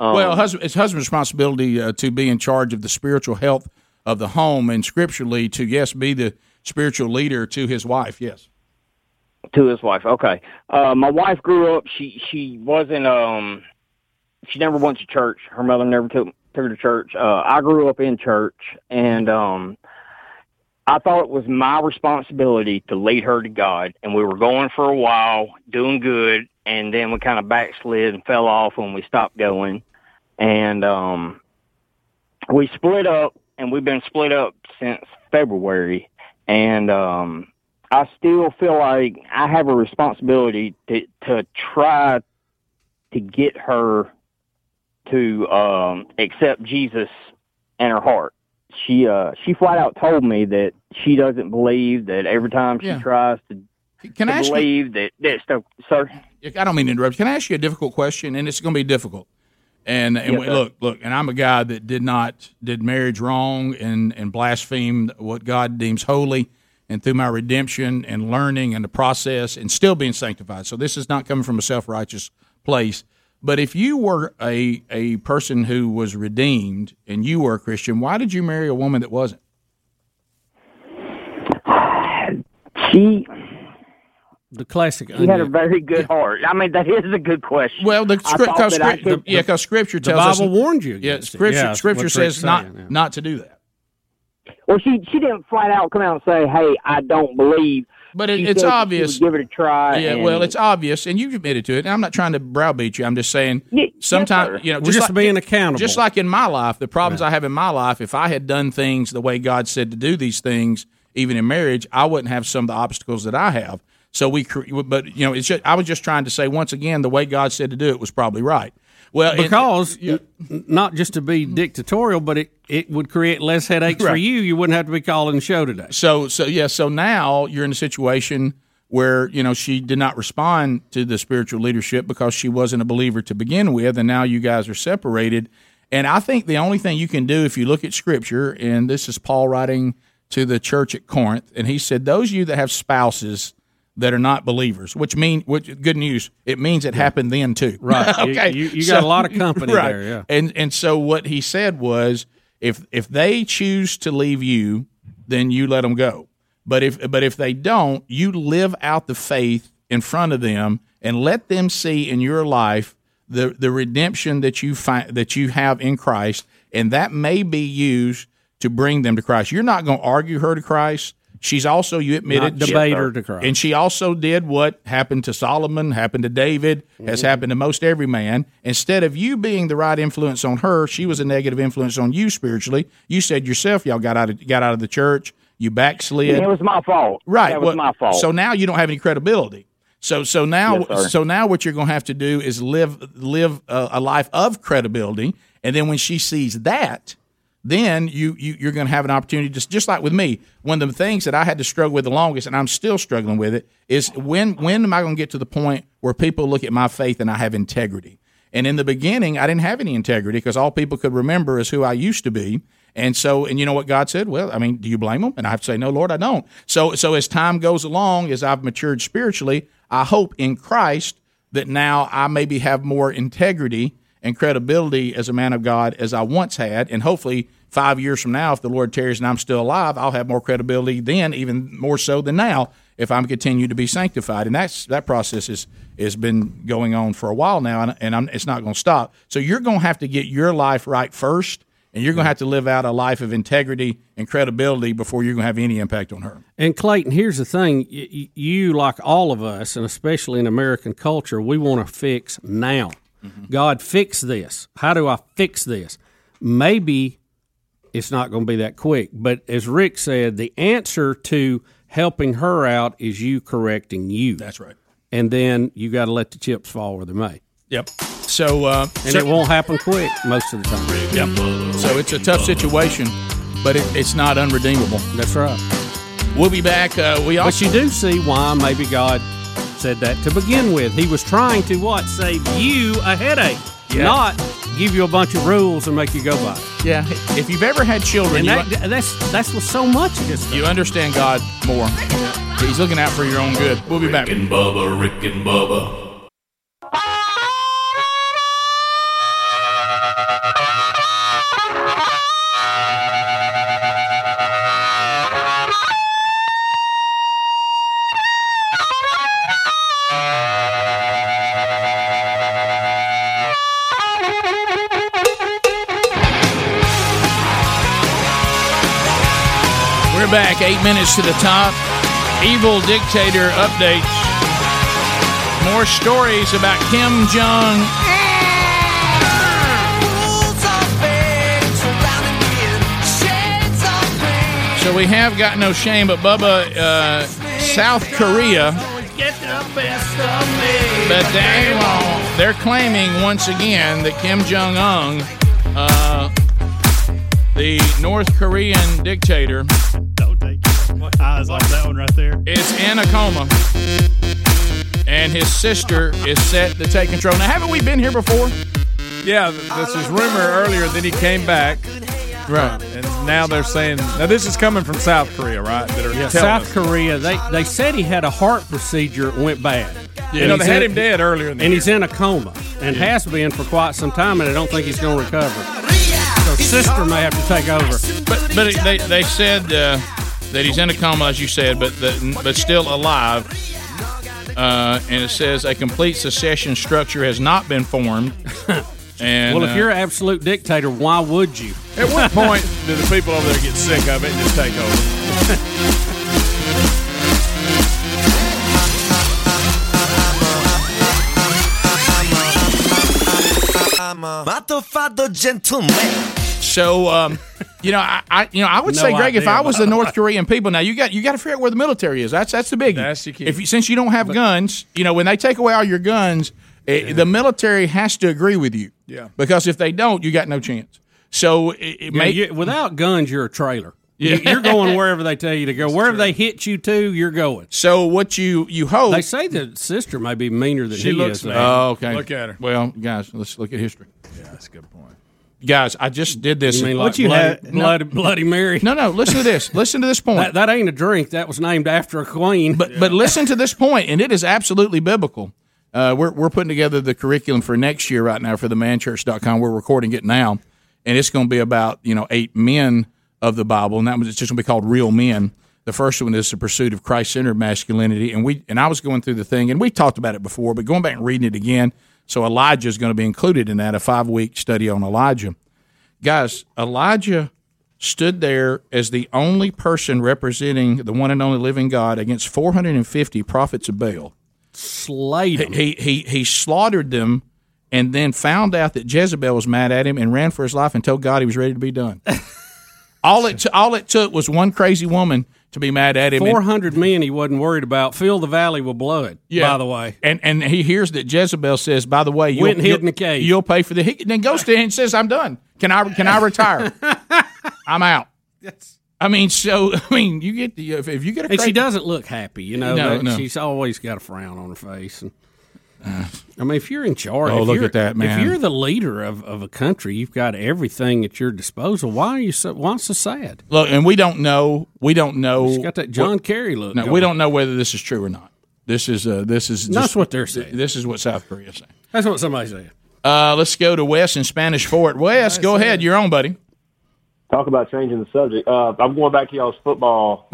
It's husband's responsibility to be in charge of the spiritual health of the home, and scripturally to be the spiritual leader to his wife. Yes. To his wife. Okay. My wife grew up. She wasn't. She never went to church. Her mother never took her to church. I grew up in church, and I thought it was my responsibility to lead her to God. And we were going for a while, doing good, and then we kind of backslid and fell off when we stopped going. And we split up, and we've been split up since February. And I still feel like I have a responsibility to try to get her to accept Jesus in her heart. She flat out told me that she doesn't believe, that every time she tries to believe that stuff. Sir, I don't mean to interrupt. Can I ask you a difficult question? And it's going to be difficult. And yes, look, and I'm a guy that did marriage wrong and blasphemed what God deems holy. And through my redemption and learning and the process and still being sanctified. So this is not coming from a self-righteous place. But if you were a person who was redeemed and you were a Christian, why did you marry a woman that wasn't? The classic. She had a very good heart. I mean, that is a good question. Well, because Scripture tells us. The Bible warned you. Yeah, Scripture says not to do that. Well, she didn't flat out come out and say, "Hey, I don't believe." But it's obvious. Give it a try. Yeah, well, it's obvious, and you've admitted to it. And I'm not trying to browbeat you. I'm just saying sometimes we're just being accountable. Just like in my life, the problems I have in my life. If I had done things the way God said to do these things, even in marriage, I wouldn't have some of the obstacles that I have. So it's just, I was just trying to say once again, the way God said to do it was probably right. Well, because not just to be dictatorial, but it would create less headaches for you. You wouldn't have to be calling the show today. So now you're in a situation where she did not respond to the spiritual leadership because she wasn't a believer to begin with, and now you guys are separated. And I think the only thing you can do if you look at Scripture, and this is Paul writing to the church at Corinth, and he said, "Those of you that have spouses that are not believers," which good news, it means it happened then too. Right. Okay. You got a lot of company there. Yeah. And so what he said was, if they choose to leave you, then you let them go. But if they don't, you live out the faith in front of them and let them see in your life the redemption that you have in Christ, and that may be used to bring them to Christ. You're not going to argue her to Christ. She's also, you admitted, and she also did what happened to Solomon, happened to David, has happened to most every man. Instead of you being the right influence on her, she was a negative influence on you spiritually. You said yourself, y'all got out of the church, you backslid. And it was my fault, right? It was my fault. So now you don't have any credibility. So now what you're going to have to do is live a life of credibility, and then when she sees that, then you're going to have an opportunity, just like with me. One of the things that I had to struggle with the longest, and I'm still struggling with it, is when am I going to get to the point where people look at my faith and I have integrity? And in the beginning, I didn't have any integrity because all people could remember is who I used to be. And you know what God said? Well, I mean, do you blame them? And I have to say, no, Lord, I don't. So as time goes along, as I've matured spiritually, I hope in Christ that now I maybe have more integrity and credibility as a man of God as I once had, and hopefully 5 years from now, if the Lord tarries and I'm still alive, I'll have more credibility then, even more so than now, if I'm continue to be sanctified. And that process has been going on for a while now, and it's not going to stop. So you're going to have to get your life right first, and you're going to have to live out a life of integrity and credibility before you're going to have any impact on her. And Clayton, here's the thing. You, like all of us, and especially in American culture, we want to fix now. Mm-hmm. God, fix this. How do I fix this? Maybe it's not going to be that quick. But as Rick said, the answer to helping her out is you correcting you. That's right. And then you got to let the chips fall where they may. Yep. So it won't happen quick most of the time. Yep. So it's a tough situation, but it's not unredeemable. That's right. We'll be back. But you do see why maybe God said that to begin with. He was trying to save you a headache, not give you a bunch of rules and make you go by it. Yeah, if you've ever had children, that's what so much of this. You understand God more. He's looking out for your own good. We'll be back. Rick and Bubba. We're back, 8 minutes to the top. Evil dictator updates. More stories about Kim Jong. So we have got no shame, but Bubba, South Korea. But they're claiming once again that Kim Jong-un, the North Korean dictator, eyes like that one right there, is in a coma, and his sister is set to take control. Now, haven't we been here before? Yeah, this was rumor earlier that he came back. Right. And now they're saying, now this is coming from South Korea, right? That are South Korea, they said he had a heart procedure, went bad. Yeah, you know, they had him dead earlier in the year. And he's in a coma, and has been for quite some time, and I don't think he's going to recover. So sister may have to take over. But they said that he's in a coma, as you said, but still alive. And it says a complete secession structure has not been formed. And, well, if you're an absolute dictator, why would you? At what point do the people over there get sick of it and just take over? So, I would say, Greg, if I was the North Korean people, now you got to figure out where the military is. That's the biggie. That's the key. Since you don't have guns, when they take away all your guns, the military has to agree with you. Yeah. Because if they don't, you got no chance. So without guns, you're a trailer. Yeah. You're going wherever they tell you to go. That's wherever they hit you to, you're going. So what you hope. They say the sister may be meaner than she looks. Is. Oh, okay. Look at her. Well, guys, let's look at history. Yeah, that's a good point. Guys, I just did this. You mean like Bloody Mary? No, listen to this. Listen to this point. That ain't a drink. That was named after a queen. But listen to this point, and it is absolutely biblical. We're putting together the curriculum for next year right now for themanchurch.com. We're recording it now, and it's going to be about 8 men of the Bible, and it's just going to be called Real Men. The first one is the pursuit of Christ-centered masculinity, and I was going through the thing, and we talked about it before, but going back and reading it again. So Elijah is going to be included in that, a 5-week study on Elijah. Guys, Elijah stood there as the only person representing the one and only living God against 450 prophets of Baal. Slayed him. He slaughtered them, and then found out that Jezebel was mad at him and ran for his life and told God he was ready to be done. All it took was one crazy woman to be mad at him. 400 men he wasn't worried about. Fill the valley with blood, by the way. And he hears that Jezebel says, by the way, you'll pay for the... He then goes to him and says, I'm done. Can I retire? I'm out. Yes. You get the... If you get a crazy... And she doesn't look happy, No. She's always got a frown on her face. And, if you're in charge... Oh, look at that, man. If you're the leader of a country, you've got everything at your disposal. Why so sad? Look, and we don't know... She's got that John Kerry look. No, we don't know whether this is true or not. That's what they're saying. This is what South Korea is saying. That's what somebody's saying. Let's go to Wes in Spanish Fort. Wes, go ahead. You're on, buddy. Talk about changing the subject. I'm going back to y'all's football,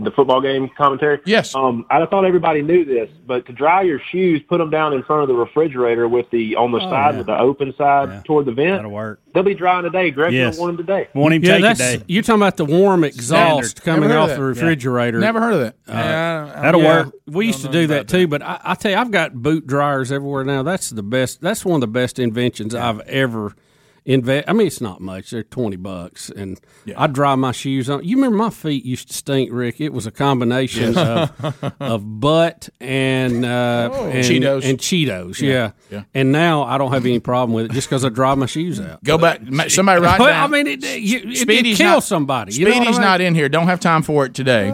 the football game commentary. Yes. I thought everybody knew this, but to dry your shoes, put them down in front of the refrigerator with the open side toward the vent. That'll work. They'll be dry in a day. Greg, don't want them today. Want him take a day. You're talking about the warm exhaust coming off the refrigerator. Yeah. Never heard of that. That'll work. We used to do that too, but I tell you, I've got boot dryers everywhere now. That's the best. That's one of the best inventions I've ever it's not much. They're $20, and I dry my shoes on. You remember my feet used to stink, Rick. It was a combination of butt and Cheetos. And Cheetos, yeah. And now I don't have any problem with it just because I dry my shoes out. Go back, somebody right now. Well, it kills somebody. Speedy's not in here. Don't have time for it today.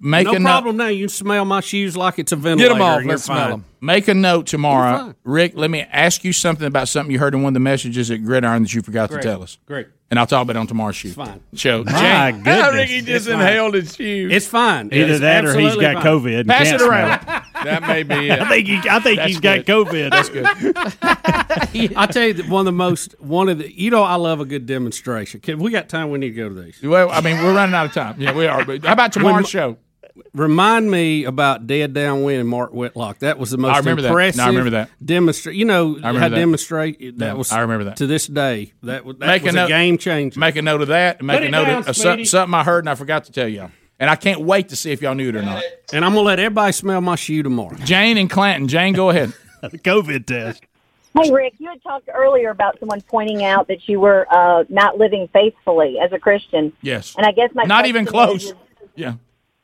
Make a note now. You smell my shoes like it's a ventilator. Get them off. Let's smell them. Make a note tomorrow. Rick, let me ask you something about something you heard in one of the messages at Gridiron that you forgot to tell us. Great. And I'll talk about it on tomorrow's shoe. It's fine. Show. My goodness. I think he just inhaled his shoe. It's fine. Either that or he's got COVID. Pass it around. That may be it. I think he's got COVID. That's good. I'll tell you that I love a good demonstration. We got time. We need to go to these. Well, we're running out of time. Yeah, we are. But how about tomorrow's show? Remind me about Dead Downwind and Mark Whitlock. That was the most impressive. I remember that. You know, I demonstrate that was. I remember that to this day. That was a game changer. Make a note of that. Make a note of something I heard and I forgot to tell y'all. And I can't wait to see if y'all knew it or not. And I'm gonna let everybody smell my shoe tomorrow. Jane and Clanton. Jane, go ahead. The COVID test. Hey, Rick, you had talked earlier about someone pointing out that you were not living faithfully as a Christian. Yes. And I guess my not even close. Is, yeah.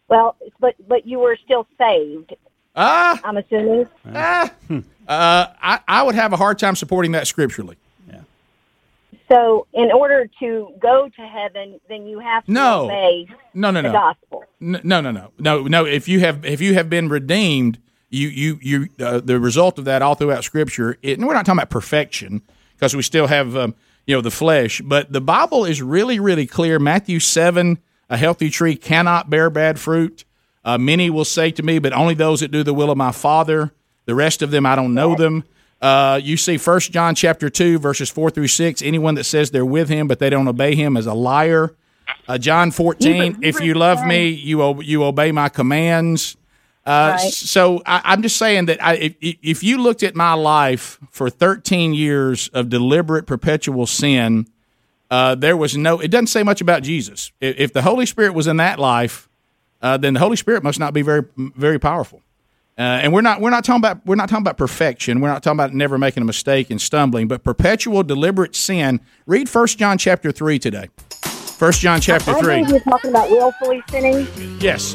Well, but you were still saved. I'm assuming. I would have a hard time supporting that scripturally. Yeah. So, in order to go to heaven, then you have to obey the gospel. No. If you have been redeemed. You the result of that all throughout Scripture. And we're not talking about perfection because we still have the flesh, but the Bible is really, really clear. Matthew 7, a healthy tree cannot bear bad fruit. Many will say to me, but only those that do the will of my Father. The rest of them, I don't know them. You see 1 John chapter 2, verses 4 through 6, anyone that says they're with him but they don't obey him is a liar. John 14, if you love me, you obey my commands. Right. So I'm just saying that if you looked at my life for 13 years of deliberate, perpetual sin, there was it doesn't say much about Jesus. If the Holy Spirit was in that life, then the Holy Spirit must not be very, very powerful. And we're not talking about perfection. We're not talking about never making a mistake and stumbling, but perpetual, deliberate sin. Read 1 John chapter 3 today. 1 John chapter 3. You're talking about willfully sinning. Yes.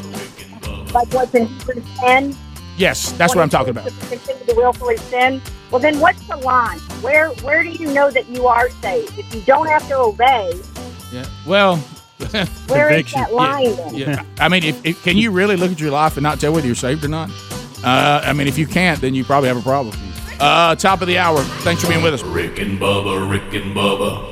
Like what's in Hebrews 10? Yes, that's what I'm talking about. Continue to willfully sin. Well, then what's the line? Where do you know that you are saved? If you don't have to obey, yeah. Well, where is that line then? Yeah. I mean, if can you really look at your life and not tell whether you're saved or not? I mean, if you can't, then you probably have a problem. Top of the hour. Thanks for being with us. Rick and Bubba, Rick and Bubba.